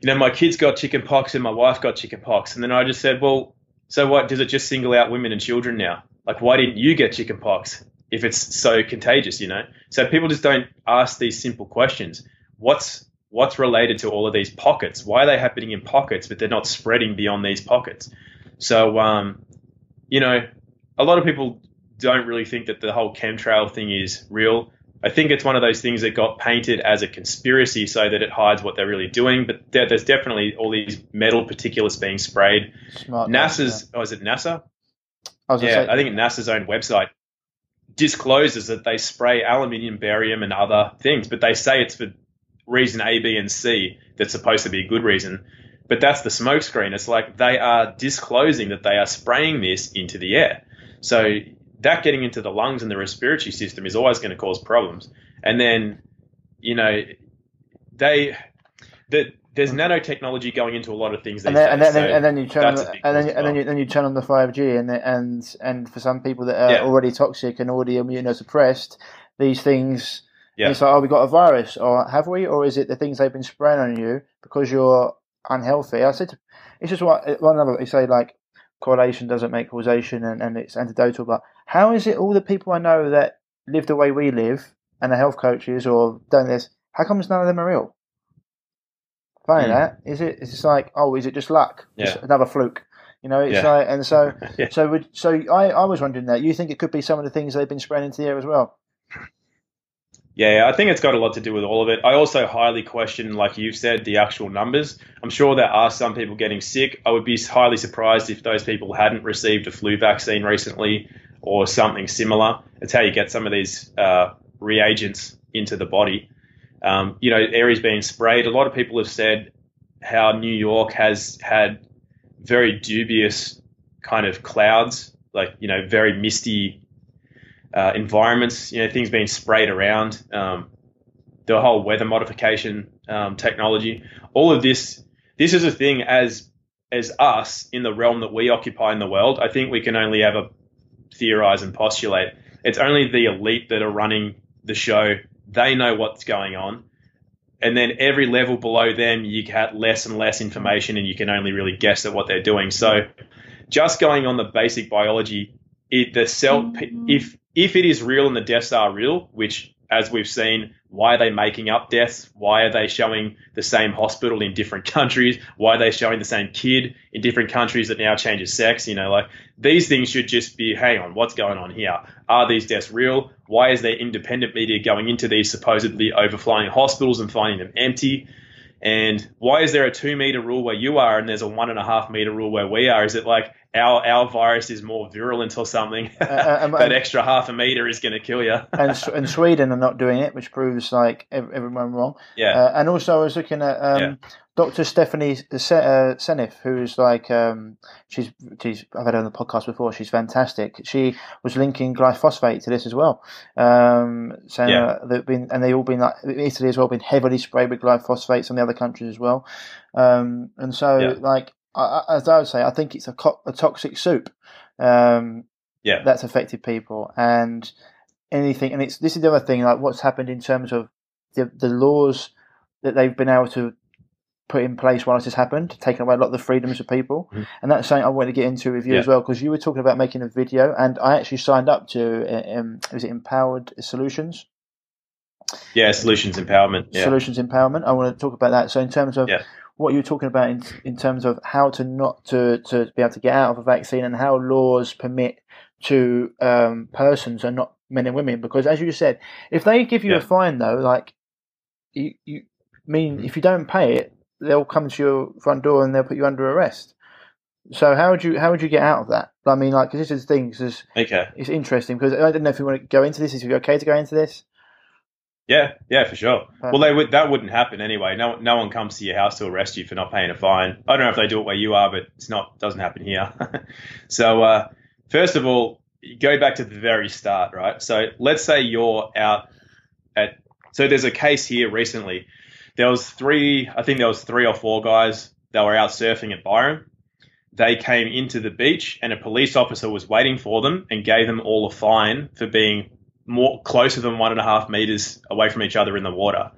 you know, my kids got chicken pox and my wife got chicken pox. And then I just said, well, so what? Does it just single out women and children now? Like, why didn't you get chicken pox if it's so contagious, you know? So people just don't ask these simple questions. What's what's related to all of these pockets? Why are they happening in pockets, but they're not spreading beyond these pockets? So, um, you know, a lot of people don't really think that the whole chemtrail thing is real. I think it's one of those things that got painted as a conspiracy so that it hides what they're really doing. But there, there's definitely all these metal particulates being sprayed. Smart NASA's, yeah. oh, is it NASA? I was yeah, say- I think NASA's own website discloses that they spray aluminium, barium, and other things, but they say it's for reason A, B, and C that's supposed to be a good reason. But that's the smokescreen. It's like they are disclosing that they are spraying this into the air. So that getting into the lungs and the respiratory system is always going to cause problems. And then, you know, they, the, there's nanotechnology going into a lot of things. These and then, days, and, then so and then you turn, on, and then, well. and then you, then you turn on the five G, and the, and and for some people that are yeah. already toxic and already immunosuppressed, these things. Yeah. It's like, oh, we got a virus, or have we, or is it the things they've been spraying on you because you're unhealthy? I said, it's just what one another. You say like, correlation doesn't make causation, and, and it's anecdotal, but how is it all the people I know that live the way we live and the health coaches or done this, how comes none of them are real? Funny mm. that, is it? It's like, oh, is it just luck? Yeah. Just another fluke. You know, it's yeah. like, and so, yeah. so, would, so I, I was wondering that. You think it could be some of the things they've been spreading into the air as well? Yeah, I think it's got a lot to do with all of it. I also highly question, like you've said, the actual numbers. I'm sure there are some people getting sick. I would be highly surprised if those people hadn't received a flu vaccine recently or something similar. It's how you get some of these uh, reagents into the body. Um, you know, areas being sprayed. A lot of people have said how New York has had very dubious kind of clouds, like, you know, very misty Uh, environments, you know, things being sprayed around, um, the whole weather modification um, technology, all of this, this is a thing as as us in the realm that we occupy in the world. I think we can only ever theorize and postulate. It's only the elite that are running the show. They know what's going on. And then every level below them, you get less and less information, and you can only really guess at what they're doing. So just going on the basic biology, it, the cell, if, If it is real and the deaths are real, which as we've seen, why are they making up deaths? Why are they showing the same hospital in different countries? Why are they showing the same kid in different countries that now changes sex? You know, like these things should just be, hang on, what's going on here? Are these deaths real? Why is there independent media going into these supposedly overflowing hospitals and finding them empty? And why is there a two meter rule where you are and there's a one and a half meter rule where we are? Is it like our our virus is more virulent or something? Uh, uh, that extra half a meter is going to kill you. and and Sweden are not doing it, which proves like everyone wrong. Yeah. Uh, and also I was looking at um, yeah. Doctor Stephanie Seneff, who's like um, she's she's I've had her on the podcast before. She's fantastic. She was linking glyphosate to this as well. Um, so yeah. they've been and they all been like Italy as well, been heavily sprayed with glyphosate. Some of the other countries as well. Um, and so yeah. like I, as I would say, I think it's a, co a toxic soup. Um, yeah, that's affected people and anything. And it's this is the other thing, like what's happened in terms of the the laws that they've been able to put in place while this has happened, taking away a lot of the freedoms of people. Mm-hmm. And that's something I want to get into with you yeah. as well, because you were talking about making a video, and I actually signed up to, um, is it Empowered Solutions? Yeah, Solutions Empowerment. Yeah. Solutions Empowerment. I want to talk about that. So in terms of yeah. what you're talking about in, in terms of how to not to, to be able to get out of a vaccine and how laws permit to um, persons and not men and women, because as you said, if they give you yeah. a fine though, like you, you mean mm-hmm. if you don't pay it, they'll come to your front door and they'll put you under arrest. So how would you how would you get out of that? I mean, like, cause this is the thing. Cause okay. It's interesting because I don't know if you want to go into this. Is it okay to go into this? Yeah, yeah, for sure. Perfect. Well, they would that wouldn't happen anyway. No, no one comes to your house to arrest you for not paying a fine. I don't know if they do it where you are, but it's not doesn't happen here. So uh, first of all, go back to the very start, right? So let's say you're out at. So there's a case here recently. There was three, I think there was three or four guys that were out surfing at Byron. They came into the beach and a police officer was waiting for them and gave them all a fine for being more closer than one and a half meters away from each other in the water.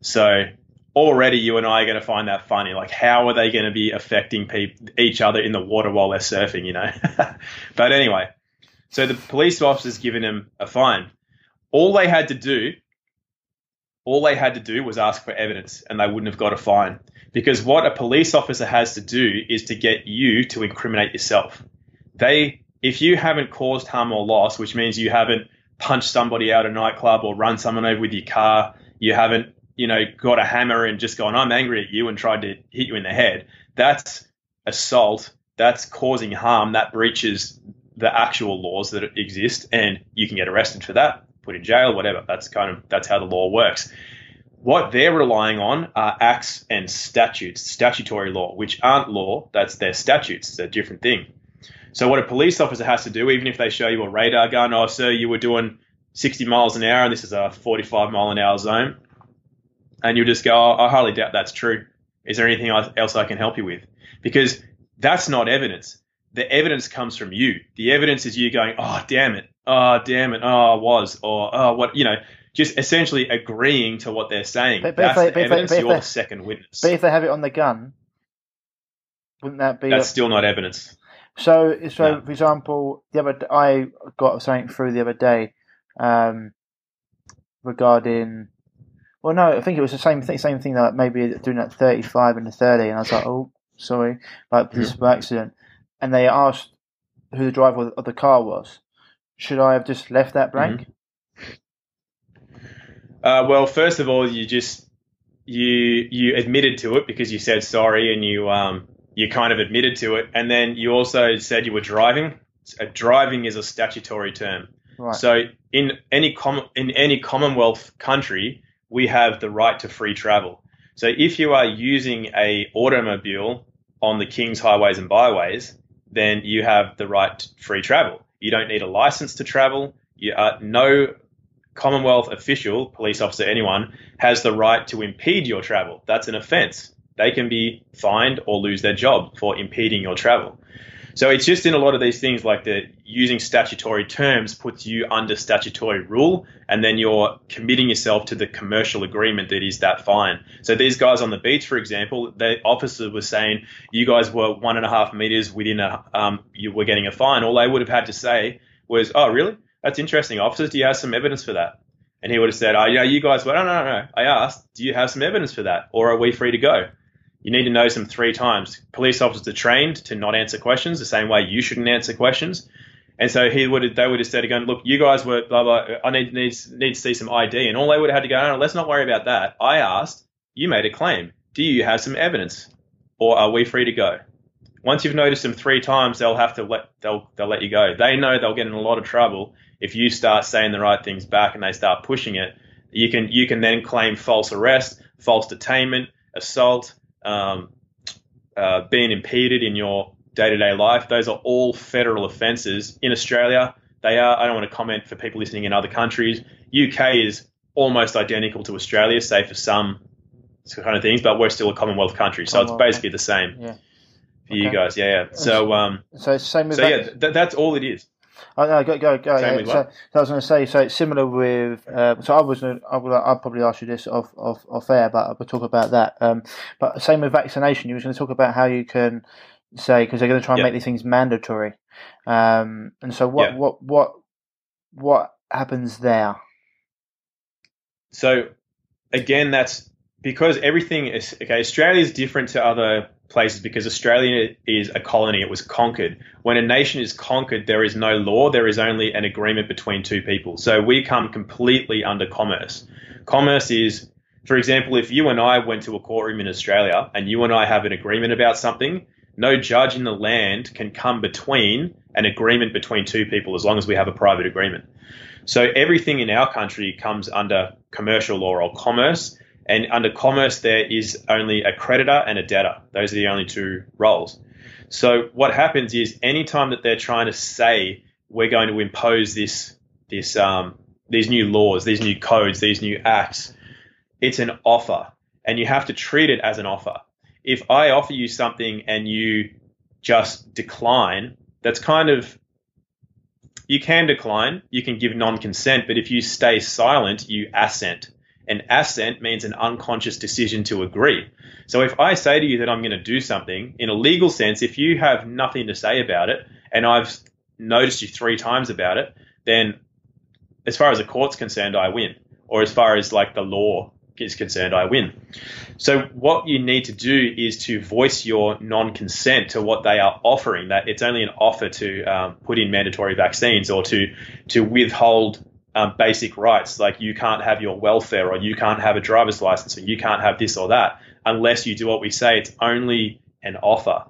So already you and I are going to find that funny. Like, how are they going to be affecting people, each other in the water while they're surfing, you know? But anyway, so the police officer's given him a fine. All they had to do All they had to do was ask for evidence and they wouldn't have got a fine, because what a police officer has to do is to get you to incriminate yourself. They, if you haven't caused harm or loss, which means you haven't punched somebody out at a nightclub or run someone over with your car, you haven't, you know, got a hammer and just gone, I'm angry at you and tried to hit you in the head. That's assault. That's causing harm. That breaches the actual laws that exist, and you can get arrested for that. Put in jail, whatever. That's kind of that's how the law works. What they're relying on are acts and statutes, statutory law, which aren't law. That's their statutes. It's a different thing. So what a police officer has to do, even if they show you a radar gun, oh, sir, you were doing sixty miles an hour and this is a forty-five mile an hour zone, and you just go, oh, I hardly doubt that's true. Is there anything else I can help you with? Because that's not evidence. The evidence comes from you. The evidence is you going, oh, damn it. Oh, damn it. Oh, I was. Or, oh, what, you know, just essentially agreeing to what they're saying. But, but that's they, the but evidence. But you're they, the second witness. But if they have it on the gun, wouldn't that be. That's a, still not evidence. So, so no. For example, the other day, I got something through the other day um, regarding. Well, no, I think it was the same thing, same thing that maybe doing that thirty-five and the thirty. And I was like, oh, sorry, like this is by accident. And they asked who the driver of the car was. Should I have just left that blank? Mm-hmm. Uh, well, first of all, you just you you admitted to it because you said sorry, and you um you kind of admitted to it, and then you also said you were driving. Uh, driving is a statutory term, right. So in any com in any Commonwealth country, we have the right to free travel. So if you are using a automobile on the King's highways and byways, then you have the right to free travel. You don't need a license to travel. You, uh, no Commonwealth official, police officer, anyone, has the right to impede your travel. That's an offence. They can be fined or lose their job for impeding your travel. So it's just in a lot of these things like the using statutory terms puts you under statutory rule, and then you're committing yourself to the commercial agreement that is that fine. So these guys on the beach, for example, the officer was saying you guys were one and a half meters within a um, you were getting a fine. All they would have had to say was, oh, really? That's interesting, officers. Do you have some evidence for that? And he would have said, oh, you know, you guys were, no, no, no. I asked, do you have some evidence for that? Or are we free to go? You need to nose them three times. Police officers are trained to not answer questions the same way you shouldn't answer questions. And so he would have, they would have said again, look, you guys were blah, blah, I need, need, need to see some I D. And all they would have had to go, no, no, let's not worry about that. I asked, you made a claim. Do you have some evidence? Or are we free to go? Once you've noticed them three times, they'll have to let, they'll, they'll let you go. They know they'll get in a lot of trouble if you start saying the right things back and they start pushing it. You can, you can then claim false arrest, false detainment, assault, um, uh, being impeded in your day-to-day life. Those are all federal offences in Australia. They are, I don't want to comment for people listening in other countries. U K is almost identical to Australia, save for some kind of things, but we're still a Commonwealth country. So Commonwealth, it's basically the same yeah. for okay. you guys. Yeah, yeah. So, um, so, same with so that. yeah, th- that's all it is. Oh, no, go, go, go. Yeah. So, so I was going to say, so it's similar with. Uh, so I was, I I'll probably ask you this off, off, off air, but we'll talk about that. Um, but same with vaccination. You were going to talk about how you can say because they're going to try and yep. make these things mandatory. Um, and so what, yep. what, what, what happens there? So again, that's because everything is okay. Australia is different to other places because Australia is a colony. It was conquered. When a nation is conquered, there is no law. There is only an agreement between two people. So we come completely under commerce. Commerce is, for example, if you and I went to a courtroom in Australia and you and I have an agreement about something, no judge in the land can come between an agreement between two people as long as we have a private agreement. So everything in our country comes under commercial law or commerce. And under commerce, there is only a creditor and a debtor. Those are the only two roles. So what happens is anytime that they're trying to say we're going to impose this, this, um, these new laws, these new codes, these new acts, it's an offer. And you have to treat it as an offer. If I offer you something and you just decline, that's kind of, you can decline, you can give non-consent, but if you stay silent, you assent. And assent means an unconscious decision to agree. So if I say to you that I'm going to do something, in a legal sense, if you have nothing to say about it, and I've noticed you three times about it, then as far as the court's concerned, I win. Or as far as like the law is concerned, I win. So what you need to do is to voice your non-consent to what they are offering. That it's only an offer to um, put in mandatory vaccines or to to withhold Um, basic rights, like you can't have your welfare or you can't have a driver's license or you can't have this or that unless you do what we say. It's only an offer.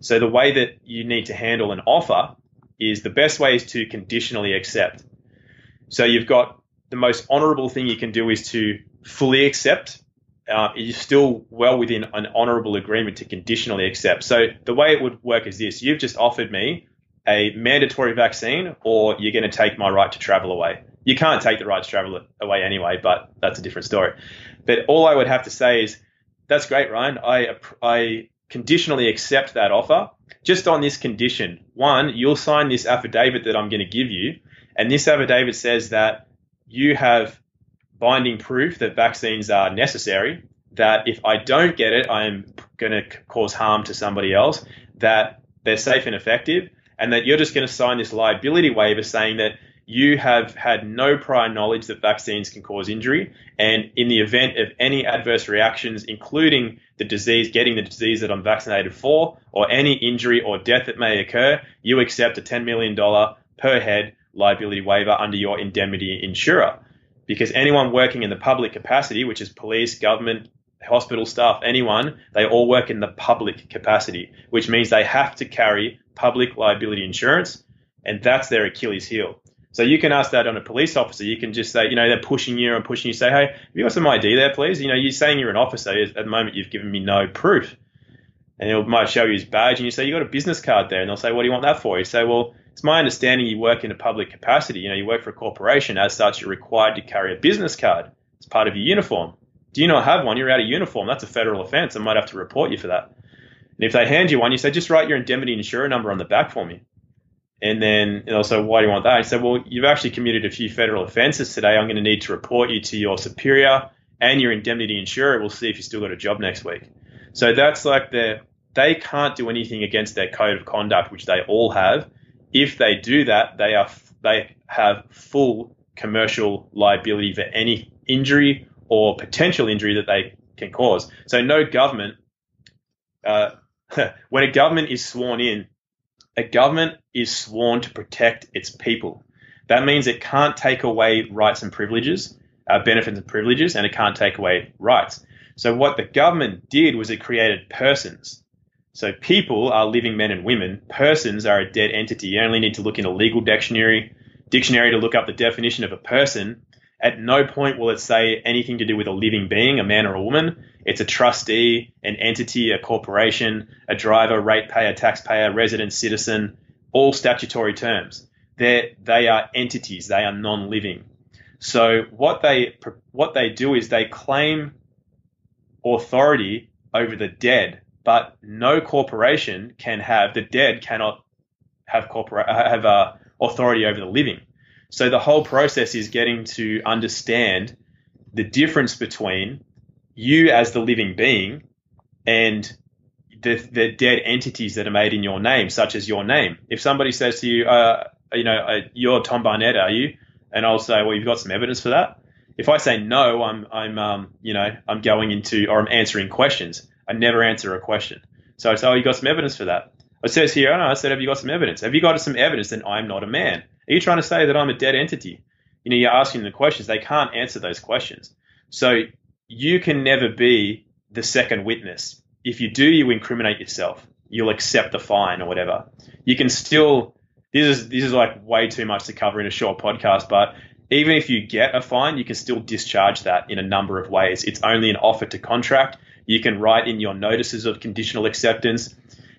So the way that you need to handle an offer is the best way is to conditionally accept. So you've got the most honorable thing you can do is to fully accept. Uh, you're still well within an honorable agreement to conditionally accept. So the way it would work is this. You've just offered me a mandatory vaccine, or you're going to take my right to travel away. You can't take the right to travel away anyway, but that's a different story. But all I would have to say is, that's great, Ryan. I, I conditionally accept that offer just on this condition. One, you'll sign this affidavit that I'm going to give you, and this affidavit says that you have binding proof that vaccines are necessary, that if I don't get it, I'm going to cause harm to somebody else, that they're safe and effective, and that you're just going to sign this liability waiver saying that you have had no prior knowledge that vaccines can cause injury. And in the event of any adverse reactions, including the disease, getting the disease that I'm vaccinated for, or any injury or death that may occur, you accept a ten million dollars per head liability waiver under your indemnity insurer. Because anyone working in the public capacity, which is police, government, hospital staff, anyone, they all work in the public capacity, which means they have to carry public liability insurance, and that's their Achilles heel. So you can ask that on a police officer. You can just say, you know, they're pushing you and pushing you. Say, hey, have you got some I D there, please? You know, you're saying you're an officer. At the moment, you've given me no proof. And it might show you his badge, and you say, you got a business card there. And they'll say, what do you want that for? You say, well, it's my understanding you work in a public capacity. You know, you work for a corporation. As such, you're required to carry a business card. It's part of your uniform. Do you not have one? You're out of uniform. That's a federal offense. I might have to report you for that. And if they hand you one, you say, just write your indemnity insurer number on the back for me. And then they'll say, why do you want that? I say, well, you've actually committed a few federal offenses today. I'm going to need to report you to your superior and your indemnity insurer. We'll see if you still got a job next week. So that's like the, they can't do anything against their code of conduct, which they all have. If they do that, they are, they have full commercial liability for any injury or potential injury that they can cause. So no government, uh, when a government is sworn in, a government is sworn to protect its people. That means it can't take away rights and privileges, uh, benefits and privileges, and it can't take away rights. So what the government did was it created persons. So people are living men and women. Persons are a dead entity. You only need to look in a legal dictionary, dictionary to look up the definition of a person. At no point will it say anything to do with a living being, a man or a woman. It's a trustee, an entity, a corporation, a driver, ratepayer, taxpayer, resident, citizen, all statutory terms. They're, they are entities. They are non-living. So what they what they do is they claim authority over the dead, but no corporation can have the dead cannot have corpora- have uh, authority over the living. So the whole process is getting to understand the difference between you as the living being and the, the dead entities that are made in your name, such as your name. If somebody says to you, uh, you know, uh, you're Tom Barnett, are you? And I'll say, well, you've got some evidence for that. If I say no, I'm, I'm, um, you know, I'm going into or I'm answering questions. I never answer a question. So I say, oh, you got some evidence for that. It says here, and I said, have you got some evidence? Have you got some evidence that I'm not a man? Are you trying to say that I'm a dead entity? You know, you're asking them questions. They can't answer those questions. So you can never be the second witness. If you do, you incriminate yourself. You'll accept the fine or whatever. You can still, this is this is like way too much to cover in a short podcast, but even if you get a fine, you can still discharge that in a number of ways. It's only an offer to contract. You can write in your notices of conditional acceptance.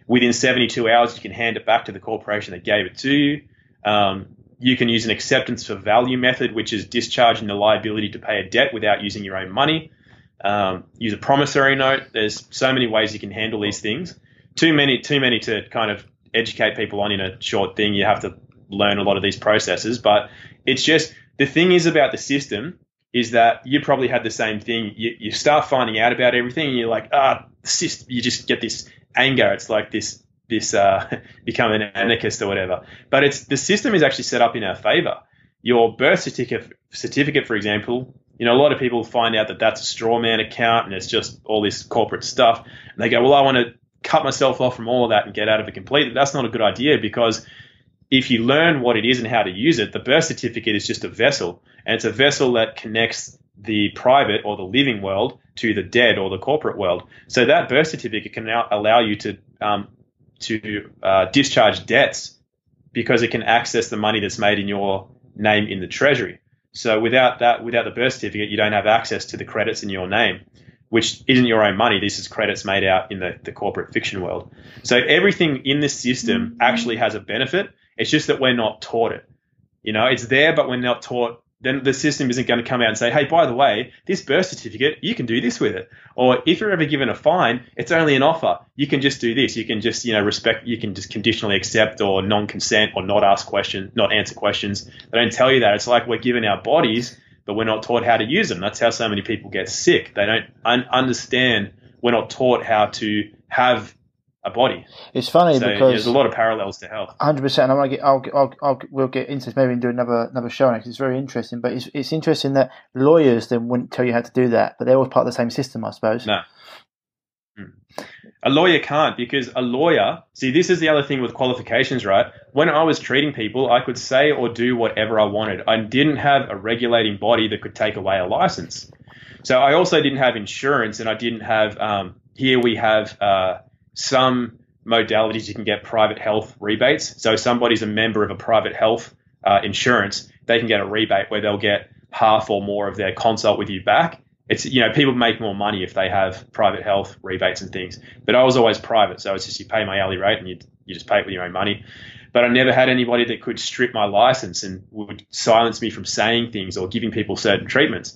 Within seventy-two hours, you can hand it back to the corporation that gave it to you. Um, you can use an acceptance for value method, which is discharging the liability to pay a debt without using your own money. Um, use a promissory note. There's so many ways you can handle these things. Too many, too many to kind of educate people on in a short thing. You have to learn a lot of these processes, but it's just, the thing is about the system is that you probably had the same thing. You, you start finding out about everything and you're like, ah, you just get this anger. It's like this, this uh, become an anarchist or whatever. But it's the system is actually set up in our favor. Your birth certificate, certificate, for example, you know, a lot of people find out that that's a straw man account and it's just all this corporate stuff. And they go, well, I want to cut myself off from all of that and get out of it completely. That's not a good idea, because if you learn what it is and how to use it, the birth certificate is just a vessel, and it's a vessel that connects the private or the living world to the dead or the corporate world. So that birth certificate can now allow you to um, to uh, discharge debts, because it can access the money that's made in your name in the treasury. So without that, without the birth certificate, you don't have access to the credits in your name, which isn't your own money. This is credits made out in the, the corporate fiction world. So everything in this system mm-hmm. actually has a benefit. It's just that we're not taught it. You know, it's there, but we're not taught. Then the system isn't going to come out and say, hey, by the way, this birth certificate, you can do this with it. Or if you're ever given a fine, it's only an offer. You can just do this. You can just, you know, respect, you can just conditionally accept or non-consent or not ask questions, not answer questions. They don't tell you that. It's like we're given our bodies, but we're not taught how to use them. That's how so many people get sick. They don't un- understand. We're not taught how to have a body. It's funny, so because there's a lot of parallels to health. one hundred percent. I want to get. I'll, I'll, I'll. We'll get into this maybe and do another another show next. It's very interesting. But it's it's interesting that lawyers then wouldn't tell you how to do that, but they're all part of the same system, I suppose. No. A lawyer can't, because a lawyer. See, this is the other thing with qualifications, right? When I was treating people, I could say or do whatever I wanted. I didn't have a regulating body that could take away a license. So I also didn't have insurance, and I didn't have. Um, here we have. Uh, Some modalities you can get private health rebates. So if somebody's a member of a private health uh, insurance, they can get a rebate where they'll get half or more of their consult with you back. It's, you know, people make more money if they have private health rebates and things. But I was always private, so it's just you pay my hourly rate and you you just pay it with your own money. But I never had anybody that could strip my license and would silence me from saying things or giving people certain treatments.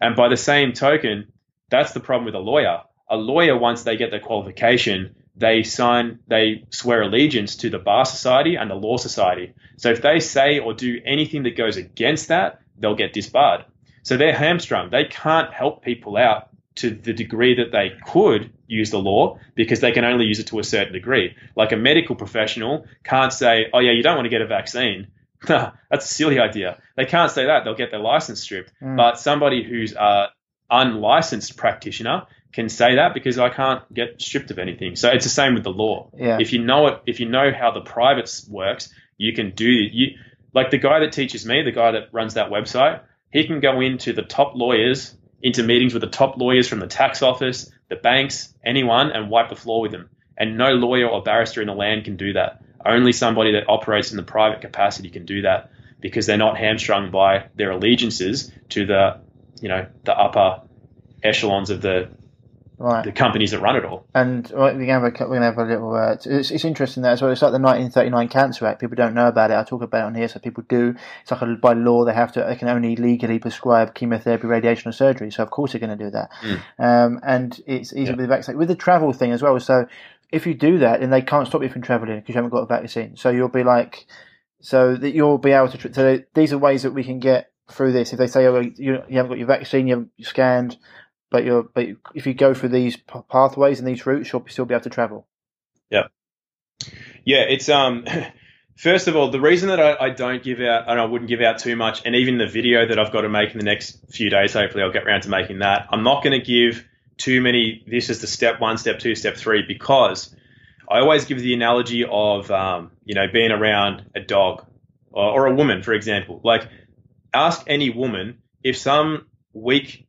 And by the same token, that's the problem with a lawyer. A lawyer, once they get their qualification, they sign, they swear allegiance to the Bar Society and the Law Society. So if they say or do anything that goes against that, they'll get disbarred. So they're hamstrung. They can't help people out to the degree that they could use the law, because they can only use it to a certain degree. Like a medical professional can't say, oh, yeah, you don't want to get a vaccine, That's a silly idea. They can't say that. They'll get their license stripped. Mm. But somebody who's an unlicensed practitioner can say that, because I can't get stripped of anything. So it's the same with the law. Yeah. If you know it, if you know how the privates works, you can do you like the guy that teaches me, the guy that runs that website, he can go into the top lawyers, into meetings with the top lawyers from the tax office, the banks, anyone, and wipe the floor with them. And no lawyer or barrister in the land can do that. Only somebody that operates in the private capacity can do that, because they're not hamstrung by their allegiances to the, you know, the upper echelons of the right. the companies that run it all. And we're going to have a, we're going to have a little. Uh, it's, it's interesting that as well. It's like the nineteen thirty-nine Cancer Act. People don't know about it. I talk about it on here, so people do. It's like a, by law they have to. They can only legally prescribe chemotherapy, radiation, or surgery. So of course they're going to do that. Mm. Um, and it's easy yeah. with the vaccine, with the travel thing as well. So if you do that, then they can't stop you from traveling because you haven't got a vaccine. So you'll be like, so that you'll be able to. Tra- so these are ways that we can get through this. If they say, oh, you, you haven't got your vaccine, you haven't you're scanned. But you're, but if you go through these p- pathways and these routes, you'll still be able to travel. Yeah, yeah. It's um. First of all, the reason that I, I don't give out and I wouldn't give out too much, and even the video that I've got to make in the next few days, hopefully I'll get around to making that. I'm not going to give too many. This is the step one, step two, step three, because I always give the analogy of um, you know, being around a dog or, or a woman, for example. Like, ask any woman if some weak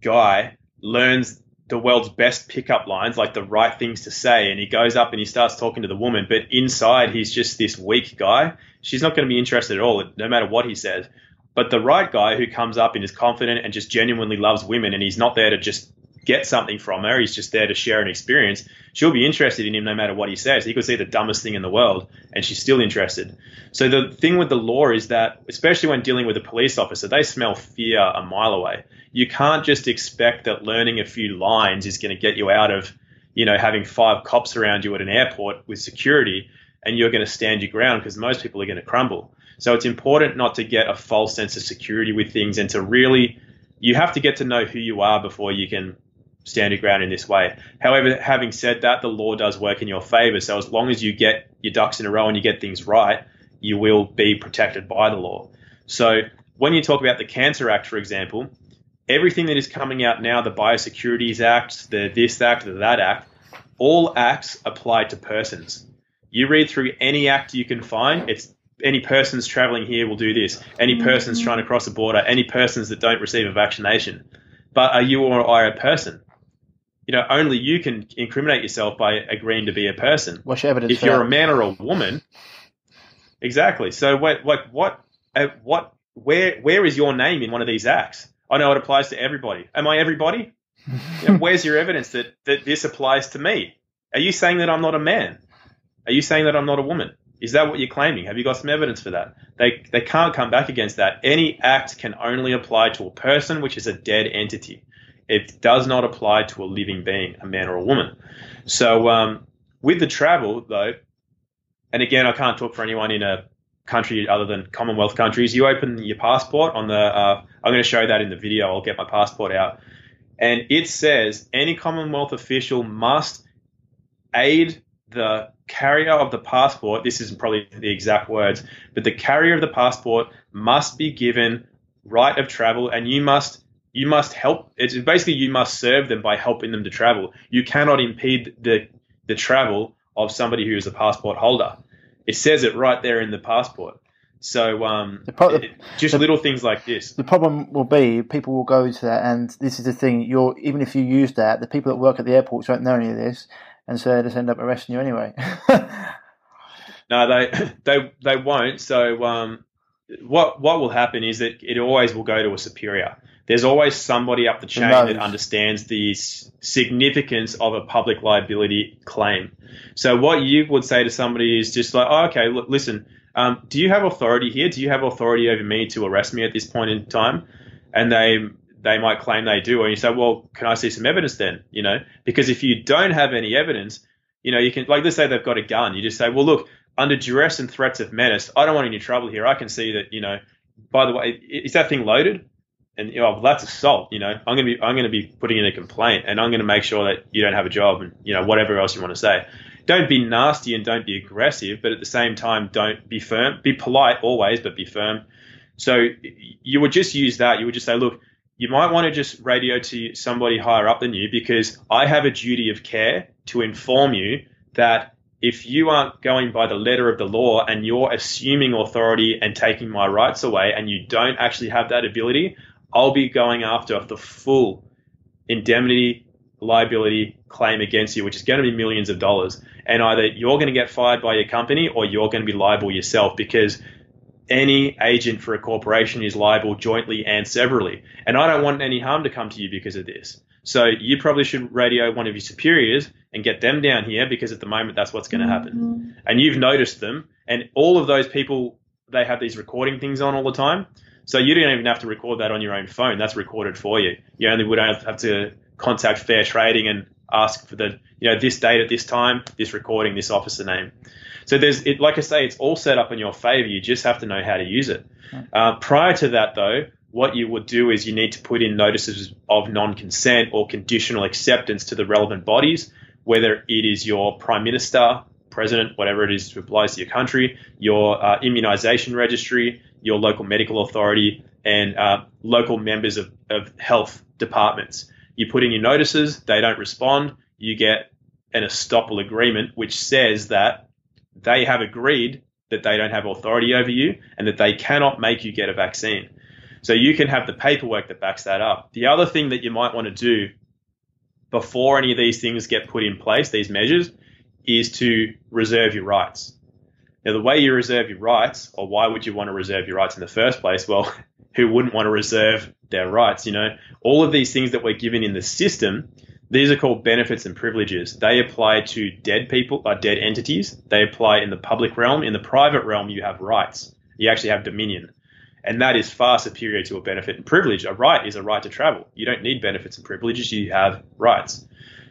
guy learns the world's best pickup lines, like the right things to say, and he goes up and he starts talking to the woman, but inside he's just this weak guy, she's not going to be interested at all, no matter what he says. But the right guy who comes up and is confident and just genuinely loves women, and he's not there to just get something from her, he's just there to share an experience, she'll be interested in him no matter what he says. He could say the dumbest thing in the world and she's still interested. So the thing with the law is that, especially when dealing with a police officer, they smell fear a mile away. You can't just expect that learning a few lines is going to get you out of, you know, having five cops around you at an airport with security, and you're going to stand your ground, because most people are going to crumble. So it's important not to get a false sense of security with things, and to really, you have to get to know who you are before you can stand your ground in this way. However, having said that, the law does work in your favor. So as long as you get your ducks in a row and you get things right, you will be protected by the law. So when you talk about the Cancer Act, for example, everything that is coming out now, the Biosecurities Act, the this act, the that act, all acts apply to persons. You read through any act you can find, it's any persons traveling here will do this, any persons trying to cross a border, any persons that don't receive a vaccination. But are you or I a person? You know, only you can incriminate yourself by agreeing to be a person. What's your evidence? If you're that? a man or a woman, exactly. So what, what, what, what, where, where is your name in one of these acts? I know it applies to everybody. Am I everybody? You know, where's your evidence that, that this applies to me? Are you saying that I'm not a man? Are you saying that I'm not a woman? Is that what you're claiming? Have you got some evidence for that? They they can't come back against that. Any act can only apply to a person, which is a dead entity. It does not apply to a living being, a man or a woman. So um, with the travel, though, and again, I can't talk for anyone in a country other than Commonwealth countries, you open your passport on the, uh, I'm going to show that in the video, I'll get my passport out, and it says any Commonwealth official must aid the carrier of the passport, this isn't probably the exact words, but the carrier of the passport must be given right of travel, and you must you must help, it's basically you must serve them by helping them to travel. You cannot impede the the travel of somebody who is a passport holder. It says it right there in the passport. So um, the pro- it, just the, little things like this. The problem will be people will go to that, and this is the thing. You're even if you use that, the people that work at the airports don't know any of this, and so they just end up arresting you anyway. No, they they they won't. So um, what what will happen is that it always will go to a superior. There's always somebody up the chain that understands the significance of a public liability claim. So what you would say to somebody is just like, oh, okay, look, listen, um, do you have authority here? Do you have authority over me to arrest me at this point in time? And they they might claim they do. And you say, well, can I see some evidence then? You know, because if you don't have any evidence, you know, you can, like, let's say they've got a gun. You just say, well, look, under duress and threats of menace, I don't want any trouble here. I can see that, you know, by the way, is that thing loaded? And you know, that's assault. You know, I'm gonna be I'm gonna be putting in a complaint, and I'm gonna make sure that you don't have a job, and you know, whatever else you want to say. don't be nasty and don't be aggressive, but at the same time, don't be firm. Be polite always, but be firm. So you would just use that. You would just say, look, you might want to just radio to somebody higher up than you, because I have a duty of care to inform you that if you aren't going by the letter of the law and you're assuming authority and taking my rights away and you don't actually have that ability, I'll be going after the full indemnity liability claim against you, which is going to be millions of dollars. And either you're going to get fired by your company or you're going to be liable yourself, because any agent for a corporation is liable jointly and severally. And I don't want any harm to come to you because of this. So you probably should radio one of your superiors and get them down here, because at the moment that's what's going to happen. Mm-hmm. And you've noticed them. And all of those people, they have these recording things on all the time. So you don't even have to record that on your own phone. That's recorded for you. You only would have to contact Fair Trading and ask for the, you know, this date at this time, this recording, this officer name. So there's, it, like I say, it's all set up in your favor. You just have to know how to use it. Uh, prior to that, though, what you would do is you need to put in notices of non-consent or conditional acceptance to the relevant bodies, whether it is your prime minister, president, whatever it is that applies to your country, your uh, immunization registry, your local medical authority, and uh, local members of, of health departments. You put in your notices, they don't respond, you get an estoppel agreement, which says that they have agreed that they don't have authority over you and that they cannot make you get a vaccine. So you can have the paperwork that backs that up. The other thing that you might want to do before any of these things get put in place, these measures, is to reserve your rights. Now, the way you reserve your rights, or why would you want to reserve your rights in the first place? Well, who wouldn't want to reserve their rights? You know, all of these things that we're given in the system, these are called benefits and privileges. They apply to dead people, or dead entities. They apply in the public realm. In the private realm, you have rights. You actually have dominion. And that is far superior to a benefit and privilege. A right is a right to travel. You don't need benefits and privileges. You have rights.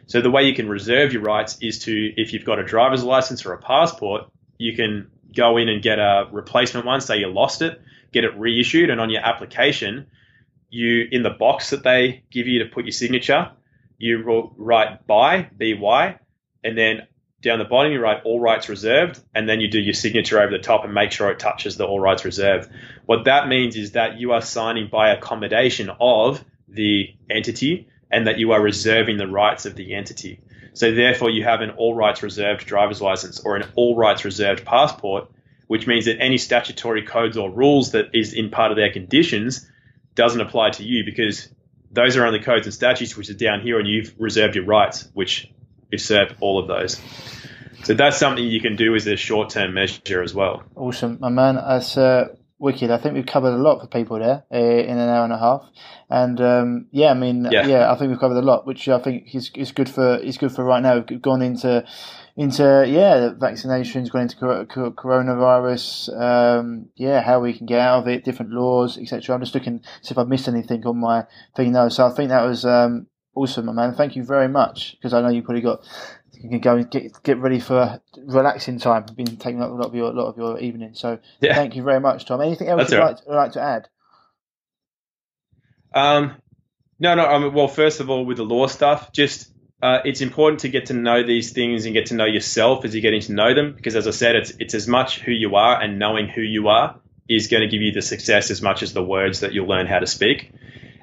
So the way you can reserve your rights is to, if you've got a driver's license or a passport, you can go in and get a replacement one. Say you lost it, get it reissued. And on your application, you, in the box that they give you to put your signature, you write by, B Y, and then down the bottom you write all rights reserved, and then you do your signature over the top and make sure it touches the all rights reserved. What that means is that you are signing by accommodation of the entity and that you are reserving the rights of the entity. So therefore you have an all rights reserved driver's license or an all rights reserved passport, which means that any statutory codes or rules that is in part of their conditions doesn't apply to you, because those are only codes and statutes, which is down here, and you've reserved your rights, which you've served all of those. So that's something you can do as a short-term measure as well. Awesome, my man. That's uh, wicked. I think we've covered a lot for people there uh, in an hour and a half. And um, yeah, I mean, yeah. yeah, I think we've covered a lot, which I think is is good for is good for right now. We've gone into into yeah, vaccinations, gone into coronavirus, um, yeah, how we can get out of it, different laws, et cetera. I'm just looking see if I've missed anything on my thing though. So I think that was um, awesome, my man. Thank you very much, because I know you probably got you can go and get get ready for relaxing time. I've been taking up a lot of your a lot of your evening. So yeah. Thank you very much, Tom. Anything else That's you'd right. like, like to add? Um, no, no. I mean, well, first of all, with the law stuff, just. Uh, it's important to get to know these things and get to know yourself as you're getting to know them, because, as I said, it's it's as much who you are, and knowing who you are is going to give you the success as much as the words that you'll learn how to speak.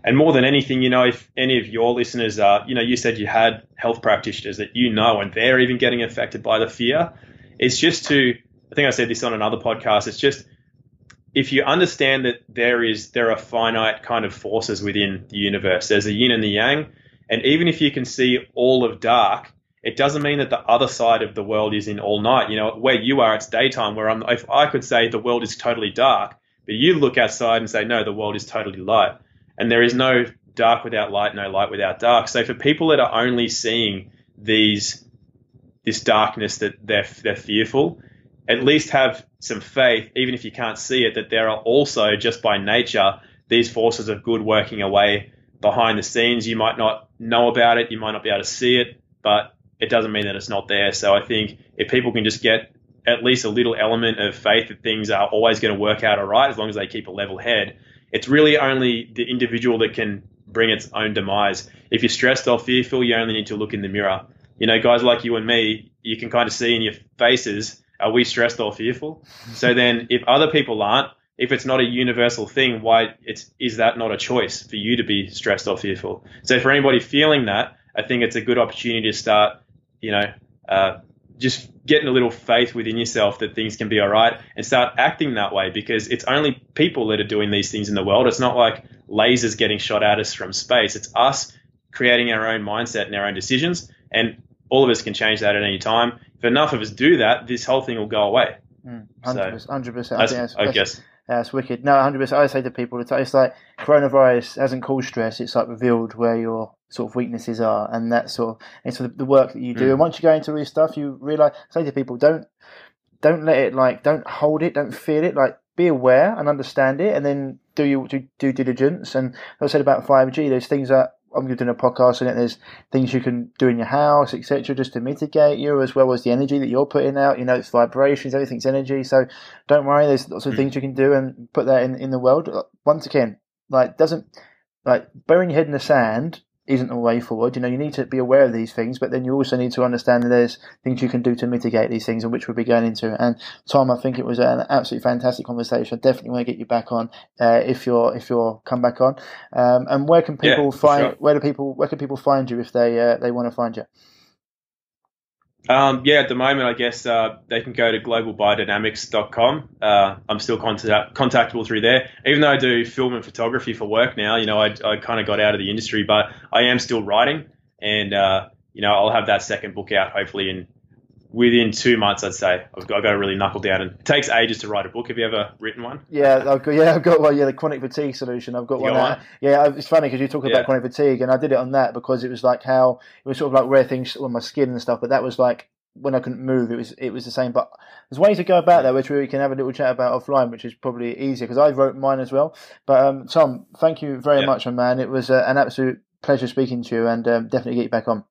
And more than anything, you know, if any of your listeners are, you know, you said you had health practitioners that you know and they're even getting affected by the fear, it's just to, I think I said this on another podcast, it's just if you understand that there is there are finite kind of forces within the universe, there's the yin and the yang. And even if you can see all of dark, it doesn't mean that the other side of the world is in all night. You know, where you are, it's daytime. Where I'm, if I could say the world is totally dark, but you look outside and say, no, the world is totally light. And there is no dark without light, no light without dark. So for people that are only seeing these, this darkness that they're, they're fearful, at least have some faith, even if you can't see it, that there are also, just by nature, these forces of good working away behind the scenes. You might not know about it, you might not be able to see it, but it doesn't mean that it's not there. So I think if people can just get at least a little element of faith that things are always going to work out all right as long as they keep a level head, it's really only the individual that can bring its own demise. If you're stressed or fearful, you only need to look in the mirror. You know, guys like you and me, you can kind of see in your faces, are we stressed or fearful? So then if other people aren't, if it's not a universal thing, why it's is that not a choice for you to be stressed or fearful? So for anybody feeling that, I think it's a good opportunity to start, you know, uh, just getting a little faith within yourself that things can be all right and start acting that way, because it's only people that are doing these things in the world. It's not like lasers getting shot at us from space. It's us creating our own mindset and our own decisions, and all of us can change that at any time. If enough of us do that, this whole thing will go away. Mm, one hundred percent. So, one hundred percent. I, that's, that's, I guess. That's wicked. No, one hundred percent. I say to people, it's like coronavirus hasn't caused stress. It's like revealed where your sort of weaknesses are, and that sort of, and so the work that you do. Mm. And once you go into real stuff, you realize, say to people, don't, don't let it like, don't hold it, don't feel it, like be aware and understand it, and then do your due, due diligence. And I said about five G, those things that I'm doing a podcast in it, there's things you can do in your house, et cetera, just to mitigate you, as well as the energy that you're putting out. You know, it's vibrations, everything's energy. So don't worry, there's lots of mm. things you can do and put that in, in the world. Once again, like doesn't like burying your head in the sand isn't the way forward. You know, you need to be aware of these things, but then you also need to understand that there's things you can do to mitigate these things, and which we'll be going into. And Tom, I think it was an absolutely fantastic conversation. I definitely want to get you back on uh, if you're if you're come back on. Um, and where can people yeah, find? Sure. Where do people? Where can people find you if they uh, they want to find you? Um, yeah, at the moment, I guess uh, they can go to global biodynamics dot com. Uh, I'm still contact- contactable through there. Even though I do film and photography for work now, you know, I, I kind of got out of the industry, but I am still writing. And, uh, you know, I'll have that second book out hopefully in within two months, I'd say. I've got, I've got to really knuckle down. And it takes ages to write a book. Have you ever written one? Yeah, I've got, yeah, I've got one. Yeah, the chronic fatigue solution. I've got one, got one. Yeah, it's funny because you talk yeah. about chronic fatigue, and I did it on that because it was like how it was sort of like rare things on my skin and stuff. But that was like when I couldn't move, it was it was the same. But there's ways to go about that, which we can have a little chat about offline, which is probably easier because I wrote mine as well. But um, Tom, thank you very yeah. much, my man. It was uh, an absolute pleasure speaking to you, and um, definitely get you back on.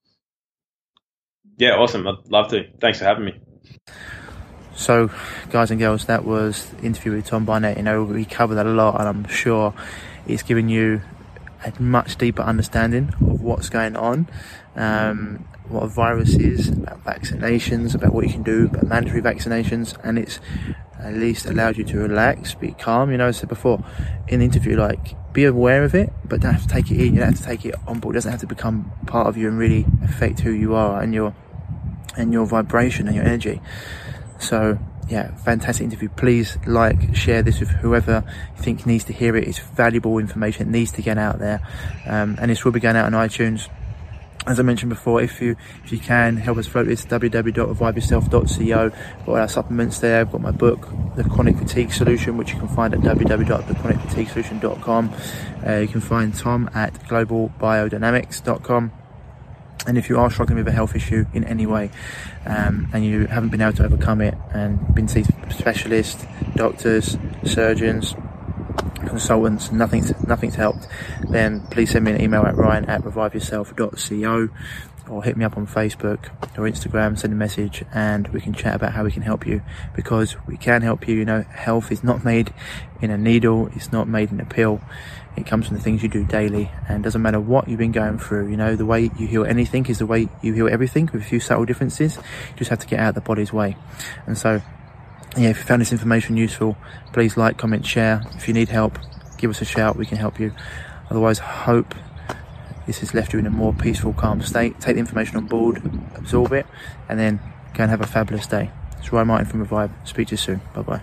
Yeah, awesome. I'd love to. Thanks for having me. So, guys and girls, that was the interview with Tom Barnett. You know, we covered a lot, and I'm sure it's given you a much deeper understanding of what's going on, um, what a virus is, about vaccinations, about what you can do, about mandatory vaccinations, and it's at least allowed you to relax, be calm. You know, I said before in the interview, like, be aware of it, but don't have to take it in. You don't have to take it on board. It doesn't have to become part of you and really affect who you are and your and your vibration and your energy. So yeah, fantastic interview. Please like, share this with whoever you think needs to hear it. It's valuable information. It needs to get out there, um, and this will be going out on iTunes. As I mentioned before, if you if you can help us float this, w w w dot revive yourself dot co. I've got all our supplements there. I've got my book, The Chronic Fatigue Solution, which you can find at w w w dot the chronic fatigue solution dot com. Uh, you can find Tom at global biodynamics dot com. And if you are struggling with a health issue in any way, um, and you haven't been able to overcome it and been seen specialists, doctors, surgeons, consultants, nothing's nothing's helped, then please send me an email at ryan at revive yourself dot co, or hit me up on Facebook or Instagram, send a message, and we can chat about how we can help you, because we can help you. You know, health is not made in a needle, it's not made in a pill. It comes from the things you do daily, and doesn't matter what you've been going through. You know, the way you heal anything is the way you heal everything, with a few subtle differences. You just have to get out of the body's way. And so yeah, if you found this information useful, please like, comment, share. If you need help, give us a shout. We can help you. Otherwise, hope this has left you in a more peaceful, calm state. Take the information on board, absorb it, and then go and have a fabulous day. It's Ryan Martin from Revive. Speak to you soon. Bye-bye.